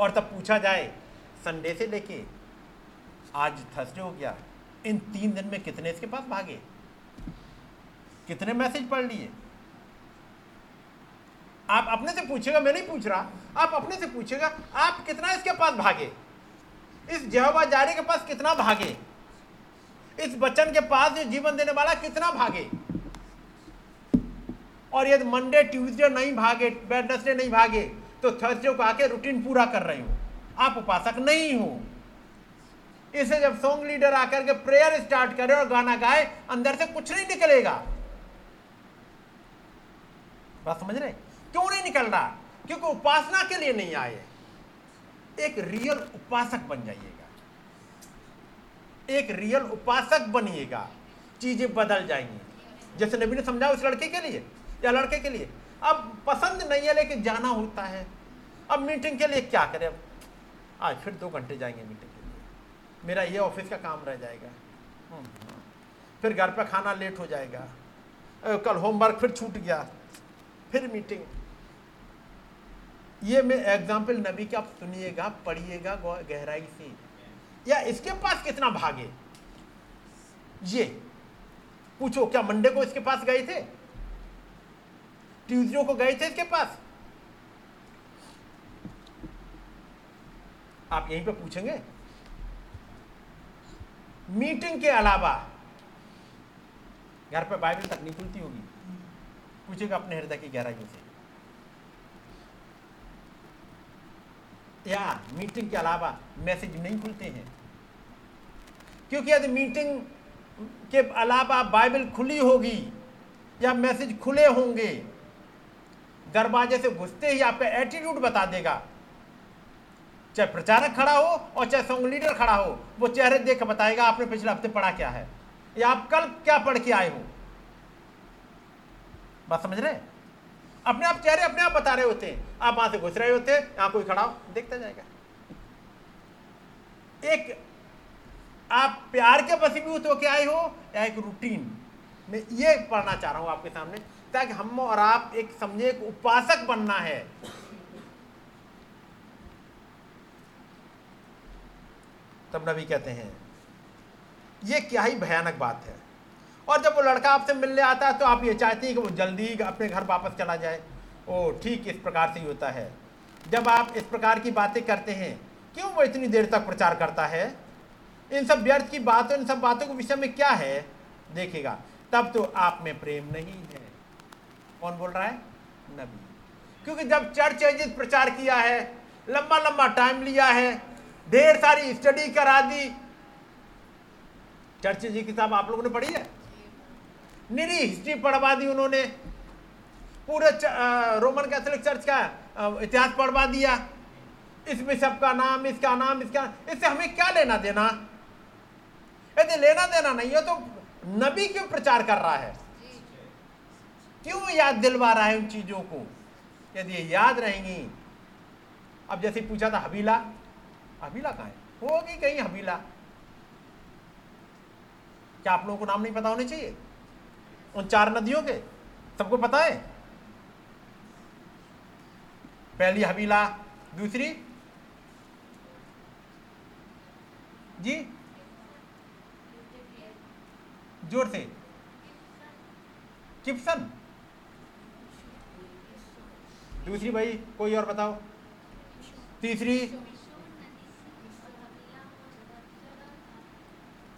और तब पूछा जाए संडे से लेके आज थर्सडे हो गया, इन तीन दिन में कितने इसके पास भागे, कितने मैसेज पढ़ लिए? आप अपने से पूछेगा, मैं नहीं पूछ रहा, आप अपने से पूछेगा आप कितना इसके पास भागे, इस यहोवा जारे के पास कितना भागे, इस बच्चन के पास जो जीवन देने वाला कितना भागे। और यदि मंडे ट्यूसडे नहीं भागे, वेडनेसडे नहीं भागे, तो थर्सडे को आके रूटीन पूरा कर रहे हो, आप उपासक नहीं हो। इसे जब सॉन्ग लीडर आकर के प्रेयर स्टार्ट करे और गाना गाए, अंदर से कुछ नहीं निकलेगा। बात समझ रहे? क्यों नहीं निकल रहा? क्योंकि उपासना के लिए नहीं आए। एक रियल उपासक बन जाइएगा, एक रियल उपासक बनिएगा, चीजें बदल जाएंगी। जैसे नबी ने समझाया उस लड़के के लिए या लड़के के लिए, अब पसंद नहीं है लेकिन जाना होता है। अब मीटिंग के लिए क्या करें, अब आज फिर दो घंटे जाएंगे मीटिंग के लिए, मेरा ये ऑफिस का काम रह जाएगा, फिर घर पर खाना लेट हो जाएगा, कल होमवर्क फिर छूट गया, फिर मीटिंग। ये मैं एग्जाम्पल नबी के आप सुनिएगा, पढ़िएगा गहराई से, या इसके पास कितना भागे, ये पूछो। क्या मंडे को इसके पास गए थे? ट्यूजडे को गए थे इसके पास? आप यहीं पे पूछेंगे। मीटिंग के अलावा घर पे बाइबल तक नहीं खुलती होगी, पूछेगा अपने हृदय की गहराई से। या मीटिंग के अलावा मैसेज नहीं खुलते हैं, क्योंकि यदि मीटिंग के अलावा बाइबल खुली होगी या मैसेज खुले होंगे, दरवाजे से घुसते ही आपका एटीट्यूड बता देगा। चाहे प्रचारक खड़ा हो और चाहे सॉन्ग लीडर खड़ा हो, वो चेहरे देख कर बताएगा आपने पिछले हफ्ते पढ़ा क्या है या आप कल क्या पढ़ के आए हो। बात समझ रहे? अपने आप चेहरे अपने आप बता रहे होते हैं। आप वहां से घुस रहे होते हैं, यहाँ कोई खड़ा हो, देखता जाएगा। एक आप प्यार के वशीभूत होके आए हो या एक रूटीन। मैं ये पढ़ना चाह रहा हूं आपके सामने, ताकि हम और आप एक समझे, एक उपासक बनना है। तब नबी कहते हैं ये क्या ही भयानक बात है। और जब वो लड़का आपसे मिलने आता है तो आप ये चाहते हैं कि वो जल्दी अपने घर वापस चला जाए। ओ ठीक इस प्रकार से ही होता है। जब आप इस प्रकार की बातें करते हैं, क्यों वो इतनी देर तक प्रचार करता है, इन सब व्यर्थ की बातों, इन सब बातों के विषय में क्या है, देखेगा। तब तो आप में प्रेम नहीं है। कौन बोल रहा है? नबी। क्योंकि जब चर्च एजेस प्रचार किया है, लंबा लंबा टाइम लिया है, ढेर सारी स्टडी करा दी। चर्च एजेस की किताब आप लोगों ने पढ़ी है? निरी हिस्ट्री पढ़वा दी उन्होंने, पूरे रोमन कैथोलिक चर्च का इतिहास पढ़वा दिया, इसमें सबका नाम, इसका नाम, इसका। इससे हमें क्या लेना देना? यदि लेना देना नहीं हो तो नबी क्यों प्रचार कर रहा है, क्यों याद दिलवा रहा है उन चीजों को? यदि याद रहेंगी। अब जैसे पूछा था हबीला, हबीला कहाँ है? होगी कहीं हबीला। क्या आप लोगों को नाम नहीं पता होने चाहिए उन चार नदियों के? सबको पता है। पहली हबीला, दूसरी जी जोर से किप्सन, दूसरी भाई कोई और बताओ, तीसरी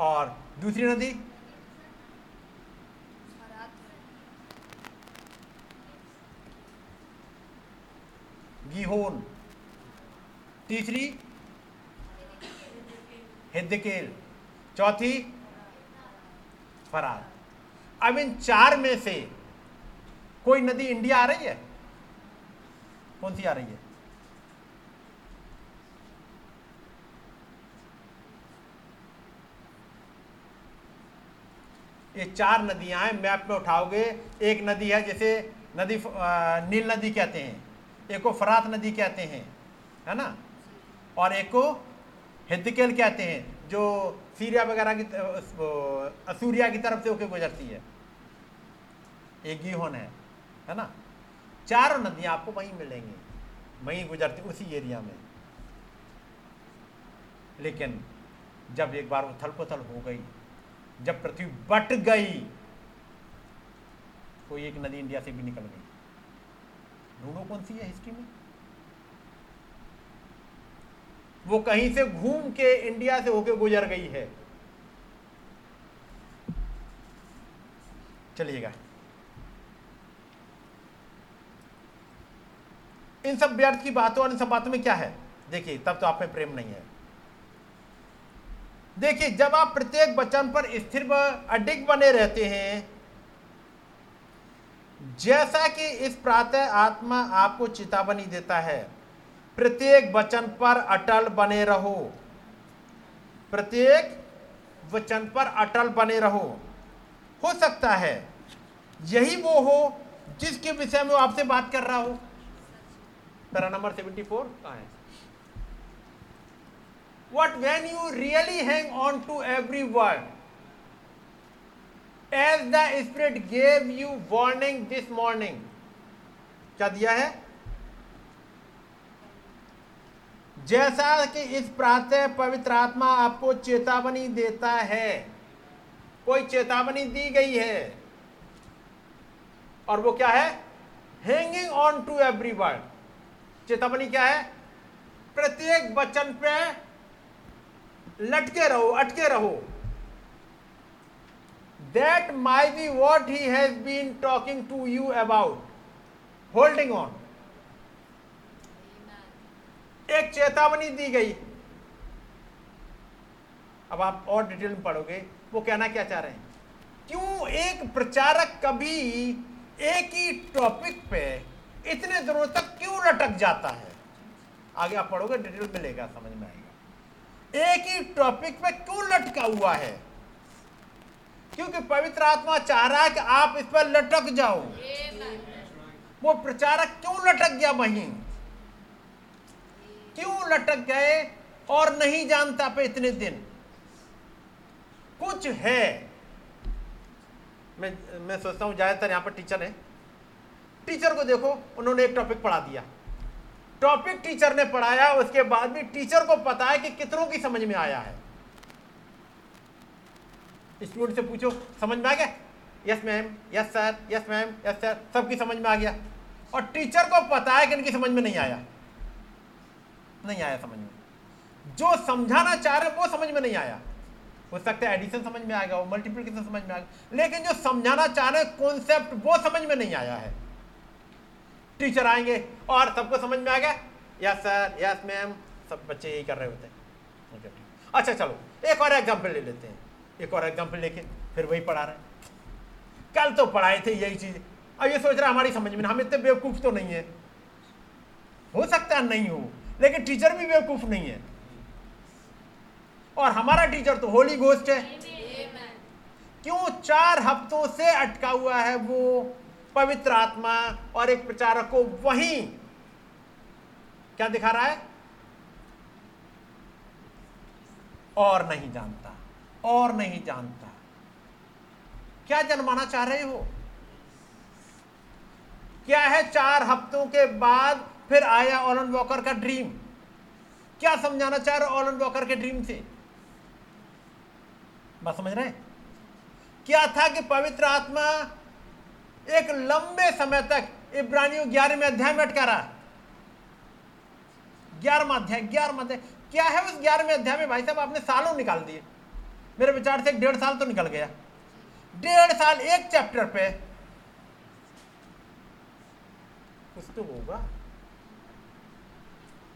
और दूसरी नदी गीहोन, तीसरी हिद्दकेल, चौथी फरार। अब इन चार में से कोई नदी इंडिया आ रही है? कौन सी आ रही है? ये चार नदियां हैं। मैप में उठाओगे एक नदी है, जैसे नदी नील नदी कहते हैं, एक को फरात नदी कहते हैं, है ना, और एक को हिद्दकेल कहते हैं जो सीरिया वगैरह की, असूरिया की तरफ से होके गुजरती है। एक गीहोन है, है ना। चारों नदियां आपको वहीं मिलेंगी, वहीं गुजरती, उसी एरिया में। लेकिन जब एक बार वो थलपुथल हो गई, जब पृथ्वी बट गई, कोई एक नदी इंडिया से भी निकल गई। ढूंढो कौन सी है हिस्ट्री में। वो कहीं से घूम के इंडिया से होके गुजर गई है। चलिएगा, इन सब व्यर्थ की बातों और इन सब बातों में क्या है, देखिए। तब तो आप में प्रेम नहीं है। देखिए, जब आप प्रत्येक वचन पर स्थिर व अडिग बने रहते हैं, जैसा कि इस प्रातः आत्मा आपको चेतावनी देता है, प्रत्येक वचन पर अटल बने रहो, प्रत्येक वचन पर अटल बने रहो। हो सकता है यही वो हो जिसके विषय में वो आपसे बात कर रहा हो। पैरा नंबर सेवेंटी फोर कहाँ है? What when you really hang on to every word, as the Spirit gave you warning this morning। क्या दिया है? जैसा कि इस प्रातः पवित्र आत्मा आपको चेतावनी देता है, कोई चेतावनी दी गई है, और वो क्या है? Hanging on to every word. चेतावनी क्या है? प्रत्येक वचन पे लटके रहो, अटके रहो। That may be what he has been talking to you about, holding on. एक चेतावनी दी गई, अब आप और डिटेल में पढ़ोगे वो कहना क्या चाह रहे हैं। क्यों एक प्रचारक कभी एक ही टॉपिक पे इतने दिनों तक क्यों रटक जाता है? आगे आप पढ़ोगे डिटेल मिलेगा, समझ में आएगा। एक ही टॉपिक पे क्यों लटका हुआ है? क्योंकि पवित्र आत्मा चाह रहा है कि आप इस पर लटक जाओ। वो प्रचारक क्यों लटक गया वहीं, क्यों लटक गए और नहीं जानता पे इतने दिन? कुछ है। मैं मैं सोचता हूँ ज़्यादातर यहाँ पर टीचर है, टीचर को देखो, उन्होंने एक टॉपिक पढ़ा दिया, टॉपिक टीचर ने पढ़ाया, उसके बाद भी टीचर को पता है कि कितनों की समझ में आया है। स्टूडेंट से पूछो समझ में आ गया? Yes ma'am, yes sir, yes ma'am, yes sir, सबकी समझ में आ गया। और टीचर को पता है कि इनकी समझ में नहीं आया, नहीं आया समझ में। जो समझाना चाह रहे वो समझ में नहीं आया। हो सकता है एडिशन समझ में आएगा, वो मल्टीप्लिकेशन समझ में आएगा, लेकिन जो समझाना चाह रहे कॉन्सेप्ट वो समझ में नहीं आया है। टीचर आएंगे और सबको समझ में आ गया, यस सर, यस मैम, सब बच्चे यही कर रहे होते हैं। अच्छा चलो एक और एग्जाम्पल ले लेते हैं, एक और एग्जाम्पल लेके फिर वही पढ़ा रहे हैं। कल तो पढ़ाए थे यही चीज़, अब ये सोच रहा हमारी समझ में, हम इतने बेवकूफ़ तो नहीं है। हो सकता नहीं हो, लेकिन टीचर भी बेवकूफ नहीं है, और हमारा टीचर तो होली घोस्ट है। क्यों चार हफ्तों से अटका हुआ है वो पवित्र आत्मा, और एक प्रचारक को वहीं क्या दिखा रहा है? और नहीं जानता, और नहीं जानता। क्या जन्माना चाह रहे हो? क्या है चार हफ्तों के बाद फिर आया ओलन वॉकर का ड्रीम? क्या समझाना चाह रहे ओलन वॉकर के ड्रीम से? बात समझ रहे हैं? क्या था कि पवित्र आत्मा एक लंबे समय तक इब्रानियों ग्यारहवें अध्याय में अटका रहा। ग्यारहवां अध्याय, ग्यारहवां अध्याय क्या है? उस ग्यारहवें अध्याय में भाई साहब आपने सालों निकाल दिए, मेरे विचार से एक डेढ़ साल तो निकल गया। डेढ़ साल एक चैप्टर पे, कुछ तो होगा।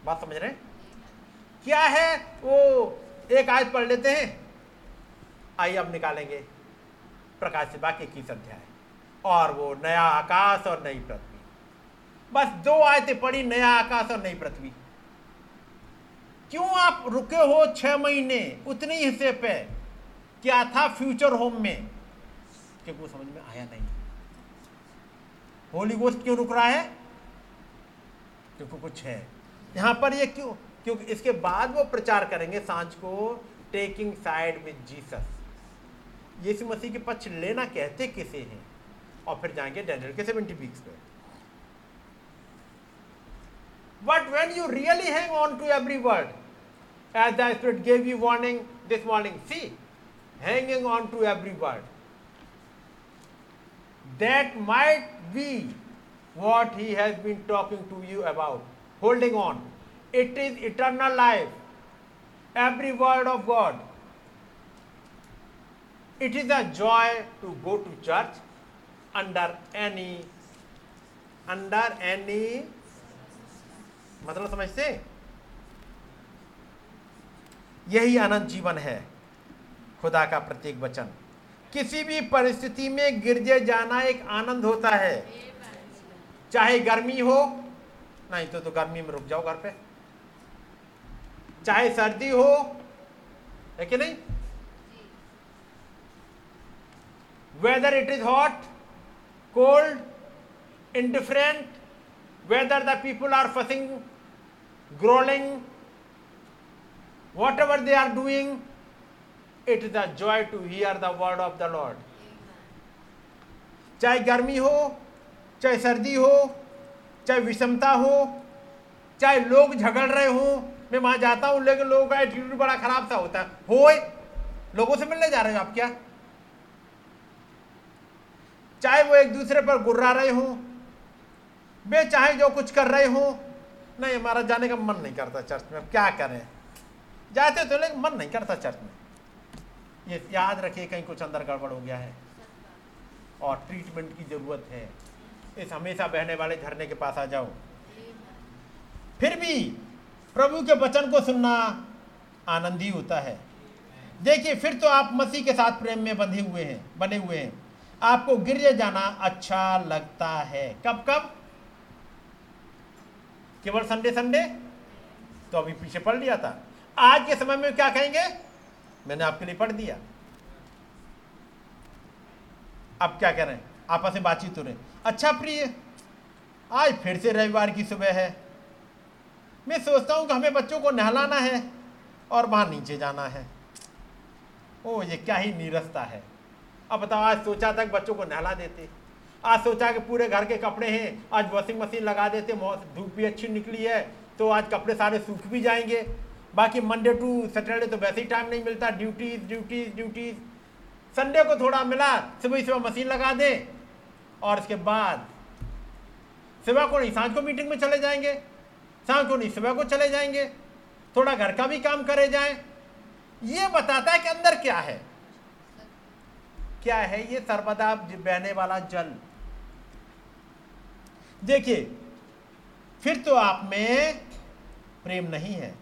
बात समझ रहे हैं? क्या है वो? एक आयत पढ़ लेते हैं, आइए अब निकालेंगे प्रकाशिका के इक्कीस अध्याय, और वो नया आकाश और नई पृथ्वी। बस दो आयतें पढ़ी, नया आकाश और नई पृथ्वी। क्यों आप रुके हो छह महीने उतने हिस्से पे? क्या था फ्यूचर होम में? क्योंकि वो समझ में आया नहीं। होली घोस्ट क्यों रुक रहा है? क्योंकि कुछ है यहाँ पर। ये क्यों? क्योंकि इसके बाद वो प्रचार करेंगे सांझ को, टेकिंग साइड विद जीसस। यीशु मसीह के पक्ष लेना कहते किसे हैं, और फिर जाएंगे डेनियल के सेवेंटी वीक्स पे। But when you really hang on to every word as the spirit gave you warning this morning, see hanging on to every word that might be what he has been talking to you about, holding on, it is eternal life, every word of God. It is a joy to go to church under any, under any, मतलब समझते? यही आनंद जीवन है, खुदा का प्रत्येक वचन। किसी भी परिस्थिति में गिरजे जाना एक आनंद होता है, चाहे गर्मी हो, नहीं तो तो गर्मी में रुक जाओ घर पे, चाहे सर्दी हो, है कि नहीं? Whether it is hot, cold, indifferent, whether the people are fussing, growling, whatever they are doing, it is a joy to hear the word of the Lord. चाहे गर्मी हो, चाहे सर्दी हो, चाहे विषमता हो, चाहे लोग झगड़ रहे हों, मैं वहाँ जाता हूँ, लेकिन लोगों का एटीट्यूड बड़ा खराब सा होता है। होए, लोगों से मिलने जा रहे हो आप क्या? चाहे वो एक दूसरे पर गुर्रा रहे हों, वे चाहे जो कुछ कर रहे हों, नहीं हमारा जाने का मन नहीं करता चर्च में, अब क्या करें? जाते तो लेकिन मन नहीं करता चर्च में। ये याद रखिए, कहीं कुछ अंदर गड़बड़ हो गया है और ट्रीटमेंट की ज़रूरत है। इस हमेशा बहने वाले झरने के पास आ जाओ। फिर भी प्रभु के वचन को सुनना आनंद ही होता है। देखिए, फिर तो आप मसीह के साथ प्रेम में बंधे हुए हैं बने हुए हैं। आपको गिरजे जाना अच्छा लगता है। कब कब? केवल संडे संडे? तो अभी पीछे पढ़ लिया था। आज के समय में क्या कहेंगे? मैंने आपके लिए पढ़ दिया, अब क्या करें? आपस में बातचीत हो रही। अच्छा प्रिय, आज फिर से रविवार की सुबह है। मैं सोचता हूँ कि हमें बच्चों को नहलाना है और वहाँ नीचे जाना है। ओ, ये क्या ही नीरसता है। अब बताओ, आज सोचा था कि बच्चों को नहला देते, आज सोचा कि पूरे घर के कपड़े हैं, आज वॉशिंग मशीन लगा देते, धूप भी अच्छी निकली है तो आज कपड़े सारे सूख भी जाएंगे। बाकी मंडे टू सैटरडे तो वैसे ही टाइम नहीं मिलता, ड्यूटीज ड्यूटीज ड्यूटीज। संडे को थोड़ा मिला, सुबह सुबह मशीन लगा दें और इसके बाद सुबह को नहीं सांझ को मीटिंग में चले जाएंगे, सांझ को नहीं सुबह को चले जाएंगे, थोड़ा घर का भी काम करे जाएं। ये बताता है कि अंदर क्या है। क्या है ये? सर्वदा बहने वाला जल। देखिए, फिर तो आप में प्रेम नहीं है,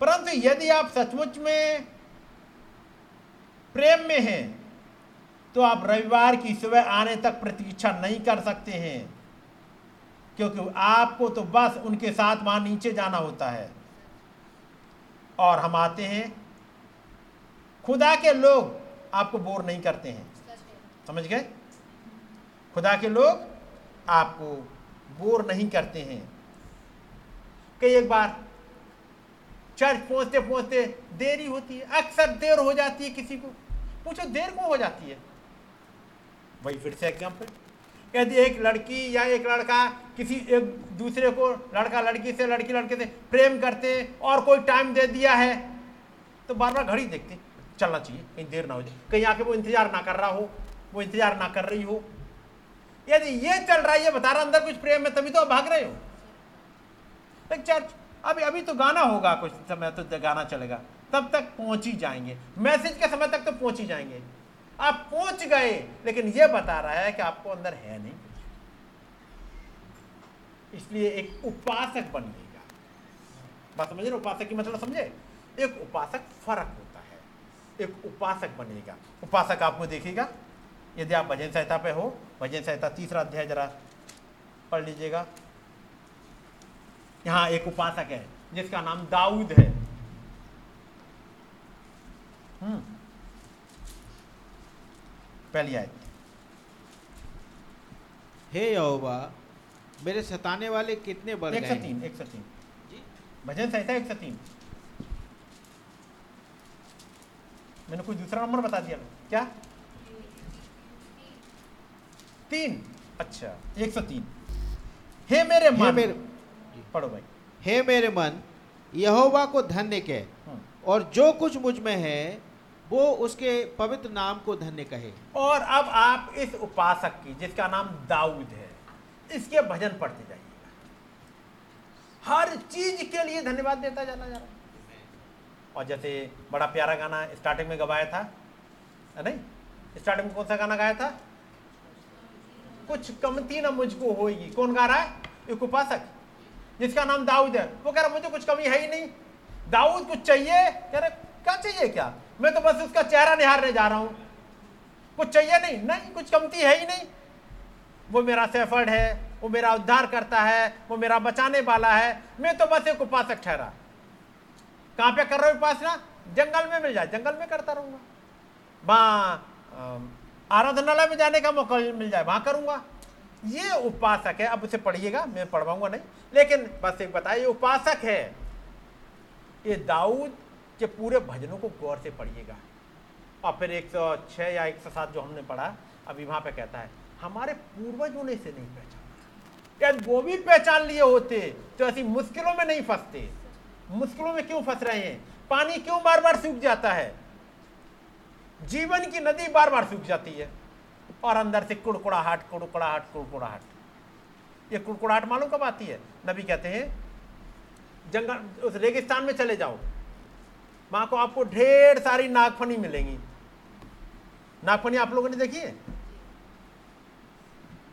परंतु यदि आप सचमुच में प्रेम में हैं तो आप रविवार की सुबह आने तक प्रतीक्षा नहीं कर सकते हैं, क्योंकि आपको तो बस उनके साथ वहाँ नीचे जाना होता है। और हम आते हैं, खुदा के लोग आपको बोर नहीं करते हैं। समझ गए? खुदा के लोग आपको बोर नहीं करते हैं। कई एक बार चर्च पहुँचते पहुँचते देरी होती है, अक्सर देर हो जाती है। किसी को पूछो देर क्यों हो जाती है? वही फिर से एग्जाम्पल, यदि एक लड़की या एक लड़का किसी एक दूसरे को, लड़का लड़की से, लड़की लड़के से प्रेम करते और कोई टाइम दे दिया है तो बार बार घड़ी देखते, चलना चाहिए, कहीं देर ना हो जाए, कहीं आके वो इंतजार ना कर रहा हो, वो इंतजार ना कर रही हो। यदि ये चल रहा है, ये बता रहा अंदर कुछ प्रेम है, तभी तो आप भाग रहे हो। एक चर्च अभी अभी तो गाना होगा, कुछ समय तो गाना चलेगा, तब तक पहुंच ही जाएंगे, मैसेज के समय तक तो पहुंच ही जाएंगे। आप पहुंच गए, लेकिन ये बता रहा है कि आपको अंदर है नहीं। इसलिए एक उपासक बनिएगा। बात समझे ना? उपासक की मतलब समझे? एक उपासक फर्क होता है। एक उपासक बनिएगा। उपासक आपको देखिएगा। यदि आप भजन संहिता पे हो, भजन संहिता तीसरा अध्याय जरा पढ़ लीजिएगा। यहाँ एक उपासक है जिसका नाम दाऊद है। हम्म, पहली आयत। हे यहोवा, मेरे सताने वाले कितने बढ़ गए। एक सौ तीन, एक सौ तीन जी, भजन संहिता एक सौ तीन। मैंने कोई दूसरा नंबर बता दिया क्या? तीन, अच्छा, एक सौ तीन। हे मेरे मन, पढ़ो भाई। हे मेरे मन, यहोवा को धन्य कह, और जो कुछ मुझ में है वो उसके पवित्र नाम को धन्य कहे। और अब आप इस उपासक की, जिसका नाम दाऊद है, इसके भजन पढ़ते जाइएगा। हर चीज के लिए धन्यवाद देता जाना जा रहा। और जैसे बड़ा प्यारा गाना स्टार्टिंग में गवाया था, है नहीं? स्टार्टिंग में कौन सा गाना गाया था? कुछ कमती ना मुझको होगी। कौन गा रहा है? एक उपासक जिसका नाम दाऊद है। वो कह रहा मुझे कुछ कमी है ही नहीं। दाऊद कुछ चाहिए? कह रहा क्या चाहिए? क्या मैं तो बस उसका चेहरा निहारने जा रहा हूँ, कुछ चाहिए नहीं। नहीं, कुछ कमती है ही नहीं। वो मेरा शेफर्ड है, वो मेरा उद्धार करता है, वो मेरा बचाने वाला है, मैं तो बस एक उपासक ठहरा। कहाँ पे कर रहा हूँ उपासना? जंगल में मिल जाए, जंगल में करता रहूँगा। वहाँ आराधनालय में जाने का मौका मिल जाए, वहाँ करूँगा। ये उपासक है। अब उसे पढ़िएगा, मैं पढ़वाऊंगा नहीं, लेकिन बस एक बताइए, ये उपासक है। ये दाऊद के पूरे भजनों को गौर से पढ़िएगा। और फिर एक सौ छः या एक सौ सात जो हमने पढ़ा, अभी वहाँ पे कहता है हमारे पूर्वजों ने इसे नहीं पहचाना। यदि वो भी पहचान लिए होते तो ऐसी मुश्किलों में नहीं फंसते। मुश्किलों में क्यों फंस रहे हैं? पानी क्यों बार बार सूख जाता है? जीवन की नदी बार बार सूख जाती है और अंदर से कुड़कुड़ाहट कुड़कुड़ाहट कुड़कुड़ाहट। ये कुड़कुड़ाहट मालूम कब आती है? नबी कहते हैं जंगल उस रेगिस्तान में चले जाओ, वहाँ को आपको ढेर सारी नागफनी मिलेंगी। नागफनी आप लोगों ने देखी है?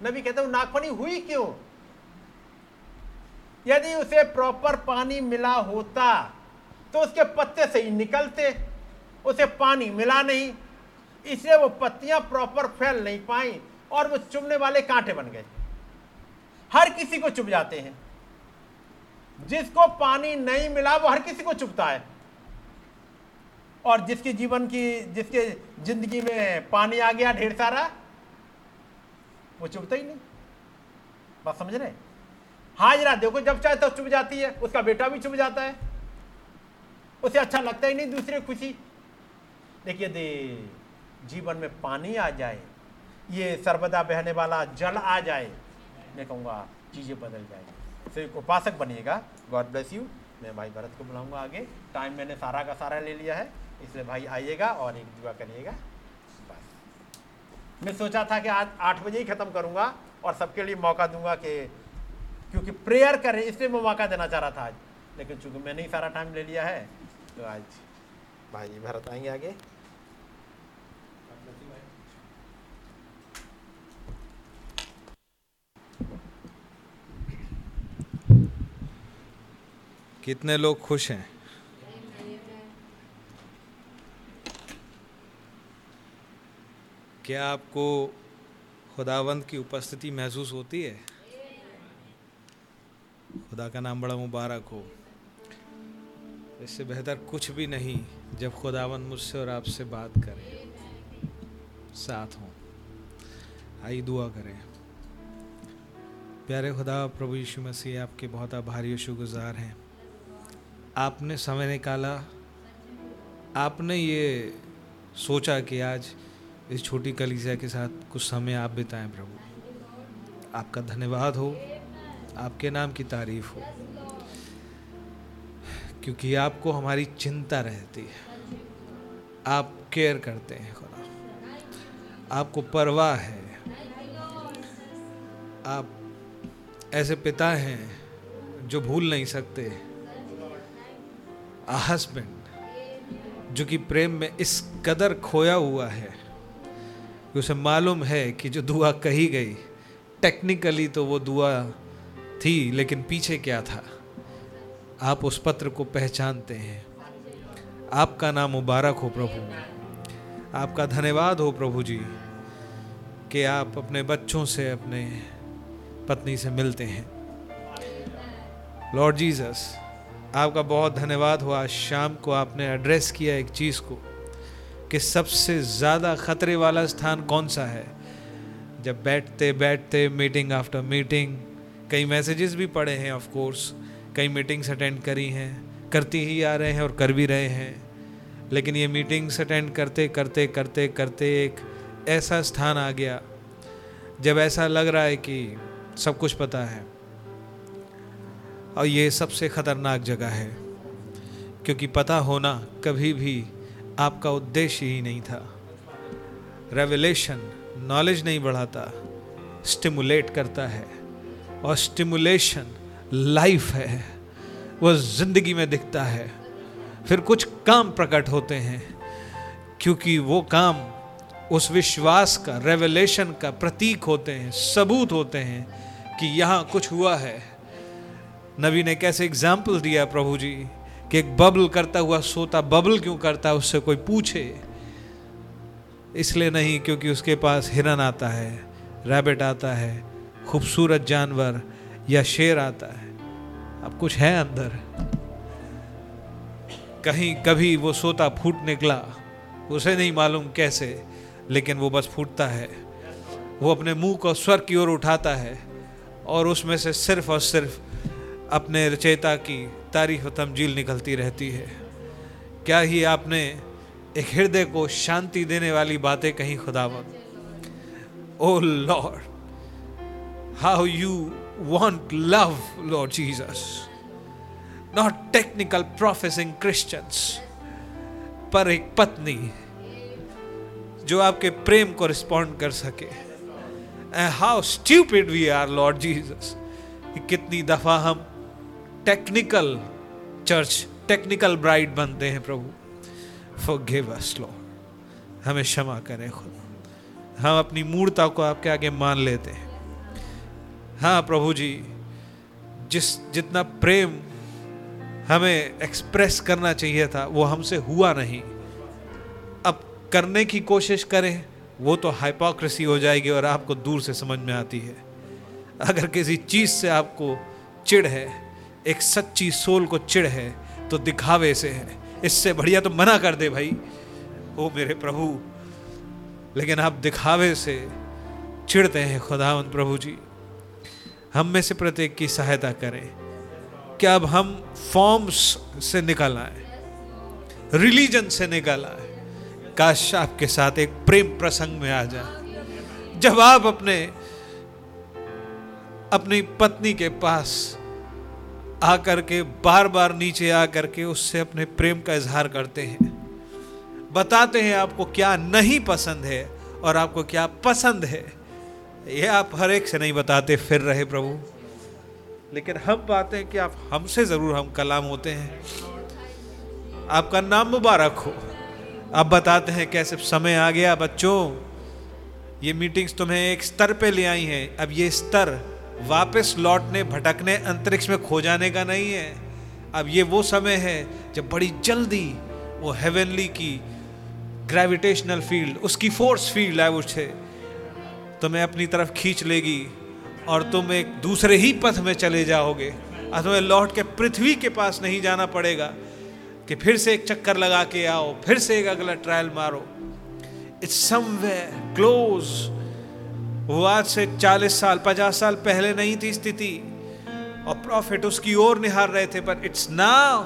नबी कहते हैं नागफनी हुई क्यों? यदि उसे प्रॉपर पानी मिला होता तो उसके पत्ते से ही निकलते, उसे पानी मिला नहीं, इसलिए वो पत्तियां प्रॉपर फैल नहीं पाई और वो चुभने वाले कांटे बन गए। हर किसी को चुभ जाते हैं, जिसको पानी नहीं मिला वो हर किसी को चुभता है। और जिसकी जीवन की जिसके जिंदगी में पानी आ गया ढेर सारा, वो चुभता ही नहीं। बात समझ रहे? हाजरा देखो जब चाहे तब चुभ जाती है, उसका बेटा भी चुभ जाता है, उसे अच्छा लगता ही नहीं दूसरे खुशी। देखिए दे जीवन में पानी आ जाए, ये सर्वदा बहने वाला जल आ जाए, मैं कहूँगा चीज़ें बदल जाएंगी। सभी को उपासक बनिएगा। God bless you. मैं भाई भरत को बुलाऊंगा आगे। टाइम मैंने सारा का सारा ले लिया है, इसलिए भाई आइएगा और एक दुआ करिएगा। मैं सोचा था कि आज आठ बजे ही ख़त्म करूँगा और सबके लिए मौका दूंगा कि क्योंकि प्रेयर करें, इसलिए मैं मौका देना चाह रहा था आज, लेकिन चूँकि मैंने ही सारा टाइम ले लिया है तो आज भाई भरत आएंगे आगे। कितने लोग खुश हैं? क्या आपको खुदावंद की उपस्थिति महसूस होती है? खुदा का नाम बड़ा मुबारक हो। इससे बेहतर कुछ भी नहीं जब खुदावंद मुझसे और आपसे बात करे, साथ हों। आई दुआ करें। प्यारे खुदा, प्रभु यीशु मसीह आपके बहुत आभारी और शुक्रगुजार हैं। आपने समय निकाला, आपने ये सोचा कि आज इस छोटी कलीसिया के साथ कुछ समय आप बिताएं। प्रभु आपका धन्यवाद हो, आपके नाम की तारीफ हो, क्योंकि आपको हमारी चिंता रहती है, आप केयर करते हैं खुदा, आपको परवाह है। आप ऐसे पिता हैं जो भूल नहीं सकते, आ हस्बैंड जो कि प्रेम में इस कदर खोया हुआ है कि उसे मालूम है कि जो दुआ कही गई टेक्निकली तो वो दुआ थी, लेकिन पीछे क्या था। आप उस पत्र को पहचानते हैं। आपका नाम मुबारक हो प्रभु, आपका धन्यवाद हो प्रभु जी कि आप अपने बच्चों से, अपने पत्नी से मिलते हैं। लॉर्ड जीसस, आपका बहुत धन्यवाद हो। आज शाम को आपने एड्रेस किया एक चीज़ को कि सबसे ज़्यादा ख़तरे वाला स्थान कौन सा है। जब बैठते बैठते मीटिंग आफ्टर मीटिंग, कई मैसेजेस भी पढ़े हैं, ऑफ कोर्स कई मीटिंग्स अटेंड करी हैं, करती ही आ रहे हैं और कर भी रहे हैं, लेकिन ये मीटिंग्स अटेंड करते करते करते करते एक ऐसा स्थान आ गया जब ऐसा लग रहा है कि सब कुछ पता है। और ये सबसे ख़तरनाक जगह है, क्योंकि पता होना कभी भी आपका उद्देश्य ही नहीं था। रेवलेशन नॉलेज नहीं बढ़ाता, स्टिमुलेट करता है, और स्टिमुलेशन लाइफ है, वो ज़िंदगी में दिखता है। फिर कुछ काम प्रकट होते हैं, क्योंकि वो काम उस विश्वास का, रेवलेशन का प्रतीक होते हैं, सबूत होते हैं कि यहाँ कुछ हुआ है। नबी ने कैसे एग्जाम्पल दिया प्रभु जी कि एक बबल करता हुआ सोता, बबल क्यों करता है उससे कोई पूछे, इसलिए नहीं क्योंकि उसके पास हिरन आता है, रैबिट आता है, खूबसूरत जानवर या शेर आता है, अब कुछ है अंदर। कहीं कभी वो सोता फूट निकला, उसे नहीं मालूम कैसे, लेकिन वो बस फूटता है। वो अपने मुंह को स्वर की ओर उठाता है और उसमें से सिर्फ और सिर्फ अपने रचयिता की तारीफ और तमजील निकलती रहती है। क्या ही आपने एक हृदय को शांति देने वाली बातें कहीं खुदावंद। Oh Lord, how you want love Lord Jesus. not technical professing Christians, पर एक पत्नी जो आपके प्रेम को रिस्पॉन्ड कर सके. And how stupid we are, Lord Jesus. कितनी दफा हम टेक्निकल चर्च, टेक्निकल ब्राइड बनते हैं. प्रभु forgive us Lord, हमें क्षमा करें खुदा. हम अपनी मूर्ता को आपके आगे मान लेते हैं. हाँ प्रभु जी, जिस जितना प्रेम हमें एक्सप्रेस करना चाहिए था वो हमसे हुआ नहीं. अब करने की कोशिश करें वो तो हाइपोक्रेसी हो जाएगी और आपको दूर से समझ में आती है. अगर किसी चीज़ से आपको चिढ़ है, एक सच्ची सोल को चिढ़ है, तो दिखावे से है. इससे बढ़िया तो मना कर दे भाई, ओ मेरे प्रभु. लेकिन आप दिखावे से चिढ़ते हैं खुदावंद. प्रभु जी हम में से प्रत्येक की सहायता करें कि अब हम फॉर्म्स से निकल आए, रिलीजन से निकल आए. काश आपके साथ एक प्रेम प्रसंग में आ जाए. जब आप अपने अपनी पत्नी के पास आकर के बार बार नीचे आकर के उससे अपने प्रेम का इजहार करते हैं, बताते हैं आपको क्या नहीं पसंद है और आपको क्या पसंद है. ये आप हर एक से नहीं बताते फिर रहे प्रभु, लेकिन हम पाते हैं कि आप हमसे ज़रूर हम कलाम होते हैं. आपका नाम मुबारक हो. आप बताते हैं कैसे समय आ गया बच्चों, ये मीटिंग्स तुम्हें एक स्तर पे ले आई हैं. अब ये स्तर वापस लौटने, भटकने, अंतरिक्ष में खो जाने का नहीं है. अब ये वो समय है जब बड़ी जल्दी वो हेवनली की ग्रेविटेशनल फील्ड, उसकी फोर्स फील्ड है उससे तुम्हें अपनी तरफ खींच लेगी और तुम एक दूसरे ही पथ में चले जाओगे और तुम्हें लौट के पृथ्वी के पास नहीं जाना पड़ेगा कि फिर से एक चक्कर लगा के आओ, फिर से एक अगला ट्रायल मारो. It's somewhere close. वो आज से चालीस साल, पचास साल पहले नहीं थी स्थिति और प्रॉफिट उसकी ओर निहार रहे थे, पर इट्स नाउ.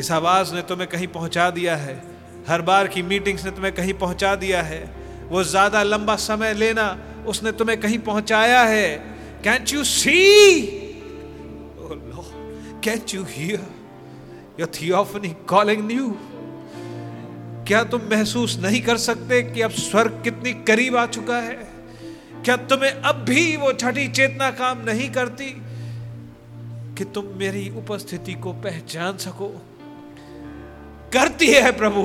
इस आवाज ने तुम्हें कहीं पहुंचा दिया है. हर बार की मीटिंग्स ने तुम्हें कहीं पहुंचा दिया है. वो ज्यादा लंबा समय लेना उसने तुम्हें कहीं पहुंचाया है. Can't you see, can't you hear your theophany calling you. क्या तुम महसूस नहीं कर सकते कि अब स्वर्ग कितनी करीब आ चुका है? क्या तुम्हें अब भी वो छठी चेतना काम नहीं करती कि तुम मेरी उपस्थिति को पहचान सको? करती है प्रभु.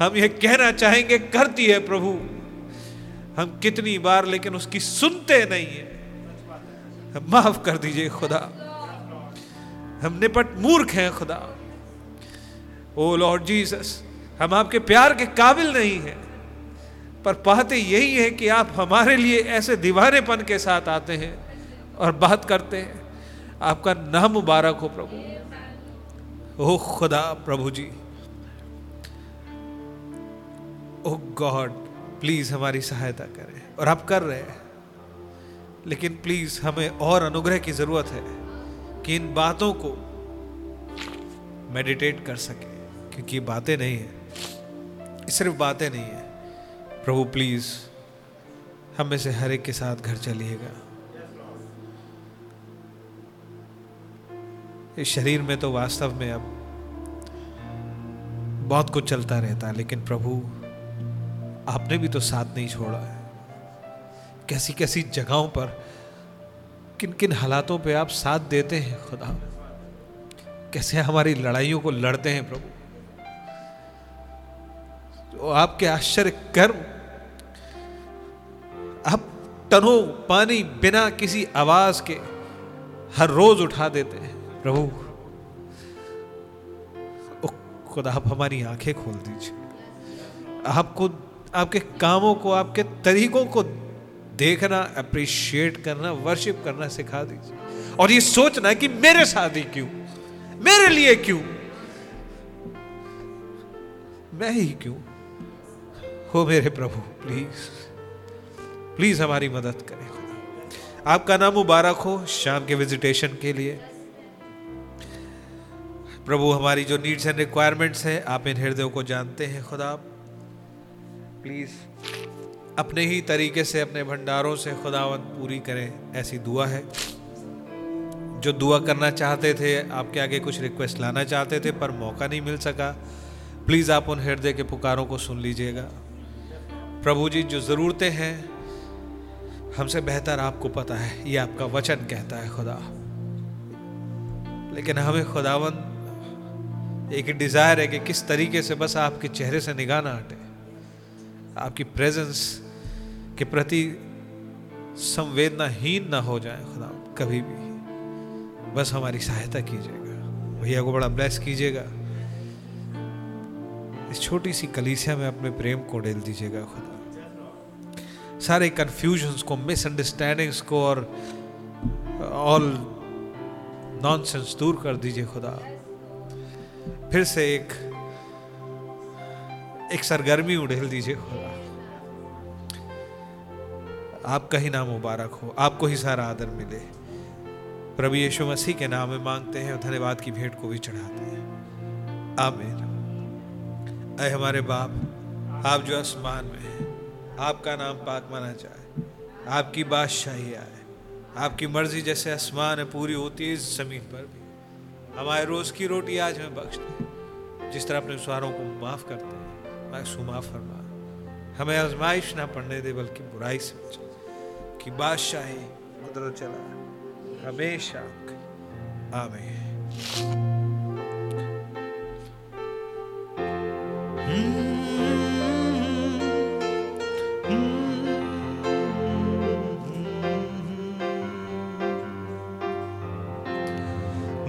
हम ये कहना चाहेंगे करती है प्रभु. हम कितनी बार लेकिन उसकी सुनते नहीं है. माफ कर दीजिए खुदा, हम निपट मूर्ख हैं खुदा. ओ लॉर्ड जीसस, हम आपके प्यार के काबिल नहीं हैं, पर पाते यही है कि आप हमारे लिए ऐसे दीवानेपन के साथ आते हैं और बात करते हैं. आपका नाम मुबारक हो प्रभु. ओ खुदा, प्रभु जी, ओ गॉड, प्लीज हमारी सहायता करें. और आप कर रहे हैं, लेकिन प्लीज हमें और अनुग्रह की जरूरत है कि इन बातों को मेडिटेट कर सके, क्योंकि ये बातें नहीं है, सिर्फ बातें नहीं है. प्रभु प्लीज हम में से हर एक के साथ घर चलिएगा. इस शरीर में तो वास्तव में अब बहुत कुछ चलता रहता है, लेकिन प्रभु आपने भी तो साथ नहीं छोड़ा है. कैसी कैसी जगहों पर, किन किन हालातों पे आप साथ देते हैं खुदा. कैसे हमारी लड़ाइयों को लड़ते हैं प्रभु. तो आपके आश्चर्य कर्म, आप टनों पानी बिना किसी आवाज के हर रोज उठा देते हैं प्रभु. ओ खुदा, आप हमारी आंखें खोल दीजिए. आपको, आपके कामों को, आपके तरीकों को देखना, अप्रिशिएट करना, वर्शिप करना सिखा दीजिए. और ये सोचना कि मेरे साथ ही क्यों, मेरे लिए क्यों, मैं ही क्यों. हो मेरे प्रभु, प्लीज प्लीज हमारी मदद करें. आपका नाम मुबारक हो. शाम के विजिटेशन के लिए प्रभु हमारी जो नीड्स एंड रिक्वायरमेंट्स हैं, आप इन हृदयों को जानते हैं खुदा. प्लीज़ अपने ही तरीके से, अपने भंडारों से खुदावंद पूरी करें, ऐसी दुआ है जो दुआ करना चाहते थे, आपके आगे कुछ रिक्वेस्ट लाना चाहते थे पर मौका नहीं मिल सका, प्लीज़ आप उन हृदय के पुकारों को सुन लीजिएगा। प्रभु जी, जो ज़रूरतें हैं हमसे बेहतर आपको पता है, ये आपका वचन कहता है खुदा, लेकिन हमें खुदावन एक डिज़ायर है कि किस तरीके से बस आपके चेहरे से निगाह ना हटे, आपकी प्रेजेंस के प्रति संवेदनाहीन ना हो जाए खुदा, कभी भी बस हमारी सहायता कीजिएगा। भैया को बड़ा ब्लेस कीजिएगा, इस छोटी सी कलीसिया में अपने प्रेम को डेल दीजिएगा खुदा, सारे कन्फ्यूजन्स को, मिसअंडरस्टैंडिंग्स को और ऑल नॉनसेंस दूर कर दीजिए खुदा। फिर से एक एक सरगर्मी उड़ेल दीजिए खुदा। आपका ही नाम मुबारक हो, आपको ही सारा आदर मिले। प्रभु यीशु मसीह के नाम में मांगते हैं और धन्यवाद की भेंट को भी चढ़ाते हैं। आमीन। ऐ हमारे बाप, आप जो आसमान में हैं, आपका नाम पाक माना जाए, आपकी बादशाही आए, आपकी मर्जी जैसे आसमान में पूरी होती है इस ज़मीन पर भी। हमारे रोज़ की रोटी आज हमें बख्श दे, जिस तरह अपने स्वारों को माफ़ करते हैं, मासूमा फरमा, हमें आजमाइश ना पड़ने दे बल्कि बुराई से बचा, कि बादशाही उधर चला हमेशा। आमीन।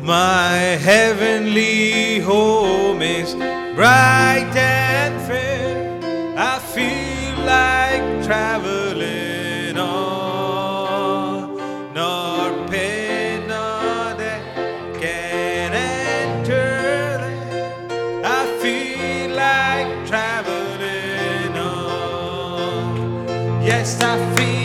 My heavenly home is bright and fair. I feel like traveling. I feel